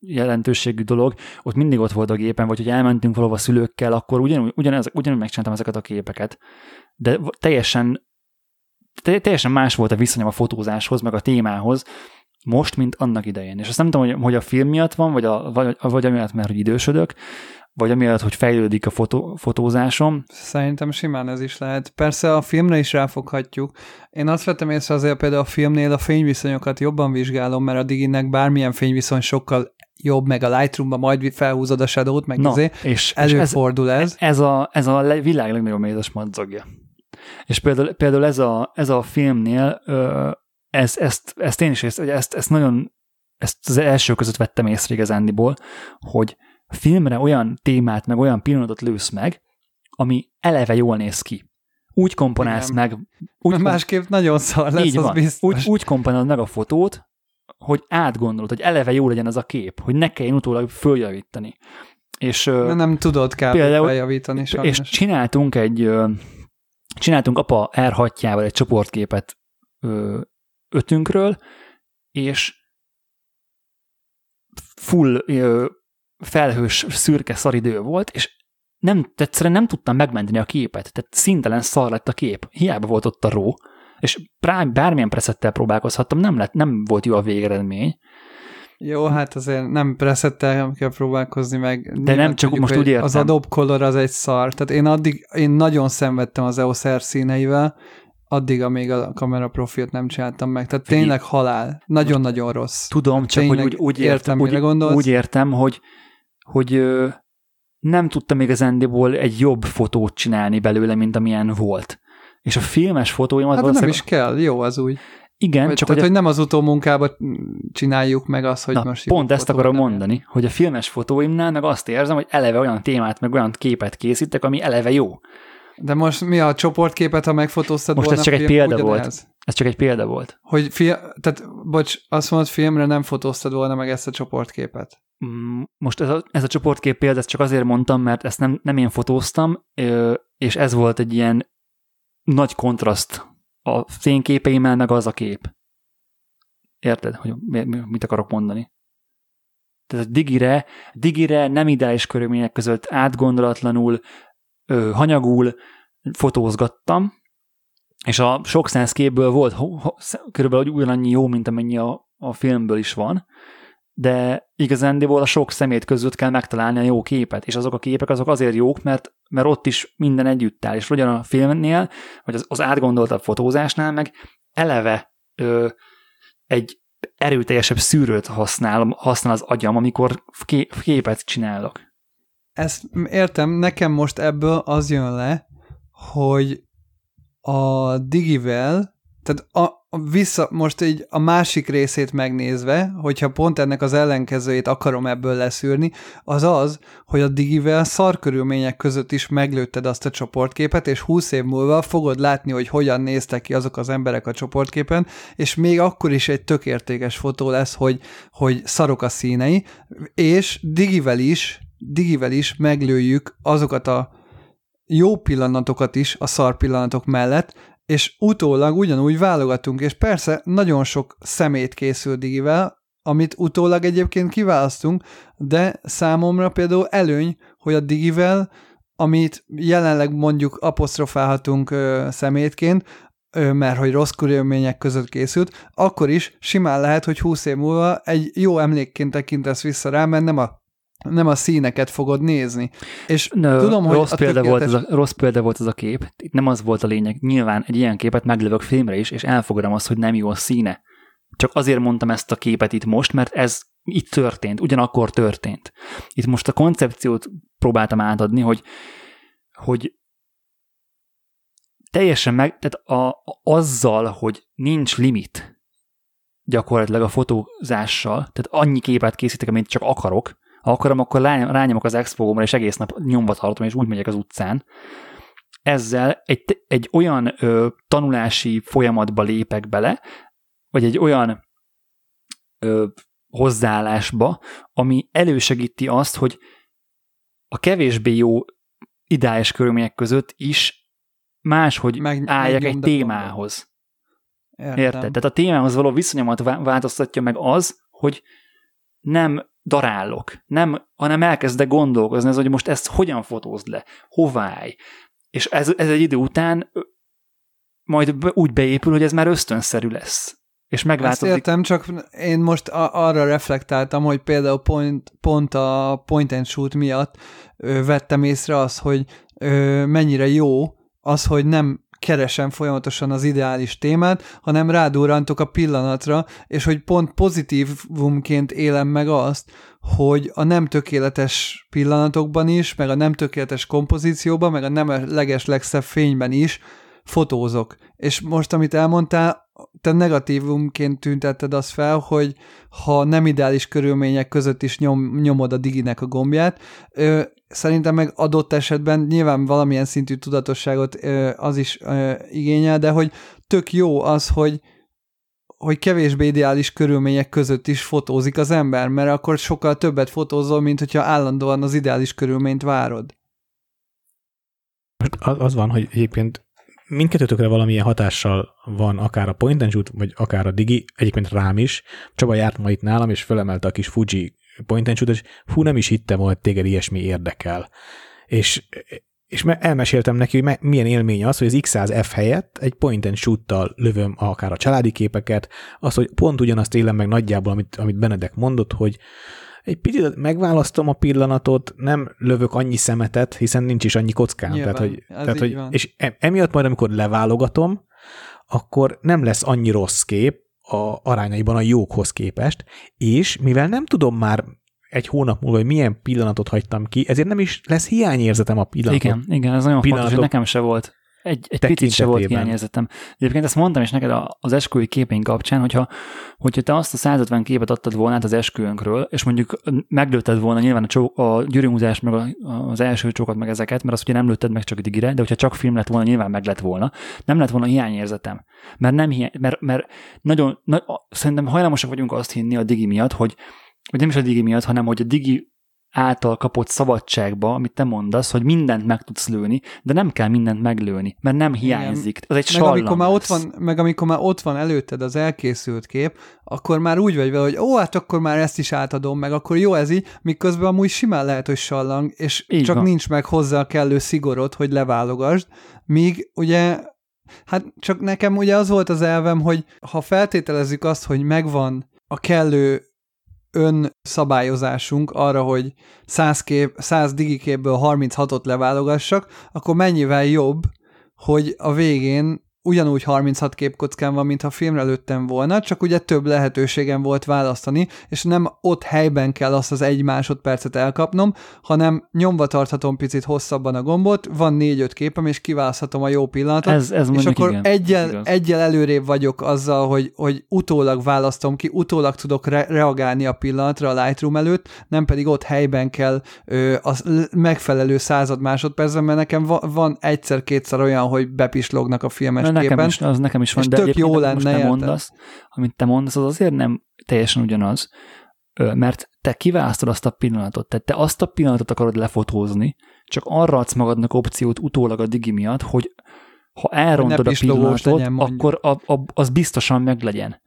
jelentőségű dolog, ott mindig ott volt a gépen, vagy hogy elmentünk valahova szülőkkel, akkor ugyanúgy, ugyanaz, ugyanúgy megcsináltam ezeket a képeket. De teljesen, teljesen más volt a viszonyom a fotózáshoz, meg a témához most, mint annak idején. És azt nem tudom, hogy a film miatt van, vagy, a, vagy, vagy amiatt, mert hogy idősödök, vagy amiatt, hogy fejlődik a fotó, fotózásom. Szerintem simán ez is lehet. Persze a filmre is ráfoghatjuk. Én azt vettem észre azért például a filmnél a fényviszonyokat jobban vizsgálom, mert a diginek bármilyen fényviszony sokkal jobb, meg a Lightroom-ban majd felhúzod a shadow-t, meg na, izé, és előfordul ez. Ez, ez, a, ez a világ legnagyobb mézes madzagja. És például, például ez, a, ez a filmnél ez, ezt, ezt én is ezt, ezt, ezt nagyon ezt az első között vettem észre igazándiból, hogy filmre olyan témát, meg olyan pillanatot lősz meg, ami eleve jól néz ki. Úgy komponálsz igen. meg... Úgy kom... Másképp nagyon szar lesz, így az van. Biztos. Úgy, úgy komponálod meg a fotót, hogy átgondolod, hogy eleve jó legyen az a kép, hogy ne kelljen utólag följavítani. És, de nem tudod kb. Feljavítani sajnos. És csináltunk egy... Csináltunk apa er hatjával egy csoportképet ötünkről, és full... felhős, szürke szaridő volt, és nem, egyszerűen nem tudtam megmenteni a képet, tehát szintelen szar lett a kép. Hiába volt ott a ró, és bármilyen presettel próbálkozhattam, nem, lett, nem volt jó a végeredmény. Jó, hát azért nem presettel kell próbálkozni meg. De nem csak tudjuk, most úgy értem. Az Adobe Color az egy szar. Tehát én addig, én nagyon szenvedtem az e o es er színeivel, addig, amíg a kamera profilt nem csináltam meg. Tehát tényleg halál. Nagyon-nagyon rossz. Tudom, csak hogy úgy, úgy értem, értem úgy, úgy értem, hogy hogy ö, nem tudtam igazándiból egy jobb fotót csinálni belőle, mint amilyen volt. És a filmes fotóimat... Hát valószínűleg... nem is kell, jó az úgy. Igen, vagy, csak tehát, hogy, a... hogy nem az utómunkába csináljuk meg azt, hogy na, most... Pont ezt akarom mondani, jel. Hogy a filmes fotóimnál meg azt érzem, hogy eleve olyan témát, meg olyan képet készítek, ami eleve jó. De most mi a csoportképet, ha megfotóztad most volna? Most ez csak film, egy példa volt. Ez? ez csak egy példa volt. Hogy fi- tehát, bocs, azt mondod, filmre nem fotóztad volna meg ezt a csoportképet. Most ez a, ez a csoportkép példa, ezt csak azért mondtam, mert ezt nem, nem én fotóztam, és ez volt egy ilyen nagy kontraszt a fényképeimmel, meg az a kép. Érted, hogy mit akarok mondani? Tehát a digire, digire nem ideális körülmények között átgondolatlanul, hanyagul fotózgattam, és a sok száz képből volt körülbelül ugyanannyi jó, mint amennyi a, a filmből is van, de igazándiból a sok szemét között kell megtalálni a jó képet, és azok a képek azok azért jók, mert, mert ott is minden együtt áll, és ugyan a filmnél, vagy az, az átgondoltabb fotózásnál meg eleve ö, egy erőteljesebb szűrőt használ, használ az agyam, amikor képet csinálok. Ezt értem, nekem most ebből az jön le, hogy a digivel, tehát a, a vissza, most így a másik részét megnézve, hogyha pont ennek az ellenkezőjét akarom ebből leszűrni, az az, hogy a digivel szarkörülmények között is meglőtted azt a csoportképet, és húsz év múlva fogod látni, hogy hogyan néztek ki azok az emberek a csoportképen, és még akkor is egy tök értékes fotó lesz, hogy, hogy szarok a színei, és digivel is digivel is meglőjük azokat a jó pillanatokat is a szar pillanatok mellett, és utólag ugyanúgy válogatunk, és persze nagyon sok szemét készül digivel, amit utólag egyébként kiválasztunk, de számomra például előny, hogy a digivel, amit jelenleg mondjuk apostrofálhatunk ö, szemétként, ö, mert hogy rossz körülmények között készült, akkor is simán lehet, hogy húsz év múlva egy jó emlékként tekintesz vissza rá, mert nem a nem a színeket fogod nézni. És no, tudom, hogy rossz, példa tökéletes... volt ez a, rossz példa volt ez a kép, itt nem az volt a lényeg. Nyilván egy ilyen képet meglövök filmre is, és elfogadom azt, hogy nem jó a színe. Csak azért mondtam ezt a képet itt most, mert ez itt történt, ugyanakkor történt. Itt most a koncepciót próbáltam átadni, hogy, hogy teljesen meg, tehát a, azzal, hogy nincs limit gyakorlatilag a fotózással, tehát annyi képet készítek, amit csak akarok, ha akarom, akkor rányomok az expógomra, és egész nap nyomva tartom, és úgy megyek az utcán. Ezzel egy, egy olyan ö, tanulási folyamatba lépek bele, vagy egy olyan ö, hozzáállásba, ami elősegíti azt, hogy a kevésbé jó ideális körülmények között is máshogy meg, álljak egy témához. Értem. Érted? Tehát a témához való viszonyomat változtatja meg az, hogy nem darállok, nem, hanem elkezdek gondolkozni, az, hogy most ezt hogyan fotózd le, hováj. És ez, ez egy idő után majd úgy beépül, hogy ez már ösztönszerű lesz. És megváltozik. Ezt értem, csak én most arra reflektáltam, hogy például pont, pont a point and shoot miatt ö, vettem észre azt, hogy ö, mennyire jó az, hogy nem keresem folyamatosan az ideális témát, hanem rádurrantok a pillanatra, és hogy pont pozitívumként élem meg azt, hogy a nem tökéletes pillanatokban is, meg a nem tökéletes kompozícióban, meg a nem leges legszebb fényben is fotózok. És most, amit elmondtál, te negatívumként tüntetted azt fel, hogy ha nem ideális körülmények között is nyom, nyomod a diginek a gombját, ö, szerintem meg adott esetben nyilván valamilyen szintű tudatosságot ö, az is ö, igényel, de hogy tök jó az, hogy, hogy kevésbé ideális körülmények között is fotózik az ember, mert akkor sokkal többet fotózol, mint hogyha állandóan az ideális körülményt várod. Az van, hogy egyébként mindkettőtökre valamilyen hatással van akár a point and shoot, vagy akár a digi, egyébként rám is. Csaba járt ma itt nálam, és fölemelte a kis Fuji point and shoot, és hú, nem is hittem, hogy téged ilyesmi érdekel. És, és elmeséltem neki, hogy milyen élmény az, hogy az iksz száz ef helyett egy point and shoot-tal lövöm akár a családi képeket, az, hogy pont ugyanazt élem meg nagyjából, amit, amit Benedek mondott, hogy egy picit megválasztom a pillanatot, nem lövök annyi szemetet, hiszen nincs is annyi kockám. Nyilván, tehát, hogy, tehát, hogy, és emiatt majd, amikor leválogatom, akkor nem lesz annyi rossz kép a arányaiban a jókhoz képest, és mivel nem tudom már egy hónap múlva, hogy milyen pillanatot hagytam ki, ezért nem is lesz hiányérzetem a pillanatot. Igen, igen, ez nagyon fontos, hogy nekem se volt. Egy, egy picit se volt hiányérzetem. Egyébként ezt mondtam is neked az esküvői képeink kapcsán, hogyha, hogyha te azt a százötven képet adtad volna át az esküvőnkről, és mondjuk meglőtted volna nyilván a, csók, a gyűrűmúzást, meg a, az első csókat, meg ezeket, mert azt ugye nem lőtted meg csak digire, de hogyha csak film lett volna, nyilván meg lett volna. Nem lett volna hiányérzetem. Mert, nem hiány, mert, mert nagyon, na, szerintem hajlamosak vagyunk azt hinni a digi miatt, hogy, vagy nem is a digi miatt, hanem hogy a digi által kapott szabadságba, amit te mondasz, hogy mindent meg tudsz lőni, de nem kell mindent meglőni, mert nem hiányzik. Az egy meg amikor, már ott van, meg amikor már ott van előtted az elkészült kép, akkor már úgy vagy vele, hogy ó, hát akkor már ezt is átadom meg, akkor jó ez így, miközben amúgy simán lehet, hogy sallang, és így csak van. Nincs meg hozzá kellő szigorod, hogy leválogasd, míg ugye, hát csak nekem ugye az volt az elvem, hogy ha feltételezzük azt, hogy megvan a kellő önszabályozásunk arra, hogy száz kép, száz digiképből harminchatot leválogassak, akkor mennyivel jobb, hogy a végén ugyanúgy harminchat képkockán van, mintha filmre lőttem volna, csak ugye több lehetőségem volt választani, és nem ott helyben kell azt az egy másodpercet elkapnom, hanem nyomva tarthatom picit hosszabban a gombot, van négy-öt képem, és kiválaszthatom a jó pillanatot, ez, ez és akkor egyel, egyel előrébb vagyok azzal, hogy, hogy utólag választom ki, utólag tudok re- reagálni a pillanatra a Lightroom előtt, nem pedig ott helyben kell ö, a megfelelő század másodpercben, mert nekem va- van egyszer-kétszer olyan, hogy bepislognak a filmes képek. Nekem is, az nekem is van, de tök jó lenne, most te mondasz, amit te mondasz, az azért nem teljesen ugyanaz, mert te kiválasztod azt a pillanatot, tehát te azt a pillanatot akarod lefotózni, csak arra adsz magadnak opciót utólag a digi miatt, hogy ha elrontod a pillanatot, legyen, akkor a, a, az biztosan meglegyen.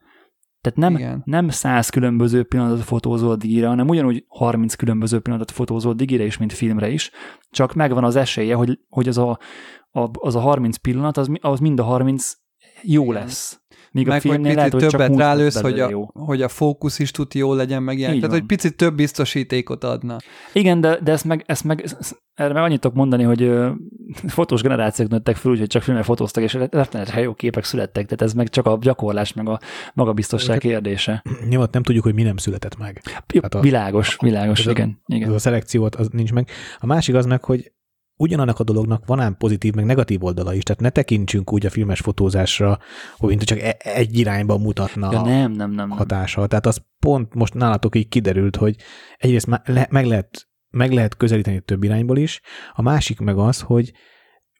Tehát nem, nem száz különböző pillanatot fotózol digire, hanem ugyanúgy harminc különböző pillanatot fotózol digire is, mint filmre is, csak megvan az esélye, hogy, hogy az a A, az a harminc pillanat, az, az mind a harminc jó lesz. Míg meg, a hogy picit lehet, hogy többet rálősz, hogy a, hogy a fókusz is tud jó legyen, meg ilyen. Így tehát, van. Hogy picit több biztosítékot adna. Igen, de, de ezt meg, ezt meg ezt, erre meg annyit tudok mondani, hogy ö, fotós generációk nőttek fel, úgyhogy csak filmre fotóztak, és rettenetesen jó képek születtek, tehát ez meg csak a gyakorlás, meg a magabiztosság kérdése. Nyilván nem tudjuk, hogy mi nem született meg. Hát a, világos, a, világos, a, igen. igen. Az a szelekció, az nincs meg. A másik az meg, hogy ugyanannak a dolognak van ám pozitív, meg negatív oldala is, tehát ne tekintsünk úgy a filmes fotózásra, hogy mint csak egy irányba mutatna ja, nem, nem, nem, a hatása. Tehát az pont most nálatok így kiderült, hogy egyrészt meg lehet, meg lehet közelíteni több irányból is, a másik meg az, hogy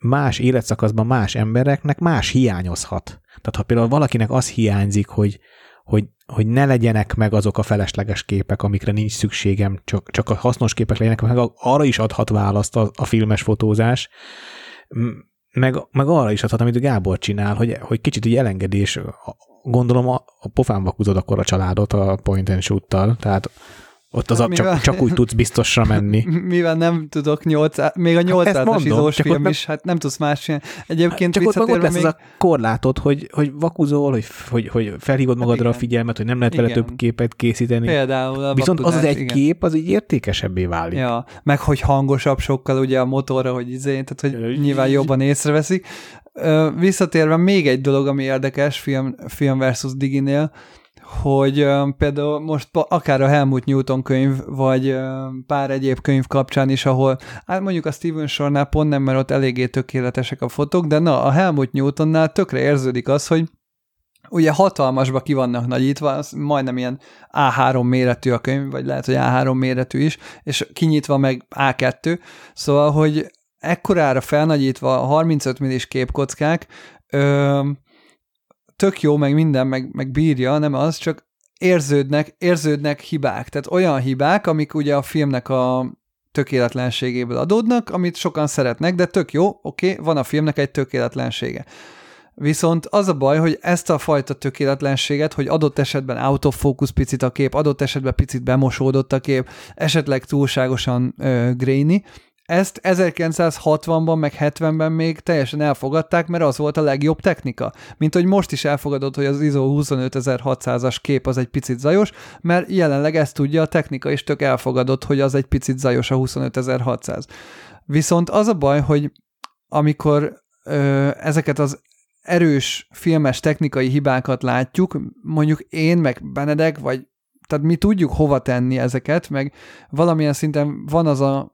más életszakaszban más embereknek más hiányozhat. Tehát ha például valakinek az hiányzik, hogy Hogy, hogy ne legyenek meg azok a felesleges képek, amikre nincs szükségem, csak, csak a hasznos képek legyenek, meg arra is adhat választ a, a filmes fotózás, meg, meg arra is adhat, amit Gábor csinál, hogy, hogy kicsit így elengedés, gondolom a, a pofámba húzod akkor a családot a point and shoot-tal, tehát ott az mivel, csak, csak úgy tudsz biztosra menni. Mivel nem tudok nyolc, még a nyolcszázas izós film is, hát nem tudsz más ilyen. Egyébként csak ott meg ott lesz még... az a korlátod, hogy, hogy vakuzol, hogy, hogy, hogy felhívod magadra hát a figyelmet, hogy nem lehet igen. vele több képet készíteni. Például viszont az az egy igen. kép, az így értékesebbé válik. Ja, meg hogy hangosabb sokkal ugye a motorra, hogy izé, tehát hogy nyilván jobban észreveszik. Visszatérve még egy dolog, ami érdekes film, film versus diginél, hogy um, például most akár a Helmut Newton könyv, vagy um, pár egyéb könyv kapcsán is, ahol, hát mondjuk a Steven Shore-nál pont nem, mert ott eléggé tökéletesek a fotók, de na, a Helmut Newtonnál tökre érződik az, hogy ugye hatalmasba ki vannak nagyítva, az majdnem ilyen á három méretű a könyv, vagy lehet, hogy á három méretű is, és kinyitva meg á kettő, szóval, hogy ekkorára felnagyítva a harmincöt millis képkockák, öm, tök jó, meg minden, meg, meg bírja, nem az, csak érződnek, érződnek hibák. Tehát olyan hibák, amik ugye a filmnek a tökéletlenségéből adódnak, amit sokan szeretnek, de tök jó, oké, van a filmnek egy tökéletlensége. Viszont az a baj, hogy ezt a fajta tökéletlenséget, hogy adott esetben out of focus picit a kép, adott esetben picit bemosódott a kép, esetleg túlságosan ö, grainy, ezt ezerkilencszázhatvanban meg hetvenben még teljesen elfogadták, mert az volt a legjobb technika. Mint hogy most is elfogadott, hogy az i es o huszonötezer-hatszázas kép az egy picit zajos, mert jelenleg ezt tudja a technika, és tök elfogadott, hogy az egy picit zajos a huszonötezer-hatszáz. Viszont az a baj, hogy amikor ö, ezeket az erős filmes technikai hibákat látjuk, mondjuk én, meg Benedek, vagy tehát mi tudjuk hova tenni ezeket, meg valamilyen szinten van az a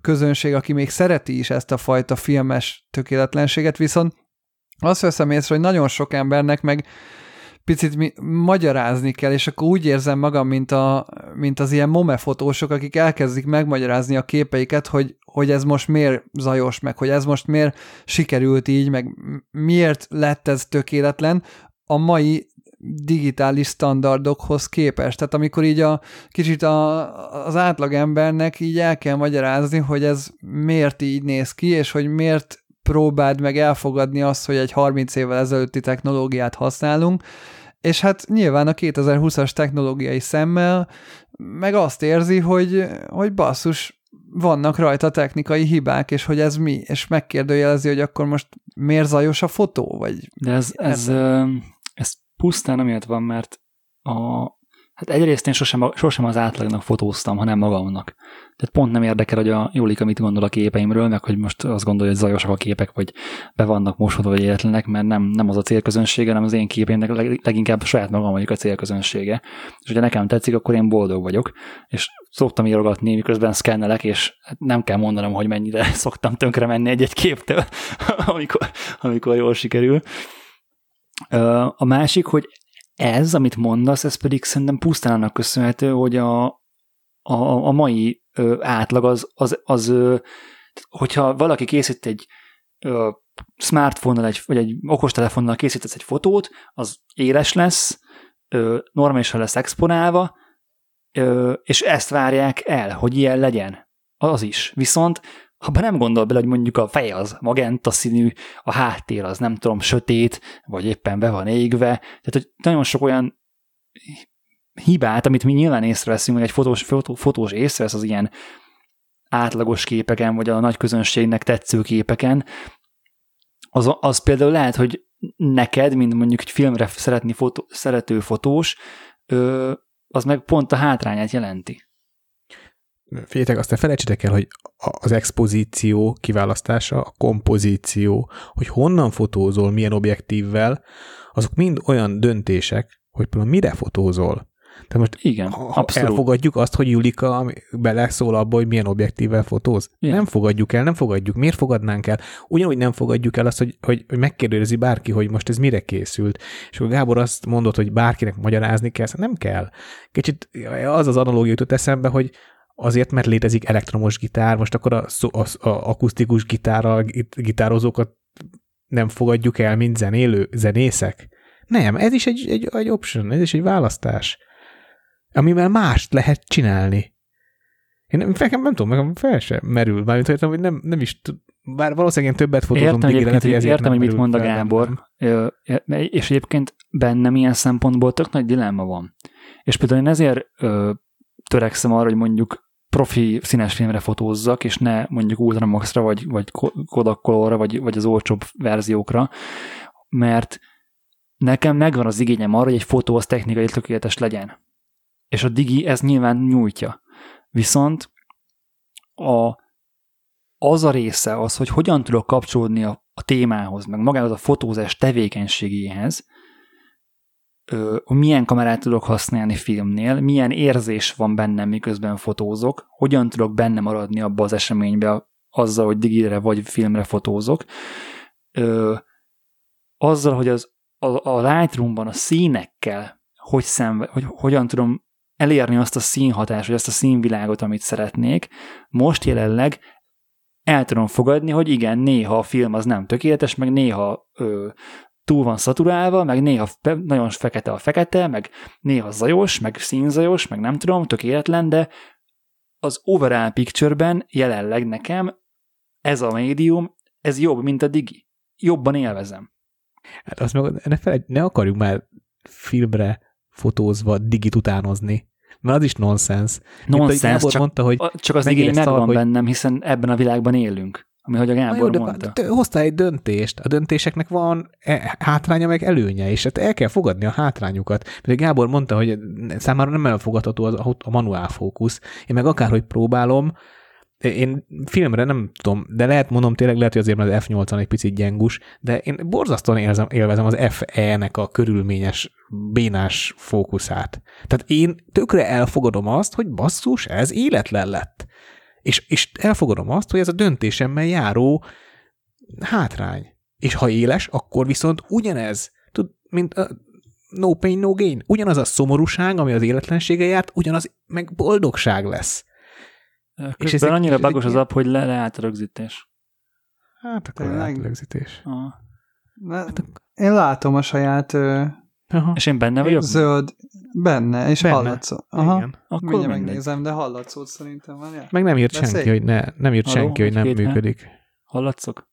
közönség, aki még szereti is ezt a fajta filmes tökéletlenséget, viszont azt veszem észre, hogy nagyon sok embernek meg picit mi- magyarázni kell, és akkor úgy érzem magam, mint, a, mint az ilyen momefotósok, akik elkezdik megmagyarázni a képeiket, hogy, hogy ez most miért zajos, meg hogy ez most miért sikerült így, meg miért lett ez tökéletlen a mai digitális standardokhoz képest. Tehát amikor így a kicsit a, az átlagembernek így el kell magyarázni, hogy ez miért így néz ki, és hogy miért próbáld meg elfogadni azt, hogy egy harminc évvel ezelőtti technológiát használunk, és hát nyilván a kétezer-húszas technológiai szemmel meg azt érzi, hogy, hogy basszus, vannak rajta technikai hibák, és hogy ez mi, és megkérdőjelezi, hogy akkor most miért zajos a fotó? Vagy de ez... ez, ez... ez... pusztán amiatt van, mert a, hát egyrészt én sosem, sosem az átlagnak fotóztam, hanem magamnak. Tehát pont nem érdekel, hogy a Jólika mit gondol a képeimről, meg hogy most azt gondolja, hogy zajosak a képek, vagy be vannak mosodva, vagy életlenek, mert nem, nem az a célközönsége, hanem az én képeimnek leg, leginkább saját magam vagyok a célközönsége. És ugye nekem tetszik, akkor én boldog vagyok. És szoktam írogatni, miközben szkennelek, és nem kell mondanom, hogy mennyire szoktam tönkre menni egy-egy képtől, amikor, amikor jól sikerül. A másik, hogy ez, amit mondasz, ez pedig szerintem pusztán annak köszönhető, hogy a, a, a mai átlag az, az, az, hogyha valaki készít egy smartphone-nal, vagy egy okostelefonnal készítesz egy fotót, az éles lesz, normálisan lesz exponálva, és ezt várják el, hogy ilyen legyen. Az is. Viszont abban nem gondol bele, hogy mondjuk a fej az magenta színű, a háttér az nem tudom, sötét, vagy éppen be van égve. Tehát, hogy nagyon sok olyan hibát, amit mi nyilván észreveszünk, hogy egy fotós, fotó, fotós észrevesz az ilyen átlagos képeken, vagy a nagy közönségnek tetsző képeken, az, az például lehet, hogy neked, mint mondjuk egy filmre szeretni fotó, szerető fotós, ö, az meg pont a hátrányát jelenti. Figyeljetek, azt ne felejtsétek el, hogy az expozíció kiválasztása, a kompozíció, hogy honnan fotózol, milyen objektívvel, azok mind olyan döntések, hogy például mire fotózol. Tehát most igen, elfogadjuk azt, hogy Julika beleszól abba, hogy milyen objektívvel fotóz. Igen. Nem fogadjuk el, nem fogadjuk. Miért fogadnánk el? Ugyanúgy nem fogadjuk el azt, hogy, hogy, hogy megkérdezi bárki, hogy most ez mire készült. És akkor Gábor azt mondott, hogy bárkinek magyarázni kell, nem kell. Kicsit az az analógia jutott eszembe, hogy azért, mert létezik elektromos gitár, most akkor a, a, a akusztikus gitárral gitározókat nem fogadjuk el, mint zenélő, zenészek. Nem, ez is egy, egy, egy option, ez is egy választás, amivel mást lehet csinálni. Én nem, nem, nem tudom, nekem fel sem merül. Mármint, értem, hogy nem, nem is tud, bár valószínűleg többet fotózom digire, hogy ezért értem, hogy mit mond a Gábor, nem. És egyébként bennem ilyen szempontból tök nagy dilemma van. És például én ezért ö, törekszem arra, hogy mondjuk profi színes filmre fotózzak, és ne mondjuk Ultramaxra, vagy, vagy Kodak Colorra, vagy, vagy az olcsóbb verziókra, mert nekem megvan az igényem arra, hogy egy fotó az technikai tökéletes legyen. És a digi ezt nyilván nyújtja. Viszont a, az a része az, hogy hogyan tudok kapcsolódni a, a témához, meg magához a fotózás tevékenységéhez, ö, milyen kamerát tudok használni filmnél, milyen érzés van bennem, miközben fotózok, hogyan tudok benne maradni abba az eseménybe azzal, hogy digire vagy filmre fotózok, ö, azzal, hogy az, a, a Lightroomban a színekkel Hogy, szembe, hogy hogyan tudom elérni azt a színhatást, vagy azt a színvilágot, amit szeretnék. Most jelenleg el tudom fogadni, hogy igen, néha a film az nem tökéletes, meg néha ö, túl van szaturálva, meg néha pe, nagyon fekete a fekete, meg néha zajos, meg színzajos, meg nem tudom, tökéletlen, de az overall picture-ben jelenleg nekem ez a médium, ez jobb, mint a digi. Jobban élvezem. Hát azt meg ne, felejt, ne akarjuk már filmre fotózva digit utánozni. Mert az is nonsens. Nonsens, csak, mondta, hogy csak az igény megvan hogy... bennem, hiszen ebben a világban élünk, amihogy a Gábor jó, de mondta. De hoztál egy döntést. A döntéseknek van hátránya, meg előnye, és hát el kell fogadni a hátrányukat. Mert Gábor mondta, hogy számára nem elfogadható az, a manuál fókusz. Én meg akárhogy próbálom, én filmre nem tudom, de lehet mondom tényleg, lehet, hogy azért mert az ef nyolcvan egy picit gyengus, de én borzasztóan élzem, élvezem az ef e-nek a körülményes, bénás fókuszát. Tehát én tökre elfogadom azt, hogy basszus, ez életlen lett. És, és elfogadom azt, hogy ez a döntésemmel járó hátrány. És ha éles, akkor viszont ugyanez, tud, mint a no pain, no gain. Ugyanaz a szomorúság, ami az életlensége járt, ugyanaz meg boldogság lesz. Közben annyira bagos az app, hogy le, leállt a rögzítés. Hát akkor leállt a rögzítés. Hát, én látom a saját aha. És én benne vagyok? Zöld. Benne, és hallatszó. Mindjárt megnézem, de hallatszót szerintem van. Ja. Meg nem írt de senki, hogy, ne, nem, írt Halló, senki, hogy nem működik. Hallatszok?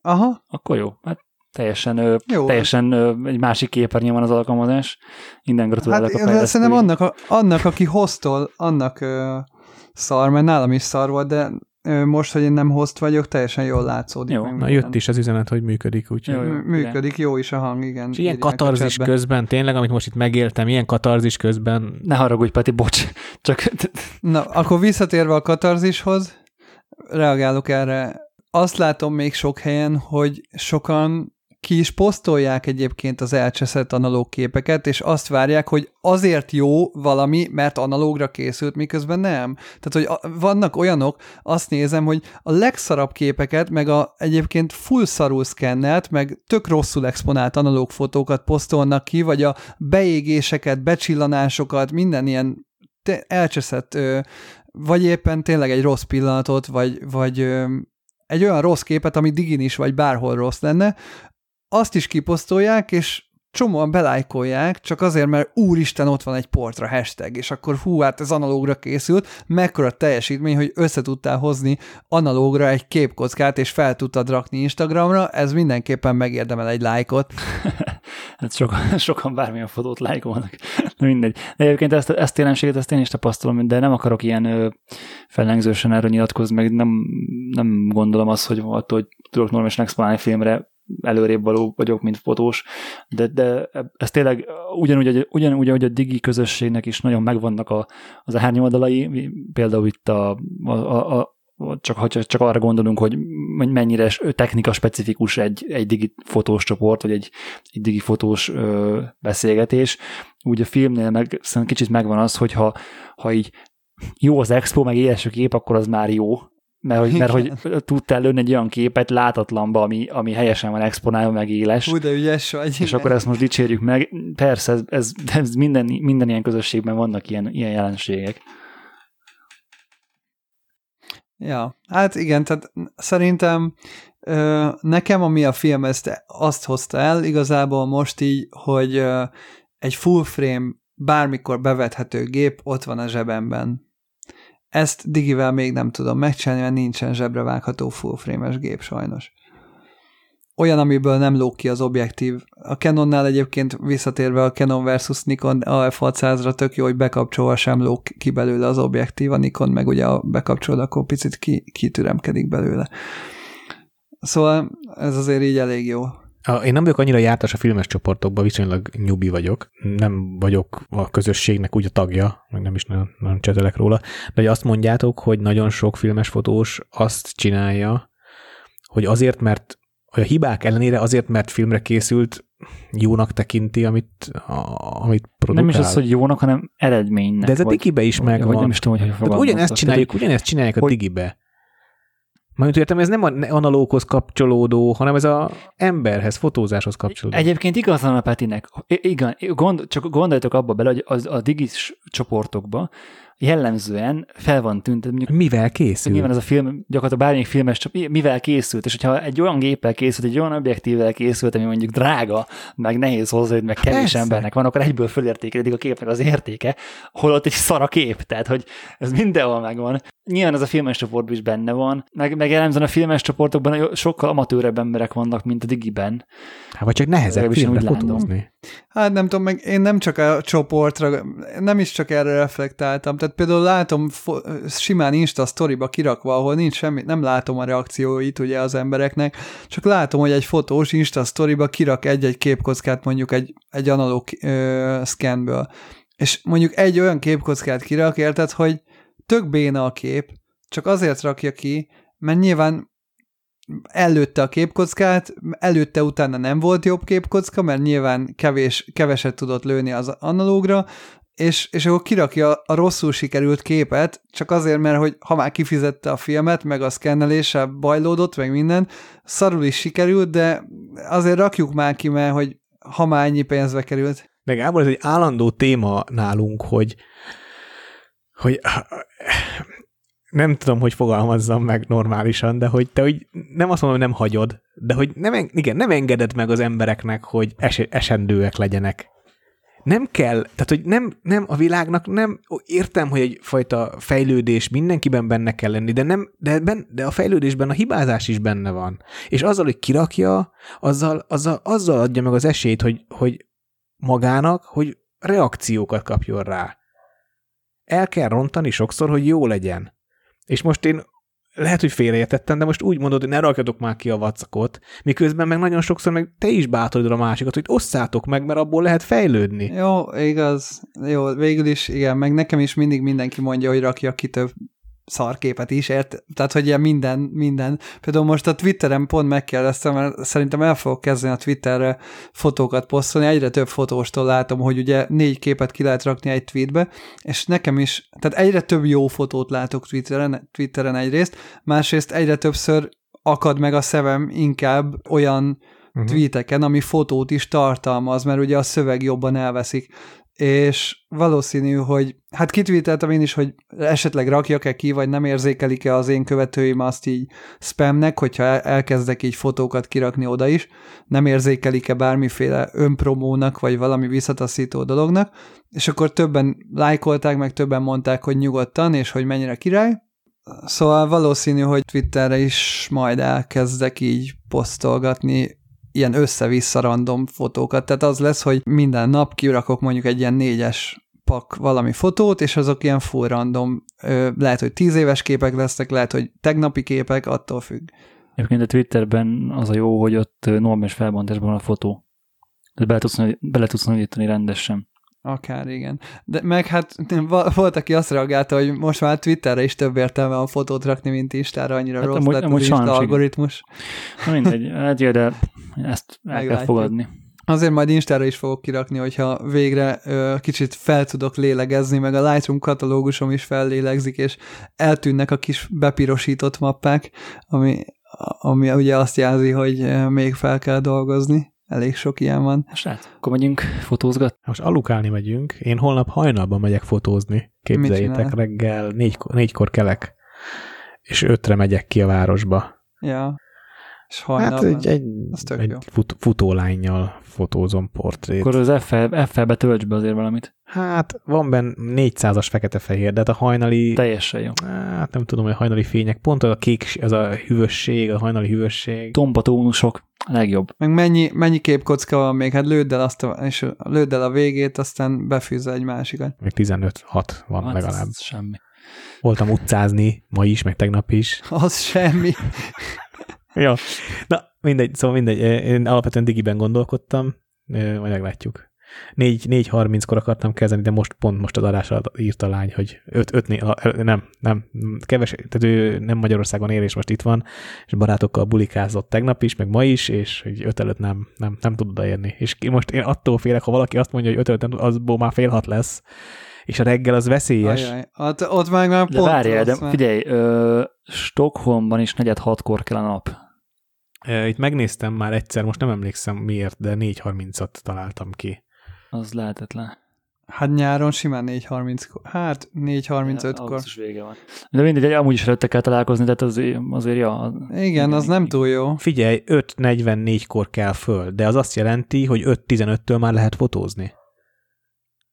Aha. Akkor jó. Hát teljesen, jó. teljesen egy másik képernyőn van az alkalmazás. Innen gratulálok hát, a fejlesztőjét. Szerintem annak, a, annak, aki hostol, annak... szar, mert nálam is szar volt, de most, hogy én nem host vagyok, teljesen jól látszódik. Jó, na jött is az üzenet, hogy működik. Úgy, jó, jó, működik, jó is a hang, igen. És ilyen katarzis közben, tényleg, amit most itt megéltem, ilyen katarzis közben... Ne haragudj, Peti, bocs. Csak... Na, akkor visszatérve a katarzishoz, reagálok erre. Azt látom még sok helyen, hogy sokan ki is posztolják egyébként az elcseszett analóg képeket, és azt várják, hogy azért jó valami, mert analógra készült, miközben nem. Tehát, hogy a, vannak olyanok, azt nézem, hogy a legszarabb képeket, meg a egyébként full szarul szkennelt, meg tök rosszul exponált analóg fotókat posztolnak ki, vagy a beégéseket, becsillanásokat, minden ilyen te- elcseszett, ö, vagy éppen tényleg egy rossz pillanatot, vagy, vagy ö, egy olyan rossz képet, ami digin is, vagy bárhol rossz lenne, azt is kiposztolják, és csomóan belájkolják, csak azért, mert úristen, ott van egy Portra hashtag, és akkor hú, hát ez analógra készült, mekkora teljesítmény, hogy össze tudtál hozni analógra egy képkockát, és fel tudtad rakni Instagramra, ez mindenképpen megérdemel egy lájkot. Hát sokan, sokan bármilyen fotót lájkolnak, mindegy. De egyébként ezt, ezt jelenséget, ezt én is tapasztalom, de nem akarok ilyen fellengzősen erről nyilatkozni, meg nem, nem gondolom azt, hogy, hogy tudok normálisan exponálni filmre előrébb való vagyok, mint fotós, de, de ez tényleg ugyanúgy, ugyanúgy, ahogy a digi közösségnek is nagyon megvannak a, az árnyoldalai, például itt a, a, a Csak, csak arra gondolunk, hogy mennyire technika specifikus egy, egy digifotós csoport, vagy egy, egy digifotós ö, beszélgetés. Úgy a filmnél meg kicsit megvan az, hogy ha, ha így jó az expo, meg éles a kép, akkor az már jó, mert hogy, mert, hogy tudtál lőni egy olyan képet látatlanba, ami, ami helyesen van exponálva, meg éles. Hú, de ügyes vagy. És akkor ezt most dicsérjük meg. Persze, ez, ez, ez minden, minden ilyen közösségben vannak ilyen, ilyen jelenségek. Ja, hát igen, tehát szerintem ö, nekem, ami a film ezt, azt hozta el igazából most így, hogy ö, egy full frame, bármikor bevethető gép ott van a zsebemben. Ezt digivel még nem tudom megcsinálni, mert nincsen zsebre vágható full frame-es gép sajnos. Olyan, amiből nem lóg ki az objektív. A Canonnál egyébként visszatérve a Canon versus Nikon A F hatszázra tök jó, hogy bekapcsolva sem lóg ki belőle az objektív, a Nikon meg ugye a bekapcsolod, akkor picit ki, kitüremkedik belőle. Szóval ez azért így elég jó. Én nem vagyok annyira jártas a filmes csoportokban, viszonylag nyubi vagyok. Nem vagyok a közösségnek úgy a tagja, meg nem is nagyon, nagyon csetelek róla, de azt mondjátok, hogy nagyon sok filmes fotós azt csinálja, hogy azért, mert a hibák ellenére azért, mert filmre készült, jónak tekinti, amit, a, amit produkál. Nem is az, hogy jónak, hanem eredménynek. De ez vagy, a digibe is vagy, megvan. Vagy nem is tudom, hogy fogalmazom. Ugyanezt csináljuk, ugyanezt csinálják hogy... a digibe. Mármint értem, ez nem analóghoz kapcsolódó, hanem ez az emberhez, fotózáshoz kapcsolódó. Egyébként igazán a Petinek. Igen, gond, csak gondoljatok abba bele, hogy az, a digis csoportokba jellemzően fel van tűnt. Mivel készült? Nyilván ez a film, gyakorlatilag bármilyen filmes, mivel készült, és hogyha egy olyan géppel készült, egy olyan objektívvel készült, ami mondjuk drága, meg nehéz hozzá, meg kevés Persze. embernek van, akkor egyből fölértékelődik a képnek az értéke, holott egy szara kép, tehát hogy ez mindenhol megvan. Nyilván ez a filmes csoport is benne van, meg, meg jellemzően a filmes csoportokban sokkal amatőrebb emberek vannak, mint a digiben. Hát vagy csak nehezebb filmre fotózni. Hát nem tudom, meg én nem csak a csoportra, nem is csak erre reflektáltam. Tehát például látom simán Insta sztoriba kirakva, ahol nincs semmi, nem látom a reakcióit ugye az embereknek, csak látom, hogy egy fotós Insta sztoriba kirak egy-egy képkockát mondjuk egy, egy analóg szkennből. És mondjuk egy olyan képkockát kirak, érted, hogy tök béna a kép, csak azért rakja ki, mert nyilván előtte a képkockát, előtte utána nem volt jobb képkocka, mert nyilván kevés, keveset tudott lőni az analógra, és, és akkor kirakja a rosszul sikerült képet, csak azért, mert hogy ha már kifizette a filmet, meg a szkenneléssel bajlódott, meg minden, szarul is sikerült, de azért rakjuk már ki, mert hogy ha már ennyi pénzbe került. De Gábor, ez egy állandó téma nálunk, hogy hogy nem tudom, hogy fogalmazzam meg normálisan, de hogy te hogy nem azt mondom, hogy nem hagyod, de hogy nem, igen, nem engeded meg az embereknek, hogy es, esendőek legyenek. Nem kell, tehát hogy nem, nem a világnak nem, értem, hogy egyfajta fejlődés mindenkiben benne kell lenni, de, nem, de, ben, de a fejlődésben a hibázás is benne van. És azzal, hogy kirakja, azzal, azzal, azzal adja meg az esélyt, hogy, hogy magának, hogy reakciókat kapjon rá. El kell rontani sokszor, hogy jó legyen. És most én lehet, hogy félreértettem, de most úgy mondod, hogy ne rakjatok már ki a vacakot, miközben meg nagyon sokszor meg te is bátorod a másikat, hogy osszátok meg, mert abból lehet fejlődni. Jó, igaz. Jó, végül is, igen, meg nekem is mindig mindenki mondja, hogy rakja ki több szarképet is, ért? Tehát, hogy ilyen minden, minden. Például most a Twitteren pont megkérdeztem, mert szerintem el fogok kezdeni a Twitterre fotókat posztolni, egyre több fotóstól látom, hogy ugye négy képet ki lehet rakni egy tweetbe, és nekem is, tehát egyre több jó fotót látok Twitteren, Twitteren egyrészt, másrészt egyre többször akad meg a szemem inkább olyan uh-huh. tweeteken, ami fotót is tartalmaz, mert ugye a szöveg jobban elveszik. És valószínű, hogy hát kitvíteltem én is, hogy esetleg rakjak-e ki, vagy nem érzékelik-e az én követőim azt így spamnek, hogyha elkezdek így fotókat kirakni oda is, nem érzékelik-e bármiféle önpromónak, vagy valami visszataszító dolognak, és akkor többen lájkolták, meg többen mondták, hogy nyugodtan, és hogy mennyire király. Szóval valószínű, hogy Twitterre is majd elkezdek így posztolgatni ilyen össze-vissza random fotókat. Tehát az lesz, hogy minden nap kirakok mondjuk egy ilyen négyes pak valami fotót, és azok ilyen full random. Lehet, hogy tíz éves képek lesznek, lehet, hogy tegnapi képek, attól függ. Egyébként a Twitterben az a jó, hogy ott normális felbontásban van a fotó. Bele tudsz, bele tudsz nagyítani rendesen. Akár, igen. De meg hát volt, aki azt reagálta, hogy most már Twitterre is több értelme van fotót rakni, mint Instára, annyira hát rossz amúgy, lett amúgy az Insta algoritmus. Na mindegy, hát jö, de ezt el Meglátjuk. Kell fogadni. Azért majd Instára is fogok kirakni, hogyha végre ö, kicsit fel tudok lélegezni, meg a Lightroom katalógusom is fellélegzik, és eltűnnek a kis bepirosított mappák, ami, ami ugye azt jelzi, hogy még fel kell dolgozni. Elég sok ilyen van. Srác, akkor megyünk fotózgatni. Most alukálni megyünk. Én holnap hajnalban megyek fotózni. Képzeljétek, reggel négykor, négykor kelek, és ötre megyek ki a városba. Ja. És hajnalban. Hát egy, egy, egy fut, futólánnyal fotózom portrét. Akkor az F-felbe töltsd be azért valamit. Hát van benne négyszázas fekete-fehér, de hát a hajnali... Teljesen jó. Hát nem tudom, hogy a hajnali fények. Pont az a kék, az a hűvösség, a hajnali hűvösség. Tompa tónusok. A legjobb. Meg mennyi, mennyi képkocka van még? Hát lőd el, azt a, és lőd el a végét, aztán befűzze egy másikat. Még tizenöt hat van hát legalább. Az semmi. Voltam utcázni ma is, meg tegnap is. Az semmi. Jó. Na, mindegy, szóval mindegy. Én alapvetően digiben gondolkodtam, majd meglátjuk. négy harminckor akartam kezdeni, de most pont most az adásra írt a lány, hogy öt, öt, nem, nem, keves, tehát ő nem Magyarországon él, és most itt van, és barátokkal bulikázott tegnap is, meg ma is, és hogy öt előtt nem, nem, nem tud odaérni. És most én attól félek, ha valaki azt mondja, hogy öt előtt azból már fél hat lesz, és a reggel az veszélyes. Ajaj, ott, ott már már pont. De várjál, de figyelj, ö, Stockholmban is negyed hatkor kell a nap. Itt megnéztem már egyszer, most nem emlékszem miért, de négy harmincat találtam ki. Az lehetetlen. Hát nyáron simán négy harminckor, hát négy harmincötkor. De mindegy, amúgy is előtte kell találkozni, tehát azért, azért ja. Az igen, az nem túl jó. Figyelj, öt negyvennégykor kell föl, de az azt jelenti, hogy öt tizenöttől már lehet fotózni.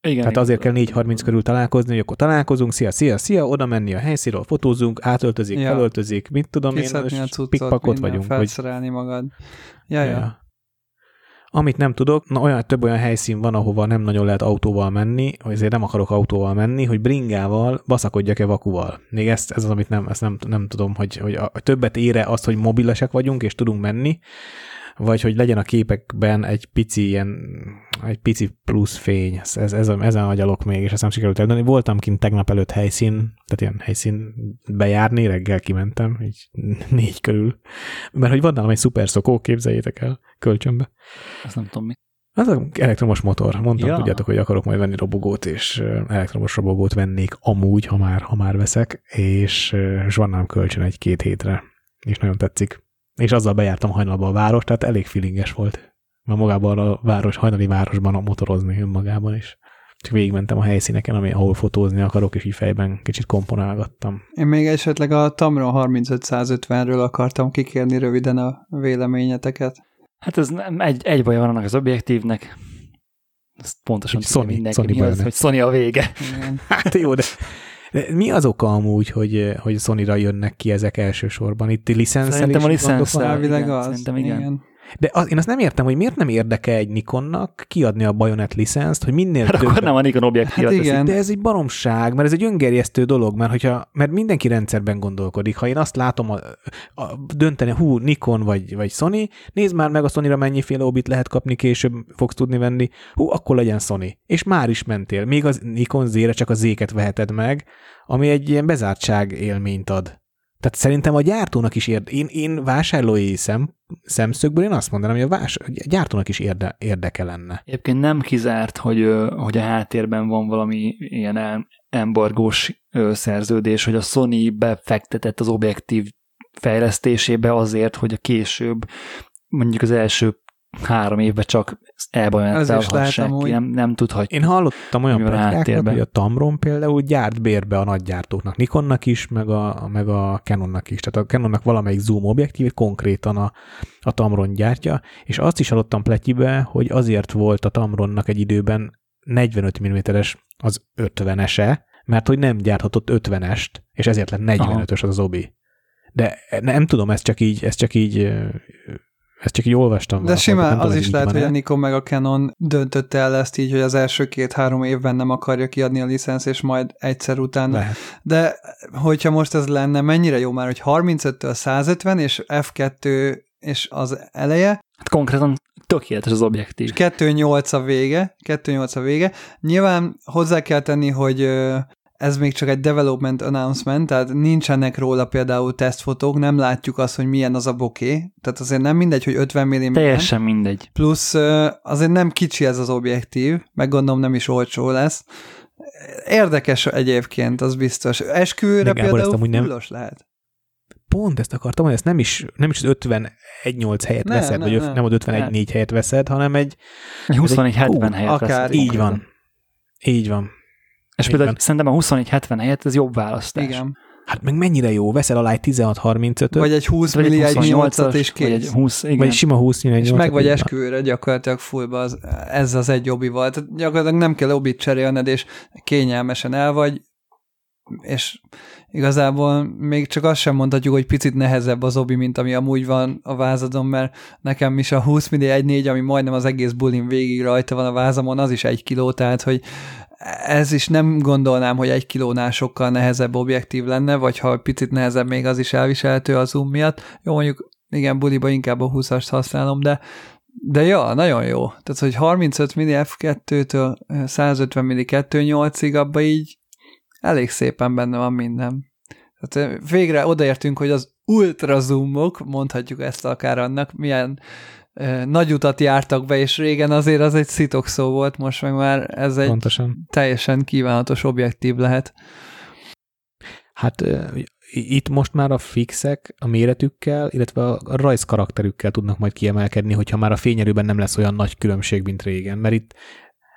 Igen, tehát azért kell négy harminc körül találkozni, hogy akkor találkozunk, szia, szia, szia, oda menni a helyszínről, fotózunk, átöltözik, ja. Felöltözik, mit tudom kiszedni én, és pikpakot vagyunk. Felszerelni hogy... magad. Ja, ja. ja. Amit nem tudok, na olyan, több olyan helyszín van, ahova nem nagyon lehet autóval menni, ezért nem akarok autóval menni, hogy bringával baszakodjak-e vakuval. Még ezt, ez az, amit nem, ezt nem, nem tudom, hogy, hogy a, a többet ére azt, hogy mobilesek vagyunk, és tudunk menni, vagy hogy legyen a képekben egy pici ilyen, egy pici plusz fény. Ez, ez, ez, ezen agyalok még, és ezt nem sikerült eldönni. Voltam kint tegnap előtt helyszín, tehát ilyen helyszín bejárni, reggel kimentem, így négy körül. Mert hogy van nálam egy szuper szokó, képzeljétek el, kölcsönbe. Ezt nem tudom mi. Az elektromos motor. Mondtam, ja. Tudjátok, hogy akarok majd venni robogót, és elektromos robogót vennék amúgy, ha már, ha már veszek, és, és van nálam kölcsön egy-két hétre. És nagyon tetszik. És azzal bejártam hajnalban a város, tehát elég feelinges volt. Már magában a város, hajnali városban a motorozni önmagában is. Csak végigmentem a helyszíneken, ami, ahol fotózni akarok, és így fejben kicsit komponálgattam. Én még esetleg a Tamron harmincöt száz ötvenről akartam kikérni röviden a véleményeteket. Hát ez nem, egy, egy baj van annak az objektívnek. Ezt pontosan tudja Sony, mindenki, Sony mi az, hogy Sony a vége. Igen. Hát jó, de... De mi az oka amúgy, hogy, hogy Sonyra jönnek ki ezek elsősorban? Itt licenszel szerintem is gondolom. Szerintem a licenszel, igen, igen. igen. De az, én azt nem értem, hogy miért nem érdeke egy Nikonnak kiadni a bajonett licenszt, hogy minél hát több... Akkor nem a Nikon objektívat hát teszik. De ez egy baromság, mert ez egy öngerjesztő dolog, mert, hogyha, mert mindenki rendszerben gondolkodik. Ha én azt látom a, a, dönteni, hú, Nikon vagy, vagy Sony, nézd már meg a Sonyra mennyiféle obit lehet kapni, később fogsz tudni venni, hú, akkor legyen Sony. És már is mentél. Még a Nikon Z-re csak a Z-ket veheted meg, ami egy ilyen bezártság élményt ad. Tehát szerintem a gyártónak is érde... Én, én vásárlói szem, szemszögből én azt mondanám, hogy a, vás... a gyártónak is érde... érdeke lenne. Egyébként nem kizárt, hogy, hogy a háttérben van valami ilyen embargós szerződés, hogy a Sony befektetett az objektív fejlesztésébe azért, hogy a később, mondjuk az első három évben csak elbajonetálhassák ki, nem, nem tudhatjuk. Én hallottam olyan praktikákat, hogy a Tamron például gyárt bérbe a nagygyártóknak, Nikonnak is, meg a, meg a Canonnak is. Tehát a Canonnak valamelyik zoom objektív konkrétan a, a Tamron gyártja, és azt is hallottam pletyibe, hogy azért volt a Tamronnak egy időben negyvenöt milliméteres az ötvenese, mert hogy nem gyárthatott ötvenest, és ezért lett negyvenötös az az obi. De nem tudom, ez csak így, ez csak így Ezt csak így olvastam. De simán az is lehet, hogy a Nikon meg a Canon döntötte el ezt így, hogy az első két-három évben nem akarja kiadni a licensz, és majd egyszer utána. Lehet. De hogyha most ez lenne, mennyire jó már, hogy harmincöttől százötven, és ef kettő és az eleje. Hát konkrétan tökéletes az objektív. És kettő nyolc a vége. kettő nyolc a vége. Nyilván hozzá kell tenni, hogy ez még csak egy development announcement, tehát nincsenek róla például tesztfotók, nem látjuk azt, hogy milyen az a boké, tehát azért nem mindegy, hogy ötven milliméter. Teljesen mindegy. Plusz azért nem kicsi ez az objektív, meg gondolom nem is olcsó lesz. Érdekes egyébként, az biztos. Esküvőre például fullos nem... lehet. Pont ezt akartam, hogy ezt nem is, nem is az ötvenegy nyolc helyet ne, veszed, ne, vagy ne, nem az ötvenegy négy helyet veszed, hanem egy... huszonegy hetven helyet akár veszed. Akár. Így van. Így van. És például van. Szerintem a huszonnégy hetven helyett ez jobb választás. Igen. Hát meg mennyire jó, veszel alá egy tizenhat harmincötöt. Vagy egy húsz millió egy nyolcas és kész. Vagy egy, húsz, igen. Vagy egy sima húsz millió egy nyolcas. És meg vagy esküvőre gyakorlatilag fullba az, ez az egy jobbival. Tehát gyakorlatilag nem kell jobbit cserélned, és kényelmesen el vagy, és igazából még csak azt sem mondhatjuk, hogy picit nehezebb az obi, mint ami amúgy van a vázadon, mert nekem is a húsz millió egy négy, ami majdnem az egész bulin végig rajta van a vázamon, az is egy kiló, tehát hogy ez is nem gondolnám, hogy egy kilónál sokkal nehezebb objektív lenne, vagy ha picit nehezebb még az is elviselhető a zoom miatt. Jó, mondjuk igen, buliba inkább a húszast használom, de de ja, nagyon jó. Tehát, hogy harmincöt millió ef kettőtől százötven millió kettő nyolcig abba így elég szépen benne van minden. Tehát végre odaértünk, hogy az ultrazoomok, mondhatjuk ezt akár annak, milyen eh, nagy utat jártak be, és régen azért az egy szitokszó volt, most meg már ez egy pontosan. Teljesen kívánatos objektív lehet. Hát eh, itt most már a fixek a méretükkel, illetve a rajz karakterükkel tudnak majd kiemelkedni, hogyha már a fényerőben nem lesz olyan nagy különbség, mint régen, mert itt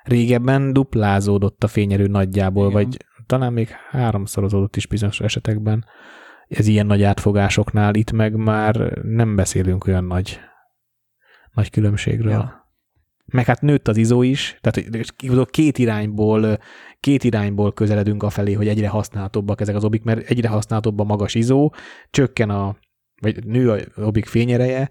régebben duplázódott a fényerő nagyjából, igen. Vagy talán még háromszorozódott is bizonyos esetekben. Ez ilyen nagy átfogásoknál itt meg már nem beszélünk olyan nagy, nagy különbségről. Ja. Meg hát nőtt az izó is, tehát két irányból, két irányból közeledünk afelé, hogy egyre használhatóbbak ezek az obik, mert egyre használhatóbb a magas izó, csökken a, vagy nő a obik fényereje,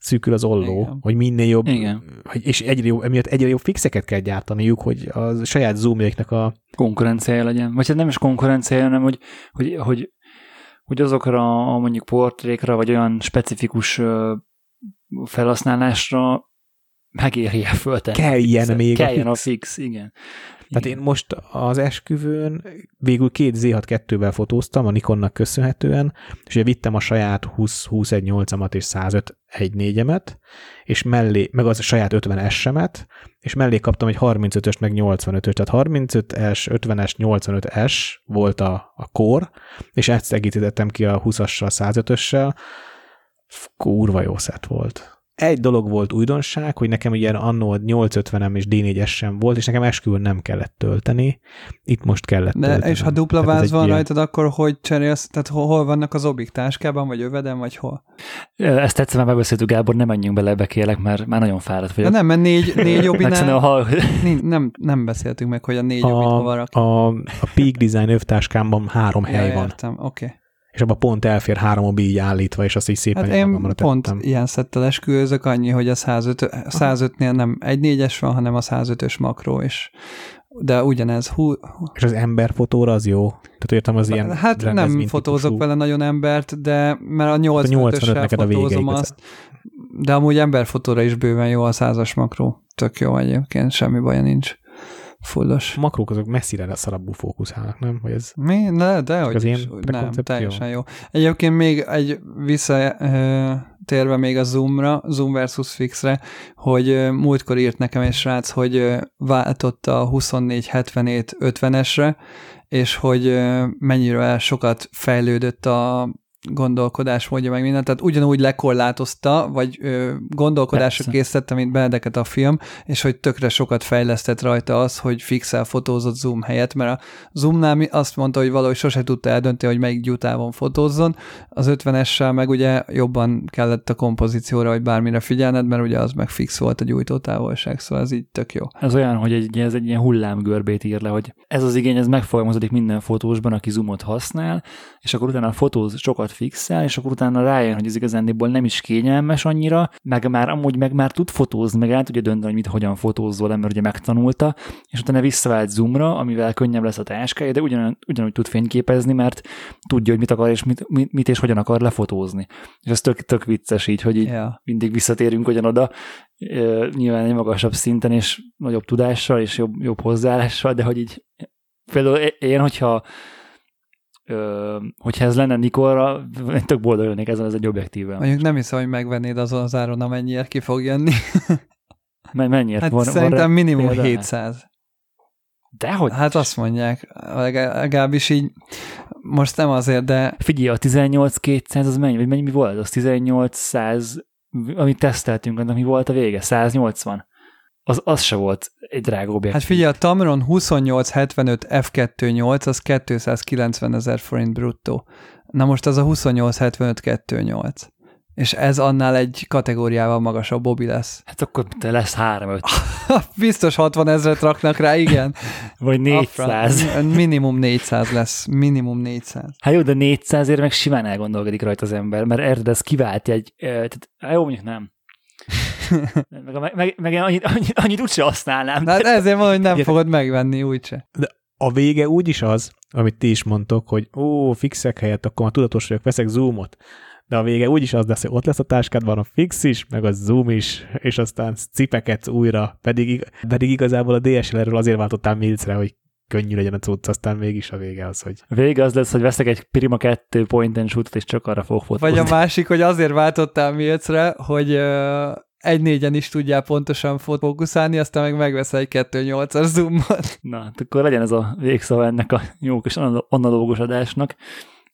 szűkül az olló, igen. Hogy minél jobb, igen. És egyre jobb, emiatt egyre jobb fixeket kell gyártaniuk, hogy a saját zoomjaiknak a... konkurenciája legyen. Vagy hát nem is konkurenciája, hanem hogy, hogy, hogy, hogy azokra a mondjuk portrékra, vagy olyan specifikus felhasználásra megérje föltenni. Kell ilyen még kell a fix. Kell a fix, igen. Tehát igen. Én most az esküvőn végül két zé hatvankettővel fotóztam, a Nikonnak köszönhetően, és ugye vittem a saját húsz húsz egy nyolcamat és százöt egy négyemet, és mellé, meg az a saját ötven es-emet, és mellé kaptam egy harmincötöst, meg nyolcvanötöst, tehát harmincöt es, ötven es, nyolcvanöt es volt a, a kor, és ezt egítettem ki a húszassal, százötössel. Kurva jó szett volt. Egy dolog volt újdonság, hogy nekem ilyen annó nyolcszázötvenem és dé négyes sem volt, és nekem esküvőn nem kellett tölteni. Itt most kellett de töltenem. És ha dupla tehát váz van ilyen... rajtad, akkor hogy cserélsz? Tehát hol, hol vannak az obik? Táskában, vagy öveden, vagy hol? Ezt tetszett, már megbeszéltük, Gábor, nem menjünk bele ebbe, kérlek, mert már nagyon fáradt vagyok. De nem, mert négy, négy jobbinál... hal... nem, nem beszéltünk meg, hogy a négy jobbit hova rakni. A, a Peak Design övtáskámban három ja, hely van. Oké. Okay. És abban pont elfér három obi így állítva, és azt így szépen hát én magamra pont tettem. Ilyen szettel esküvőzök, annyi, hogy a százötnél nem egy négyes van, hanem a százötös makró, és de ugyanez. Hú, hú. És az emberfotóra az jó? Tehát értem, az ilyen... Hát rend, nem fotózok típusú. Vele nagyon embert, de mert a nyolcvanötössel fotózom azt. De amúgy emberfotóra is bőven jó a százas makró. Tök jó egyébként, semmi baja nincs. Fullos. A makrók azok messzire lesz szarabbú fókuszálnak, nem? Hogy ez mi? Ne, de hogy is, nem, teljesen jó. Egyébként még egy visszatérve még a zoomra, zoom versus fixre, hogy múltkor írt nekem egy srác, hogy váltotta a huszonnégy hetvenhét ötvenesre, és hogy mennyire sokat fejlődött a gondolkodásmódja, meg mindent, tehát ugyanúgy lekorlátozta, vagy ö, gondolkodásra készítette, mint Benedeket a film, és hogy tökre sokat fejlesztett rajta az, hogy fixel fotózott zoom helyett, mert a zoomnál azt mondta, hogy valahogy sose tudta eldönteni, hogy melyik gyújtávon fotózzon, az ötvenessel meg ugye jobban kellett a kompozícióra, vagy bármire figyelned, mert ugye az meg fix volt a gyújtótávolság, szóval ez így tök jó. Ez olyan, hogy egy, ez egy ilyen hullámgörbét ír le, hogy ez az igény, ez megfogalmazódik minden fotósban, aki zoomot használ, és akkor utána a fotóz sokat fixel, és akkor utána rájön, hogy ez igazándiból nem is kényelmes annyira, meg már amúgy meg már tud fotózni, meg el tudja dönteni, hogy mit hogyan fotózzol, mert ugye megtanulta, és utána visszavált zoomra, amivel könnyebb lesz a táskája, de ugyan, ugyanúgy tud fényképezni, mert tudja, hogy mit akar, és mit, mit, mit és hogyan akar lefotózni. És ez tök, tök vicces így, hogy így yeah. mindig visszatérünk ugyanoda, nyilván egy magasabb szinten, és nagyobb tudással, és jobb, jobb hozzáállással, de hogy így például én, hogyha Ö, hogyha ez lenne Nikonra, én tök boldog lennék ezen, ez egy objektívvel. Mondjuk nem hiszem, hogy megvennéd azon az áron, amennyiért ki fog jönni. Mennyiért? Hát van, szerintem van minimum például? hétszáz. Dehogy? Hát azt mondják, legalábbis így, most nem azért, de... Figyelj, a tizennyolc kétszáz az mennyi? Vagy mennyi mi volt? Az tizennyolcszáz, amit teszteltünk, annak mi volt a vége? száznyolcvan. Az, az se volt egy drága objektív. Hát figyelj, a Tamron huszonnyolc hetvenöt ef kettő nyolc, az kétszázkilencven ezer forint bruttó. Na most az a huszonnyolc hetvenöt kettő nyolc. És ez annál egy kategóriával magasabb Bobby lesz. Hát akkor te lesz három öt. Biztos hatvan ezret raknak rá, igen. Vagy négyszáz. Afra, minimum négyszáz lesz. Minimum négyszáz. Hát jó, de négyszázért meg simán elgondolkodik rajta az ember, mert erre ez kiváltja egy... Tehát, jó, mondjuk nem. meg, meg, meg annyit, annyit, annyit úgyse használnám. Hát ezért mondom, hogy nem Gyere. fogod megvenni úgyse. De a vége úgyis az, amit ti is mondtok, hogy ó, fixek helyett, akkor már tudatos vagyok, veszek zoomot. De a vége úgyis az lesz, hogy ott lesz a táskádban a fix is, meg a zoom is, és aztán cipekedsz újra. Pedig, pedig igazából a dé es el er-ről azért váltottál milcre, hogy könnyű legyen a cucc, aztán mégis a vége az, hogy... Vége az lesz, hogy veszek egy Prima kettő point and shootot, és csak arra fogok fotózni. Vagy a másik, hogy azért váltottál milcre, hogy... Ö- egy négyen is tudjál pontosan fókuszálni, aztán meg megveszel egy kettő nyolcas zoomot. Na, akkor legyen ez a végszava ennek a jó kis analógus adásnak.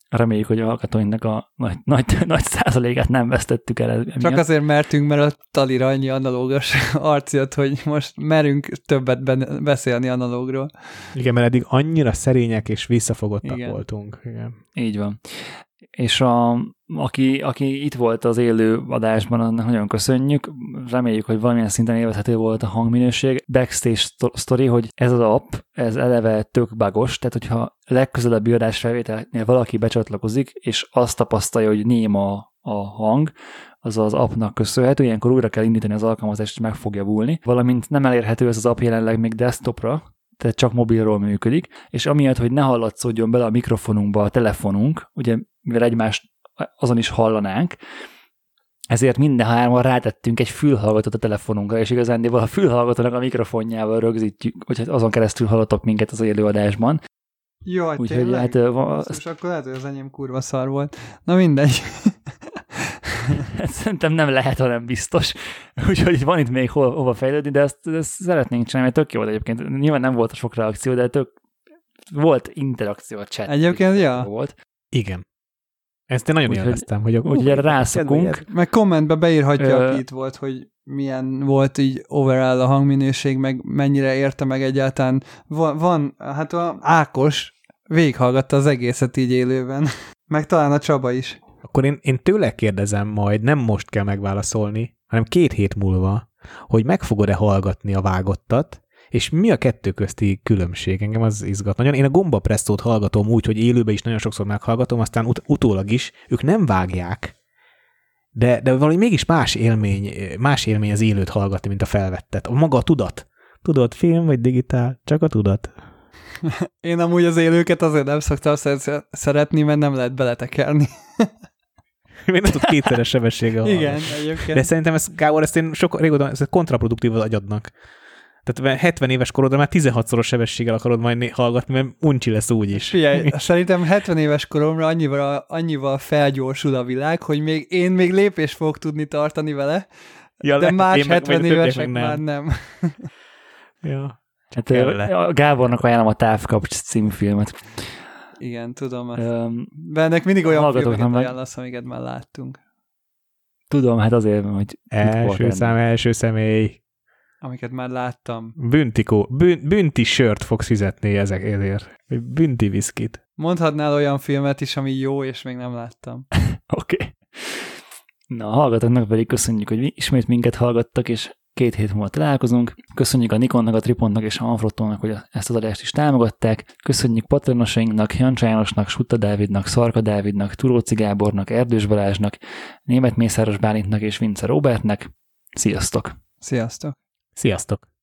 Reméljük, hogy a Alkatonynak a nagy, nagy, nagy százalékát nem vesztettük el. Emiatt. Csak azért mertünk, mert a Talira annyi analógos arcjött, hogy most merünk többet ben- beszélni analógról. Igen, mert eddig annyira szerények és visszafogottak Igen. voltunk. Igen. Így van. És a, aki, aki itt volt az élő adásban, annak nagyon köszönjük. Reméljük, hogy valamilyen szinten élvezhető volt a hangminőség. Backstage sztori, hogy ez az app, ez eleve tök bugos, tehát hogyha legközelebbi adás felvételnél valaki becsatlakozik, és azt tapasztalja, hogy néma a hang, az az appnak köszönhető, ilyenkor újra kell indítani az alkalmazást, és meg fogja búlni. Valamint nem elérhető ez az app jelenleg még desktopra, tehát csak mobilról működik, és amiatt, hogy ne hallatszódjon bele a mikrofonunkba a telefonunk, ugye mivel egymást azon is hallanánk, ezért minden hárman rátettünk egy fülhallgatót a telefonunkra, és igazándiból a fülhallgatónak a mikrofonjával rögzítjük, hogy azon keresztül hallottok minket az élőadásban. Jaj, Úgy, tényleg? Hát, és akkor lehet, hogy az enyém kurva szar volt. Na mindegy. Szerintem nem lehet, hanem biztos. Úgyhogy van itt még hol, hova fejlődni, de ezt, ezt szeretnénk csinálni, mert tök jó volt egyébként. Nyilván nem volt a sok reakció, de tök volt interakció a chat. Egyébként, ja. Volt. Igen. Ezt én nagyon élveztem, hogy úgy erre rászokunk. Meg kommentbe beírhatja, aki itt volt, hogy milyen volt így overall a hangminőség, meg mennyire érte meg egyáltalán. Van, van hát a Ákos végighallgatta az egészet így élőben. Meg talán a Csaba is. Akkor én, én tőle kérdezem majd, nem most kell megválaszolni, hanem két hét múlva, hogy meg fogod-e hallgatni a vágottat, és mi a kettő közti különbség? Engem az izgat nagyon. Én a gombapresszót hallgatom úgy, hogy élőben is nagyon sokszor meghallgatom, aztán ut- utólag is, ők nem vágják, de, de valami mégis más élmény, más élmény az élőt hallgatni, mint a felvettet. Maga a tudat. Tudod, film vagy digitál, csak a tudat. Én amúgy az élőket azért nem szoktam szeretni, mert nem lehet beletekerni. Még nem tud kétszeres sebessége hallani. Igen, egyébként. De szerintem ez, Gábor, ezt én sok régóta ez kontraproduktív az agyadnak. Tehát hetven éves korodra már tizenhatszoros sebességgel akarod majd hallgatni, mert uncsi lesz úgyis. Figyelj, szerintem hetven éves koromra annyival, annyival felgyorsul a világ, hogy még én még lépést fogok tudni tartani vele, ja, de más hetven évesek nem. már nem. Ja. Hát, a Gábornak ajánlom a Távkapcs című filmet. Igen, tudom. Öm, de ennek mindig olyan filmeket ajánlasz, amiket már láttunk. Tudom, hát azért, hogy... Első szám, első személy. Amiket már láttam. Büntikó, bűn, bünti sört fogsz fizetni ezek ezért. Bünti viszkit. Mondhatnál olyan filmet is, ami jó, és még nem láttam. Oké. Okay. Na, a hallgatóknak pedig köszönjük, hogy ismét minket hallgattak, és két hét múlva találkozunk. Köszönjük a Nikonnak, a Tripontnak és a Manfrottónak, hogy ezt az adást is támogatták. Köszönjük patronosainknak, Jancsa Jánosnak, Sutta Dávidnak, Szarka Dávidnak, Turóci Gábornak, Erdős Balázsnak, Németh Mészáros Bálintnak és Vince Róbertnek. Sziasztok! Sziasztok! Sziasztok!